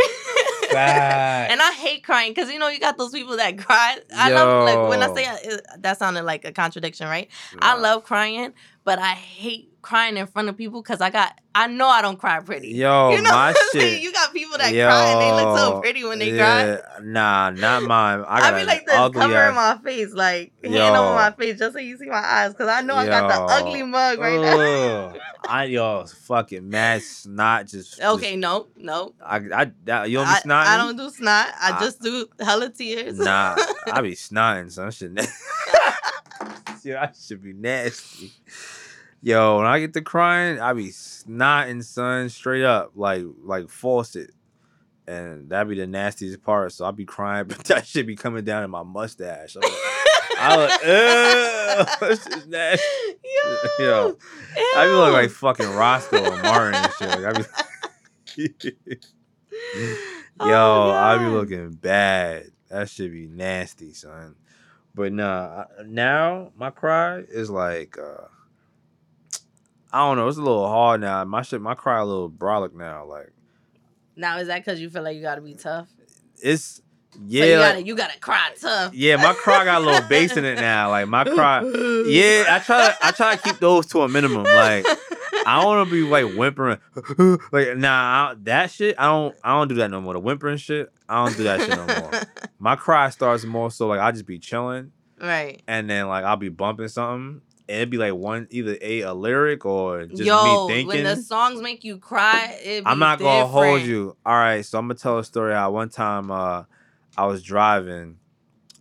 Facts. And I hate crying because, you know, you got those people that cry. I Yo. love, like, when I say it, that sounded like a contradiction, right? Yeah. I love crying, but I hate crying in front of people because I got, I know I don't cry pretty. Yo, you know my shit. You got people that Yo, cry and they look so pretty when they yeah. cry. Nah, not mine. I, I be like this, covering ass. my face, like Yo. hand over my face just so you see my eyes, because I know Yo. I got the ugly mug right Ugh. now. I Yo, fucking mad snot just. Okay, just, no, no. I, I, I You don't be snotting? I, I don't do snot. I, I just do hella tears. Nah, I be snotting some shit. Yo, I should be nasty. Yo, when I get to crying, I be snotting, son, straight up, like like faucet. And that be the nastiest part. So I be crying, but that shit be coming down in my mustache. I'm like, I look, ugh, this is nasty. Yo, Yo. I be looking like fucking Roscoe and Martin and shit. Like, I be Yo, oh I be looking bad. That shit be nasty, son. But nah, now my cry is like... Uh, I don't know. It's a little hard now. My shit, my cry a little brolic now. Like, now is that because you feel like you gotta be tough? It's yeah. So you, gotta, like, you gotta cry tough. Yeah, my cry got a little bass in it now. Like my cry. Yeah, I try to I try to keep those to a minimum. Like I don't wanna be like whimpering. Like nah, I, that shit. I don't. I don't do that no more. The whimpering shit. I don't do that shit no more. My cry starts more so like I just be chilling. Right. And then like I'll be bumping something. It'd be like one, either a, a lyric or just Yo, me thinking. When the songs make you cry, it I'm not different. Gonna hold you. All right, so I'm gonna tell a story. How one time, uh, I was driving,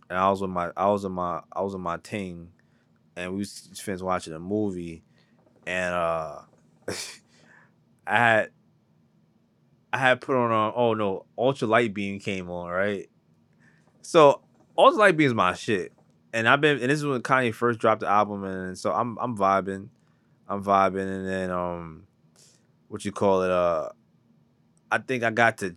and I was with my, I was in my, I was in my ting, and we was finished watching a movie, and uh, I had, I had put on, a, oh no, Ultra Light Beam came on, right? So Ultra Light Beam is my shit. And I've been, and this is when Kanye first dropped the album, and so I'm, I'm vibing, I'm vibing, and then um, what you call it? Uh, I think I got the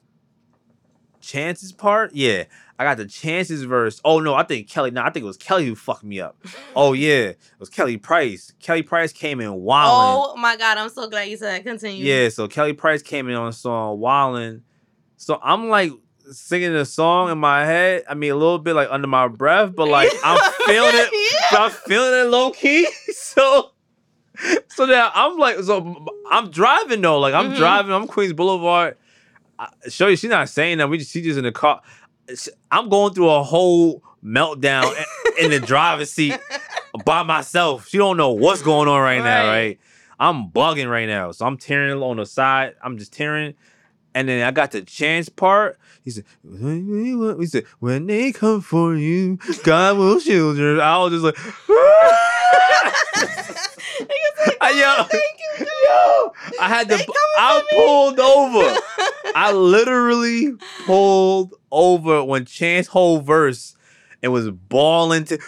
Chances part. Yeah, I got the Chances verse. Oh no, I think Kelly. No, I think it was Kelly who fucked me up. Oh yeah, it was Kelly Price. Kelly Price came in wildin'. Oh my God, I'm so glad you said that. Continue. Yeah, so Kelly Price came in on the song Wildin'. So I'm like. Singing a song in my head, I mean a little bit like under my breath, but like I'm feeling it. yeah. I'm feeling it low key. So, so now I'm like, so I'm driving though, like I'm mm-hmm. driving. I'm Queens Boulevard. I show you, she's not saying that. We just, she just in the car. I'm going through a whole meltdown in the driver's seat by myself. She don't know what's going on right, right now, right? I'm bugging right now, so I'm tearing on the side. I'm just tearing. And then I got the Chance part. He said, he said, when they come for you, God will shield you. I was just like, like God, yo, thank you, yo, I had to, I pulled over. I literally pulled over when Chance whole verse and was bawling to,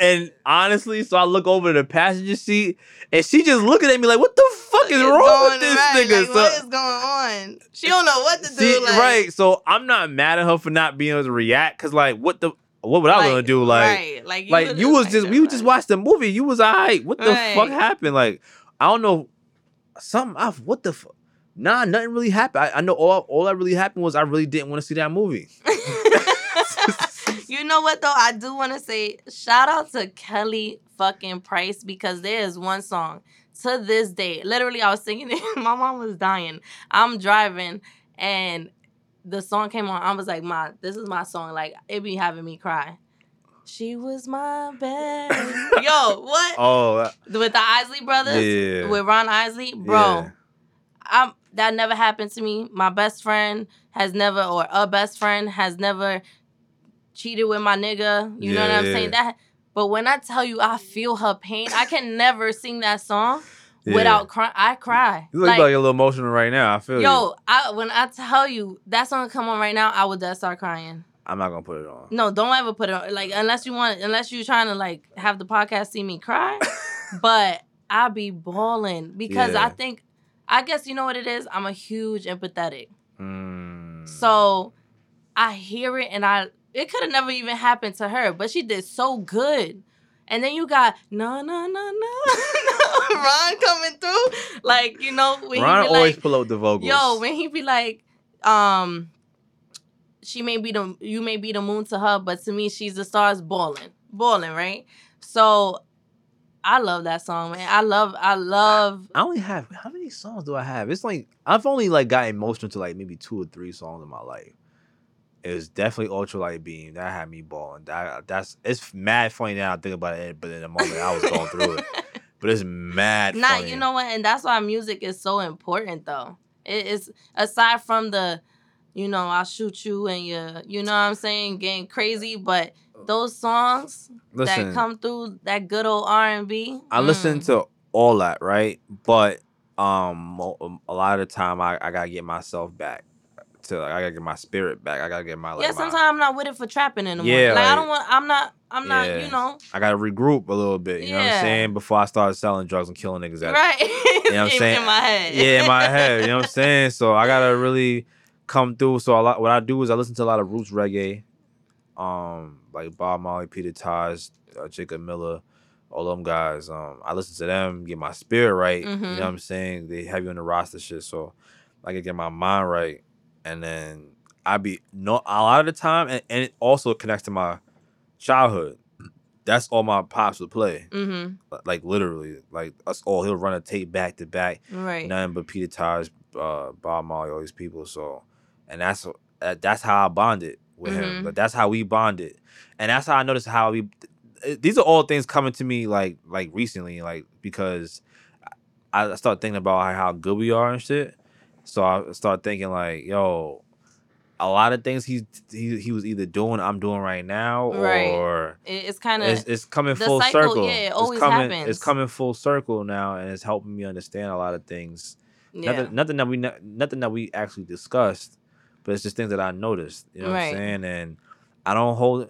and honestly, so I look over to the passenger seat and she just looking at me like, what the fuck is wrong with this right. nigga? Like, so, what is going on? She don't know what to do. See, like, right. So I'm not mad at her for not being able to react. Cause like, what the, what would I like, gonna do? Like, right. like you, like, you was like just, we right. just watched the movie. You was all right. What the right. fuck happened? Like, I don't know. Something, I, what the fuck? Nah, nothing really happened. I, I know all, all that really happened was I really didn't want to see that movie. You know what, though? I do want to say shout out to Kelly fucking Price because there is one song to this day. Literally, I was singing it. My mom was dying. I'm driving, and the song came on. I was like, "Ma, this is my song." Like, it be having me cry. She was my babe. Yo, what? Oh. With the Isley Brothers? Yeah. With Ron Isley? Bro, yeah. I'm, That never happened to me. My best friend has never, or a best friend has never cheated with my nigga. You yeah, know what I'm yeah. saying? That. But when I tell you I feel her pain, I can never sing that song yeah. without crying. I cry. You look like, like you're a little emotional right now. I feel yo, you. Yo, I, when I tell you that song come on right now, I would just start crying. I'm not gonna put it on. No, don't ever put it on. Like unless you want, unless you're trying to like have the podcast see me cry. But I be bawling because yeah. I think, I guess you know what it is. I'm a huge empathetic. Mm. So I hear it and I. It could have never even happened to her, but she did so good. And then you got no, no, no, no, Ron coming through, like you know. When Ron he be always like, pull out the vocals. Yo, when he be like, um, she may be the you may be the moon to her, but to me she's the stars. Balling, balling, right? So, I love that song, man. I love, I love. I, I only have how many songs do I have? It's like I've only like got emotional to like maybe two or three songs in my life. It was definitely Ultralight Beam. That had me balling. That, that's, it's mad funny now I think about it, but in the moment I was going through it. But it's mad nah, funny. You know what? And that's why music is so important, though. It is, aside from the, you know, I'll shoot you and your, you know what I'm saying, getting crazy, but those songs listen, that come through, that good old R and B. I mm. listen to all that, right? But um, a lot of the time I, I got to get myself back. To like, I gotta get my spirit back. I gotta get my like. Yeah, sometimes my... I'm not with it for trapping anymore. Yeah, like, like I don't want. I'm not. I'm yeah. not. You know. I gotta regroup a little bit. You yeah. know what I'm saying? Before I started selling drugs and killing niggas. At right. You know what I'm saying? In my head. Yeah, in my head. You know what I'm saying? So I gotta really come through. So a lot. What I do is I listen to a lot of roots reggae, um, like Bob Marley, Peter Tosh, uh, Jacob Miller, all them guys. Um, I listen to them, get my spirit right. Mm-hmm. You know what I'm saying? They have you in the roster shit, so I can get my mind right. And then I be no a lot of the time, and, and it also connects to my childhood. That's all my pops would play, mm-hmm. like literally, like us all. He'll run a tape back to back, right? Nothing but Peter Tosh, uh, Bob Marley, all these people. So, and that's that's how I bonded with mm-hmm. him. Like, that's how we bonded, and that's how I noticed how we. These are all things coming to me like like recently, like because I, I started thinking about how good we are and shit. So I started thinking like, yo, a lot of things he he, he was either doing, I'm doing right now, right. or it's kind of it's, it's coming full cycle, circle. Yeah, it always it's coming, happens. It's coming full circle now, and it's helping me understand a lot of things. Yeah. Nothing, nothing that we nothing that we actually discussed, but it's just things that I noticed. You know right. what I'm saying? And I don't hold.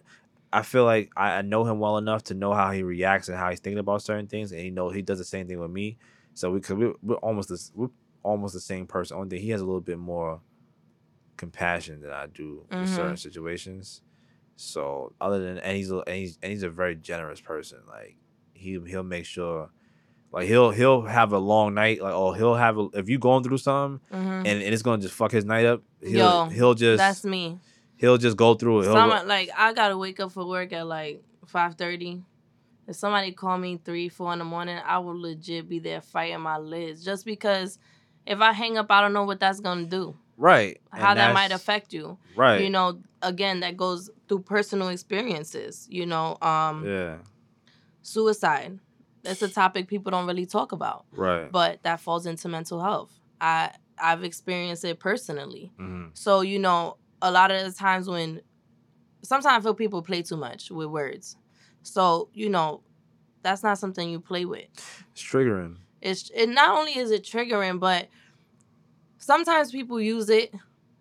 I feel like I, I know him well enough to know how he reacts and how he's thinking about certain things, and he know he does the same thing with me. So we could we, we're almost this. We're, almost the same person. Only thing he has a little bit more compassion than I do mm-hmm. in certain situations. So other than and he's a, and he's and he's a very generous person. Like he he'll make sure, like he'll he'll have a long night. Like oh he'll have a, if you going through something mm-hmm. and, and it's gonna just fuck his night up. He'll, Yo, he'll just that's me. He'll just go through it. Someone, like I gotta wake up for work at like five thirty. If somebody call me three four in the morning, I will legit be there fighting my lids just because. If I hang up, I don't know what that's going to do. Right. How that might affect you. Right. You know, again, that goes through personal experiences, you know. Um, yeah. Suicide. That's a topic people don't really talk about. Right. But that falls into mental health. I, I've experienced it personally. Mm-hmm. So, you know, a lot of the times when... Sometimes I feel people play too much with words. So, you know, that's not something you play with. It's triggering. It's, it not only is it triggering, but sometimes people use it,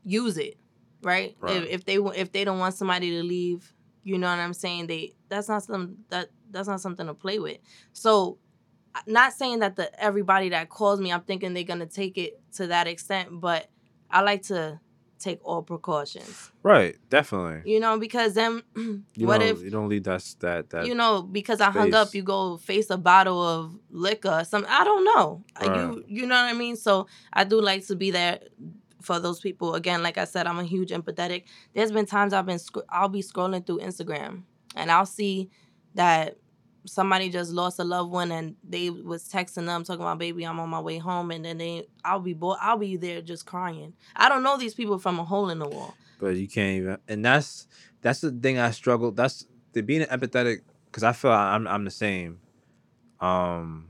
use it, right? right. If, if they if they don't want somebody to leave, you know what I'm saying? They that's not some that that's not something to play with. So, not saying that the everybody that calls me, I'm thinking they're gonna take it to that extent, but I like to take all precautions. Right, definitely. You know, because then you what if you don't leave that that that you know because I space. hung up, you go face a bottle of liquor or something. I don't know. Right. You you know what I mean? So I do like to be there for those people. Again, like I said, I'm a huge empathetic. There's been times I've been sc- I'll be scrolling through Instagram and I'll see that somebody just lost a loved one and they was texting them talking about, baby, I'm on my way home, and then they I'll be bo- I'll be there just crying. I don't know these people from a hole in the wall. But you can't even, and that's that's the thing I struggle. That's the being an empathetic, because I feel I'm I'm the same. Um,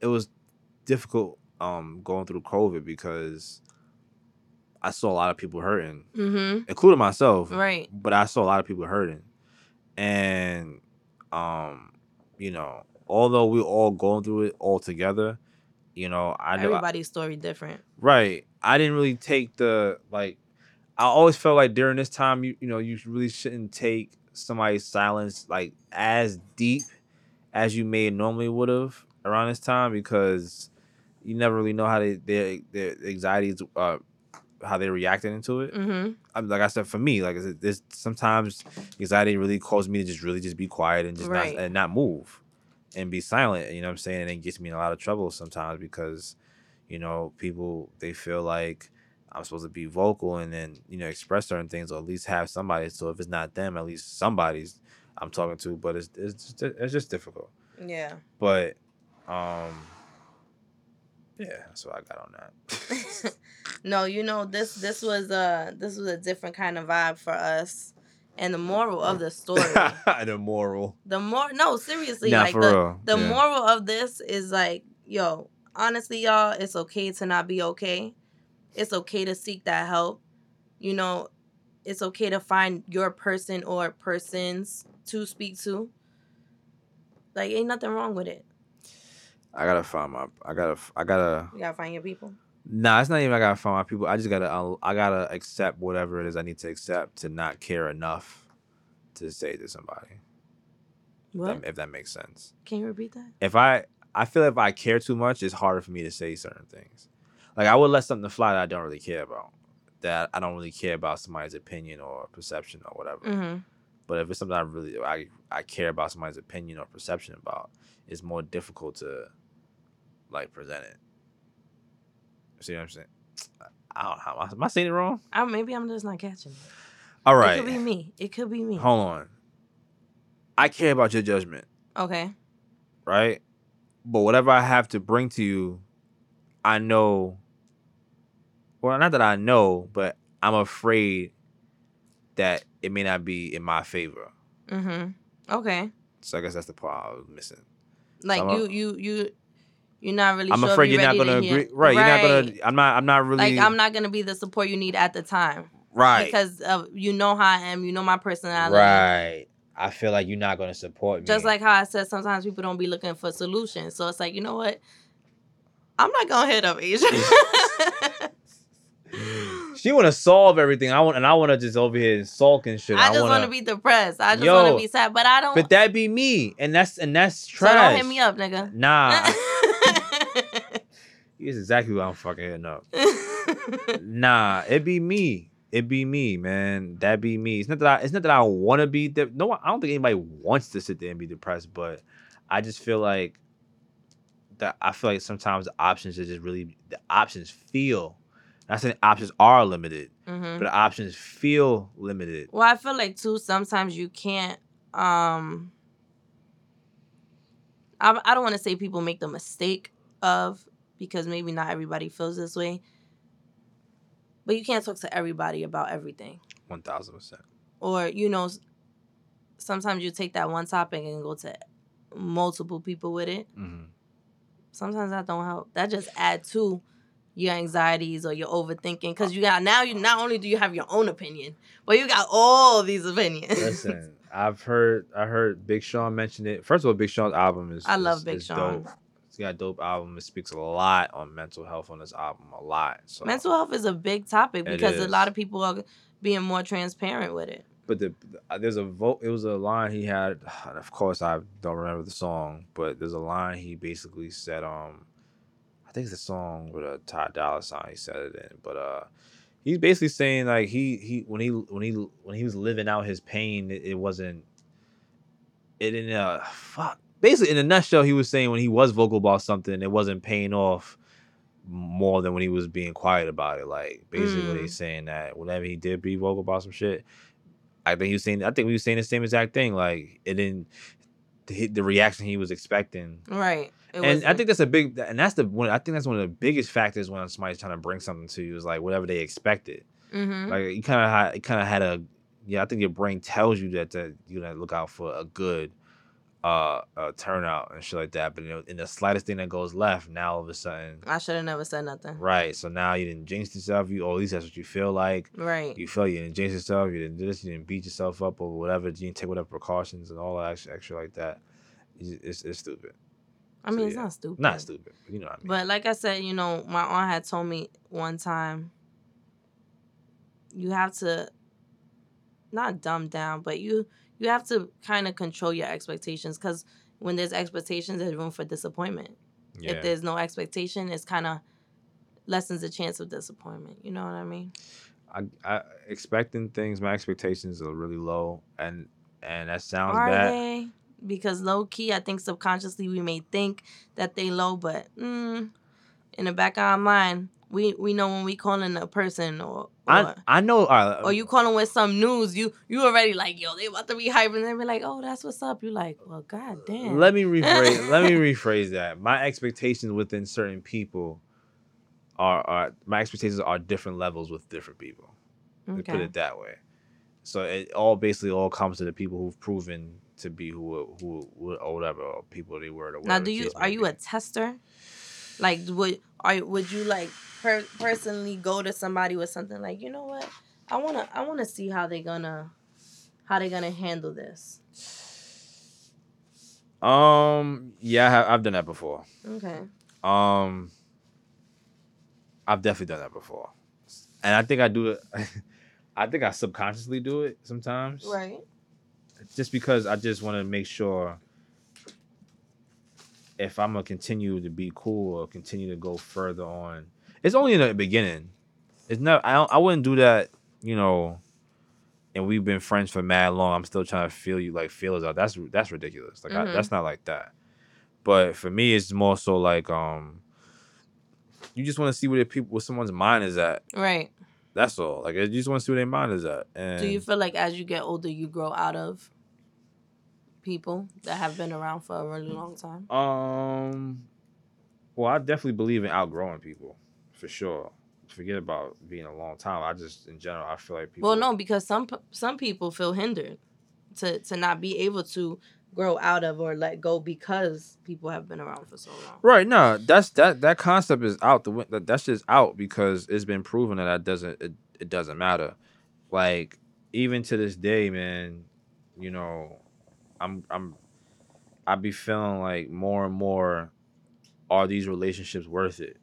it was difficult um, going through COVID because I saw a lot of people hurting, mm-hmm. including myself. Right. But I saw a lot of people hurting. And, um, you know, although we all going through it all together, you know, I everybody's I, story different. Right. I didn't really take the, like, I always felt like during this time, you, you know, you really shouldn't take somebody's silence, like, as deep as you may normally would have around this time, because you never really know how they, their, their anxieties, uh, how they reacted into it. Mm-hmm. I mean, like I said, for me, like I said, this sometimes anxiety really caused me to just really just be quiet and just right. not, and not move and be silent. You know what I'm saying? And it gets me in a lot of trouble sometimes because, you know, people, they feel like I'm supposed to be vocal and then, you know, express certain things or at least have somebody. So if it's not them, at least somebody's I'm talking to, but it's it's just, it's just difficult. Yeah. But, um, yeah, that's what I got on that. No, you know, this this was a this was a different kind of vibe for us. And the moral of the story. the moral. The more no, seriously, nah, like for the, real. the yeah. moral of this is like, yo, honestly, y'all, it's okay to not be okay. It's okay to seek that help. You know, it's okay to find your person or persons to speak to. Like, ain't nothing wrong with it. I gotta find my. I gotta. I gotta. You gotta find your people. Nah, it's not even. I gotta find my people. I just gotta. I gotta accept whatever it is I need to accept to not care enough to say to somebody. What? If that makes sense. Can you repeat that? If I, I feel if I care too much, it's harder for me to say certain things. Like I would let something fly that I don't really care about. That I don't really care about somebody's opinion or perception or whatever. Mm-hmm. But if it's something I really I I care about somebody's opinion or perception about, it's more difficult to like present it. See what I'm saying? I don't know how am I saying it wrong? I, maybe I'm just not catching it. All right. It could be me. It could be me. Hold on. I care about your judgment. Okay. Right? But whatever I have to bring to you, I know. Well, not that I know, but I'm afraid that it may not be in my favor. Mm-hmm. Okay. So I guess that's the part I was missing. Like so you, you, you, you're not really. I'm sure afraid if you're, you're not going to agree. Right, right. You're not going to. I'm not. I'm not really. Like I'm not going to be the support you need at the time. Right. Because of, you know how I am. You know my personality. Right. I feel like you're not going to support me. Just like how I said, sometimes people don't be looking for solutions. So it's like, you know what? I'm not going to hit up Asia. She want to solve everything. I want, and I want to just over here and sulk and shit. I just want to be depressed. I just want to be sad, but I don't. But that be me, and that's and that's trash. So don't hit me up, nigga. Nah. He's exactly who I'm fucking hitting up. Nah, it be me. It be me, man. That be me. It's not that. I, it's not that I want to be. De- no, I don't think anybody wants to sit there and be depressed. But I just feel like that. I feel like sometimes the options are just really the options feel. Not saying options are limited, mm-hmm. but the options feel limited. Well, I feel like, too, sometimes you can't... Um, I, I don't want to say people make the mistake of, because maybe not everybody feels this way, but you can't talk to everybody about everything. one thousand percent. Or, you know, sometimes you take that one topic and go to multiple people with it. Mm-hmm. Sometimes that don't help. That just adds to... your anxieties or your overthinking, because you got now. You not only do you have your own opinion, but you got all these opinions. Listen, I've heard. I heard Big Sean mention it. First of all, Big Sean's album is. I love is, Big is Sean. Dope. He's got a dope album. It speaks a lot on mental health on this album. A lot. So mental health is a big topic because a lot of people are being more transparent with it. But the, there's a vote. It was a line he had. And of course, I don't remember the song, but there's a line he basically said. Um. I think it's a song with a Ty Dolla Sign. He said it in, but uh, he's basically saying like he he when he when he when he was living out his pain, it, it wasn't it didn't uh fuck. Basically, in a nutshell, he was saying when he was vocal about something, it wasn't paying off more than when he was being quiet about it. Like basically, mm. he's saying that whenever he did be vocal about some shit, I think he was saying. I think we were saying the same exact thing. Like it didn't the, the reaction he was expecting. Right. It and I think that's a big, and that's the one. I think that's one of the biggest factors when somebody's trying to bring something to you is like whatever they expected. Mm-hmm. Like you kind of had, kind of had a, yeah. I think your brain tells you that that you gotta look out for a good uh, uh turnout and shit like that. But you know, in the slightest thing that goes left, now all of a sudden I should have never said nothing. Right. So now you didn't jinx yourself. You oh, at least that's what you feel like. Right. You feel you didn't jinx yourself. You didn't do this. You didn't beat yourself up or whatever. You didn't take whatever precautions and all that extra, extra like that. It's, it's stupid. I mean, so, it's yeah. not stupid. Not stupid. You know what I mean. But like I said, you know, my aunt had told me one time, you have to not dumb down, but you you have to kind of control your expectations, because when there's expectations, there's room for disappointment. Yeah. If there's no expectation, it's kind of lessens the chance of disappointment. You know what I mean? I, I expecting things. My expectations are really low, and and that sounds are bad. They? Because low key, I think subconsciously we may think that they low, but mm, in the back of our mind, we, we know when we calling a person or, or I I know uh, or you calling with some news, you you already like, yo, they about to be hyping, and they be like, oh, that's what's up. You like, well, goddamn. Let me rephrase. let me rephrase that. My expectations within certain people are are my expectations are different levels with different people. Okay. Put it that way. So it all basically all comes to the people who've proven to be who who, who or whatever or people they were. Or now, do you are be. you a tester? Like, would are would you like per- personally go to somebody with something like, you know what, I wanna I wanna see how they gonna how they gonna handle this. Um. Yeah, I've done that before. Okay. Um. I've definitely done that before, and I think I do it. I think I subconsciously do it sometimes. Right. Just because I just want to make sure if I'm going to continue to be cool or continue to go further on. It's only in the beginning. It's not. I don't, I wouldn't do that, you know, and we've been friends for mad long. I'm still trying to feel you, like, feel us out. That's that's ridiculous. Like, mm-hmm. I, that's not like that. But for me, it's more so like um, you just want to see where, the people, where someone's mind is at. Right. That's all. Like, I just want to see where their mind is at. And do you feel like as you get older, you grow out of people that have been around for a really long time? Um, well, I definitely believe in outgrowing people, for sure. Forget about being a long time. I just, in general, I feel like people... Well, no, because some some people feel hindered to, to not be able to grow out of or let go because people have been around for so long. Right, no, that's that that concept is out the window. That's just out because it's been proven that that doesn't it, it doesn't matter. Like, even to this day, man, you know, I'm I'm I be feeling like more and more, are these relationships worth it?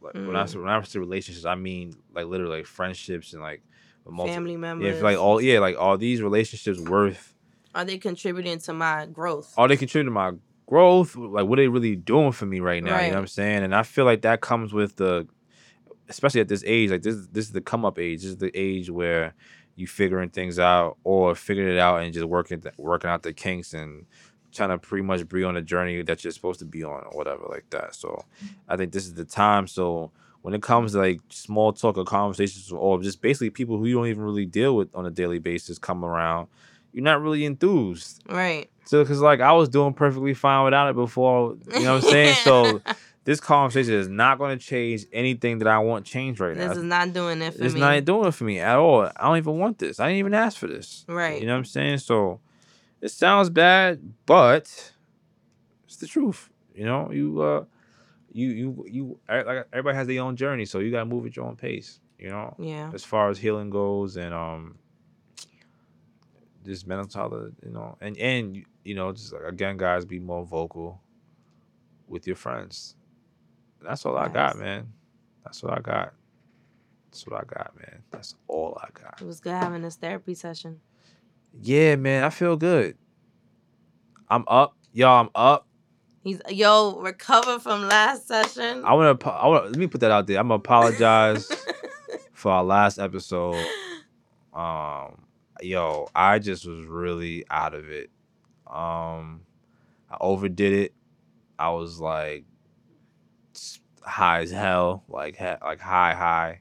Like mm. when I when I say relationships, I mean like literally like friendships and like multi- family members. Yeah, like all yeah, like are these relationships worth? Are they contributing to my growth? Are they contributing to my growth? Like, what are they really doing for me right now? Right. You know what I'm saying? And I feel like that comes with the, especially at this age, like this this is the come up age. This is the age where you figuring things out or figured it out and just working working out the kinks and trying to pretty much be on the journey that you're supposed to be on or whatever like that. So I think this is the time. So when it comes to like small talk or conversations or just basically people who you don't even really deal with on a daily basis come around, you're not really enthused. Right. So, because, like, I was doing perfectly fine without it before. You know what I'm saying? So, this conversation is not going to change anything that I want changed right now. This is not doing it for me. It's not doing it for me at all. I don't even want this. I didn't even ask for this. Right. You know what I'm saying? So, it sounds bad, but it's the truth. You know, you, uh, you, you, you, like, everybody has their own journey. So, you got to move at your own pace, you know? Yeah. As far as healing goes and, um, just mental, you know, and, and you know, just like, again, guys, be more vocal with your friends. That's all nice. I got, man. That's what I got. That's what I got, man. That's all I got. It was good having this therapy session. Yeah, man, I feel good. I'm up, y'all. I'm up. He's yo recover from last session. I want to. I want. Let me put that out there. I'm gonna apologize for our last episode. Um. Yo, I just was really out of it. Um, I overdid it. I was like high as hell, like ha- like high, high.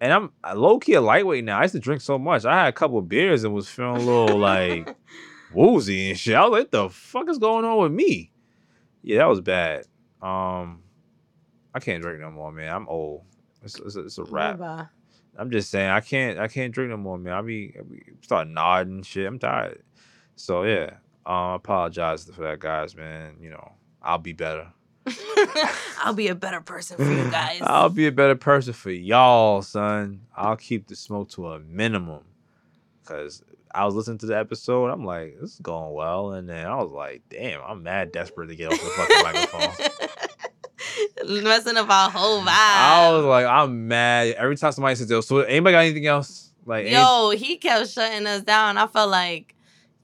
And I'm low key a lightweight now. I used to drink so much. I had a couple of beers and was feeling a little like woozy and shit. I was like, what the fuck is going on with me? Yeah, that was bad. Um, I can't drink no more, man. I'm old. It's, it's, it's a wrap. Bye-bye. I'm just saying, I can't I can't drink no more, man. I be, I be start nodding shit. I'm tired. So, yeah. Uh, apologize for that, guys, man. You know, I'll be better. I'll be a better person for you guys. I'll be a better person for y'all, son. I'll keep the smoke to a minimum. Because I was listening to the episode. I'm like, this is going well. And then I was like, damn, I'm mad desperate to get off the fucking microphone. Messing up our whole vibe. I was like, I'm mad. Every time somebody says, so anybody got anything else? Like, yo, any- he kept shutting us down. I felt like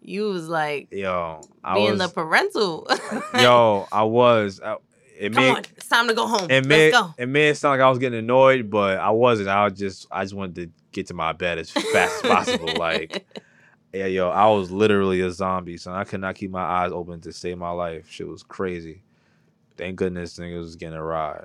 you was like, yo, I being was, the parental. Yo, I was. I, it Come made, on, it's time to go home. It made, Let's go. It made it sound like I was getting annoyed, but I wasn't. I was just, I just wanted to get to my bed as fast as possible. Like, yeah, yo, I was literally a zombie, son. I could not keep my eyes open to save my life. Shit was crazy. Thank goodness niggas was getting a ride.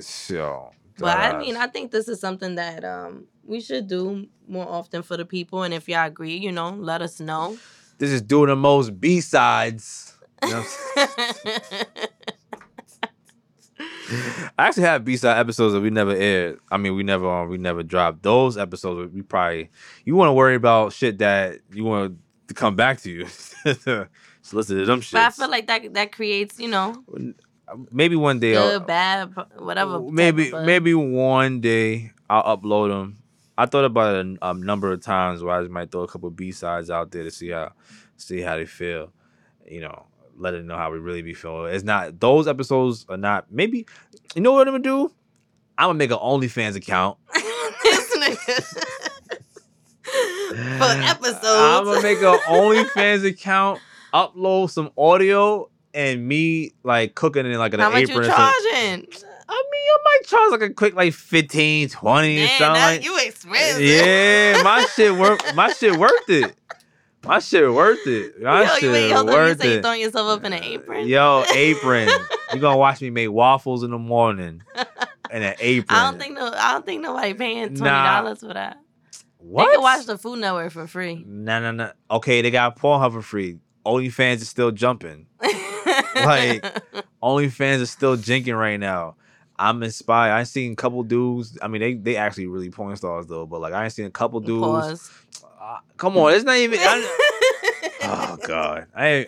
So, but I eyes. mean, I think this is something that um we should do more often for the people. And if y'all agree, you know, let us know. This is doing the most B-sides. You know I actually have B-side episodes that we never aired. I mean, we never um, we never dropped those episodes. We probably you want to worry about shit that you want to come back to you. Listen to them shit. But I feel like that that creates, you know, maybe one day, good, I'll, bad, whatever. Maybe maybe one day I'll upload them. I thought about it a, a number of times where I just might throw a couple B sides out there to see how see how they feel. You know, let it know how we really be feeling. It's not those episodes are not. Maybe you know what I'm gonna do? I'm gonna make an OnlyFans account. This nigga. For episodes, I'm gonna make an OnlyFans account. Upload some audio and me like cooking in like an How apron. How much you charging? I mean, I might charge like a quick like fifteen, twenty Dang, or something. Like. You expensive. Yeah, my shit worked. My shit worked it. My shit worth it. My yo, shit you wait, hold worth on, you it. You throwing yourself up in an apron? Yo, apron. You gonna watch me make waffles in the morning in an apron? I don't think no. I don't think nobody paying twenty dollars nah. for that. What? They can watch the Food Network for free. No, no, no. Okay, they got Pornhub for free. OnlyFans is still jumping. Like, OnlyFans is still jinking right now. I'm inspired. I seen a couple dudes. I mean, they they actually really porn stars, though. But, like, I ain't seen a couple dudes. Uh, come on. It's not even... I, oh, God. I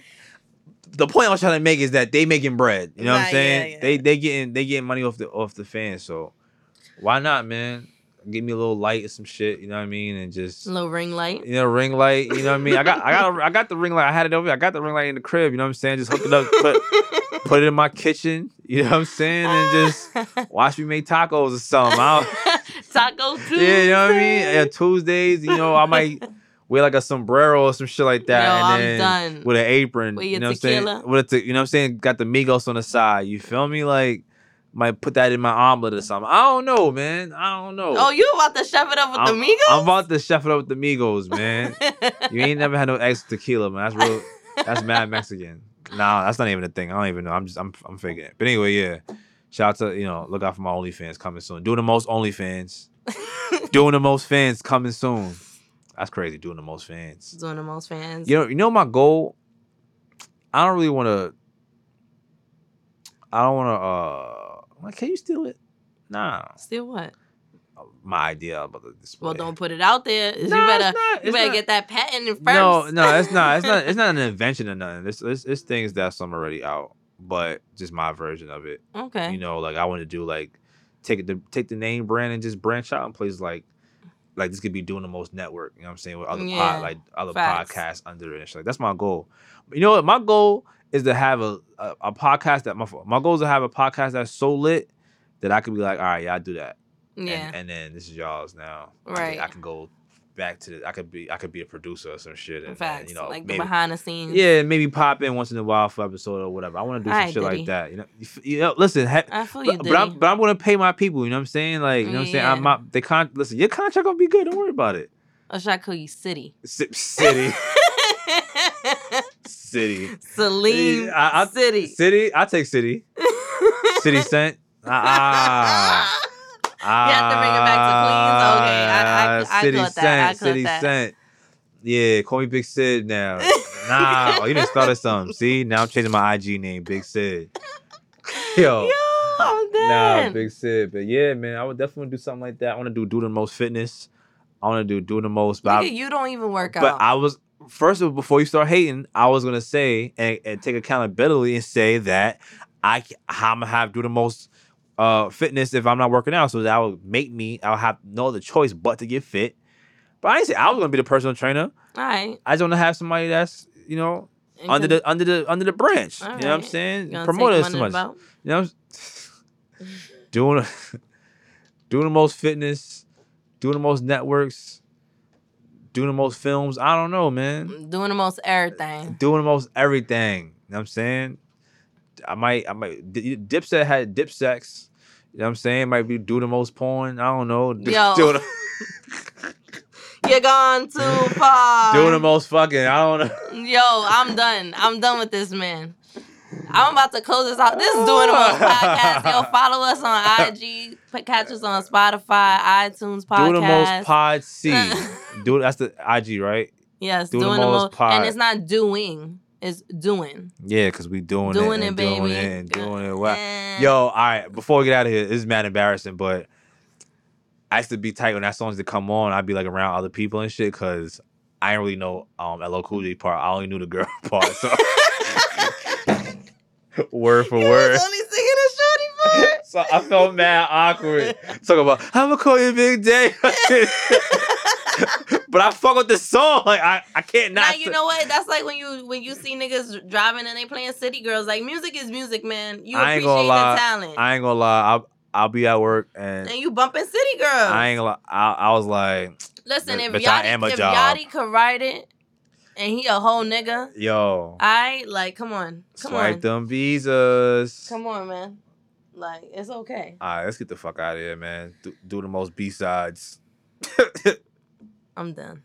The point I was trying to make is that they making bread. You know nah, what I'm saying? Yeah, yeah. They they getting they getting money off the off the fans. So, why not, man? Give me a little light or some shit, you know what I mean, and just a little ring light, you know, ring light, you know what I mean. I got, I got, a, I got the ring light. I had it over here. I got the ring light in the crib, you know what I'm saying. Just hook it up, put, put it in my kitchen, you know what I'm saying, and just watch me make tacos or something. I'll, Taco Tuesday, yeah, you know what I mean. Yeah, Tuesdays, you know, I might wear like a sombrero or some shit like that, yo, and I'm then done. With an apron, with you know tequila. What I'm saying. With a te- you know what I'm saying. Got the Migos on the side. You feel me, like. Might put that in my omelet or something. I don't know, man. I don't know. Oh, you about to chef it up with I'm, the Migos? I'm about to chef it up with the Migos, man. You ain't never had no extra tequila, man. That's real. That's mad Mexican. Nah, that's not even a thing. I don't even know. I'm just, I'm, I'm faking it. But anyway, yeah. Shout out to, you know, look out for my OnlyFans coming soon. Doing the most OnlyFans. Doing the most fans coming soon. That's crazy. Doing the most fans. Doing the most fans. You know, you know my goal? I don't really want to, I don't want to, uh, like, can you steal it? Nah. Steal what? My idea about the display. Well, don't put it out there. No, you better, it's not, it's you better not. Get that patent first. No, no, it's not. It's not. It's not an invention or nothing. It's, it's it's things that's I'm already out, but just my version of it. Okay. You know, like I want to do like take the take the name brand and just branch out in places like like this could be doing the most network. You know what I'm saying with other yeah, pod, like other facts. Podcasts under it. And shit. Like that's my goal. You know what? My goal. Is to have a, a, a podcast that my my goal is to have a podcast that's so lit that I could be like, all right, yeah, I do that, yeah, and, and then this is y'all's now, right? I, I can go back to the, I could be I could be a producer or some shit, and, facts, and you know, like maybe, the behind the scenes, yeah, maybe pop in once in a while for episode or whatever. I want to do all some right, shit Diddy. Like that, you know. You know listen, ha- I feel you, but, but I'm but I'm gonna pay my people, you know what I'm saying? Like, you know what I'm saying? Yeah. I'm not, they con listen, your contract gonna be good. Don't worry about it. Or should I call you City? C- City. City, Salim, I, I, City, City. I take City, City Cent. Ah, uh, uh, uh, you have to bring it back to Queens. Okay, I, I, I City caught that. Cent, I City that. Cent. Yeah, call me Big Sid now. Nah, oh, you done started something. See, now I'm changing my I G name, Big Sid. Yo, yo, I'm dead. Nah, Big Sid. But yeah, man, I would definitely do something like that. I want to do do the most fitness. I want to do do the most. But I, you don't even work but out. But I was. first of all, before you start hating, I was gonna say and, and take accountability and say that I I'm gonna have to do the most uh, fitness if I'm not working out. So that would make me, I'll have no other choice but to get fit. But I didn't say I was gonna be the personal trainer. All right. I just wanna have somebody that's, you know, and under the under the under the branch. You know right. what I'm saying? Promote us too much. About? You know, doing a, doing the most fitness, doing the most networks, doing the most films. I don't know, man. Doing the most everything. Doing the most everything. You know what I'm saying? I might, I might. Dipset had Dipset. You know what I'm saying? Might be do the most porn. I don't know. Do, Yo. Do the, You're gone too far. Doing the most fucking. I don't know. Yo, I'm done. I'm done with this, man. I'm about to close this out. This is Doing the Most Podcast. Yo, follow us on I G. Catch us on Spotify, iTunes, podcast. Doing the Most Pod C. Do, that's the I G, right? Yes. Doing, doing the, the Most Pod. And it's not doing. It's doing. Yeah, because we doing, doing it, and it, doing baby. it and doing it. Wow. And... Yo, all right. Before we get out of here, this is mad embarrassing, but I used to be tight when that song's to come on. I'd be like around other people and shit because I didn't really know um, L L Cool J part. I only knew the girl part. So word for you word. Was only singing a shorty part. So I felt mad awkward. Talk about I'ma call you Big Day. But I fuck with this song. Like I, I can't not. Now you know what? That's like when you when you see niggas driving and they playing City Girls. Like music is music, man. You I appreciate ain't gonna lie. the talent. I ain't gonna lie. I, I'll be at work and and you bumping City Girls. I ain't gonna lie. I, I was like, listen, if Yachty, if Yachty could write it, and he a whole nigga, yo, I like, come on, come swipe on. them visas. Come on, man. Like it's okay. All right, let's get the fuck out of here, man. Do, do the most B sides. I'm done.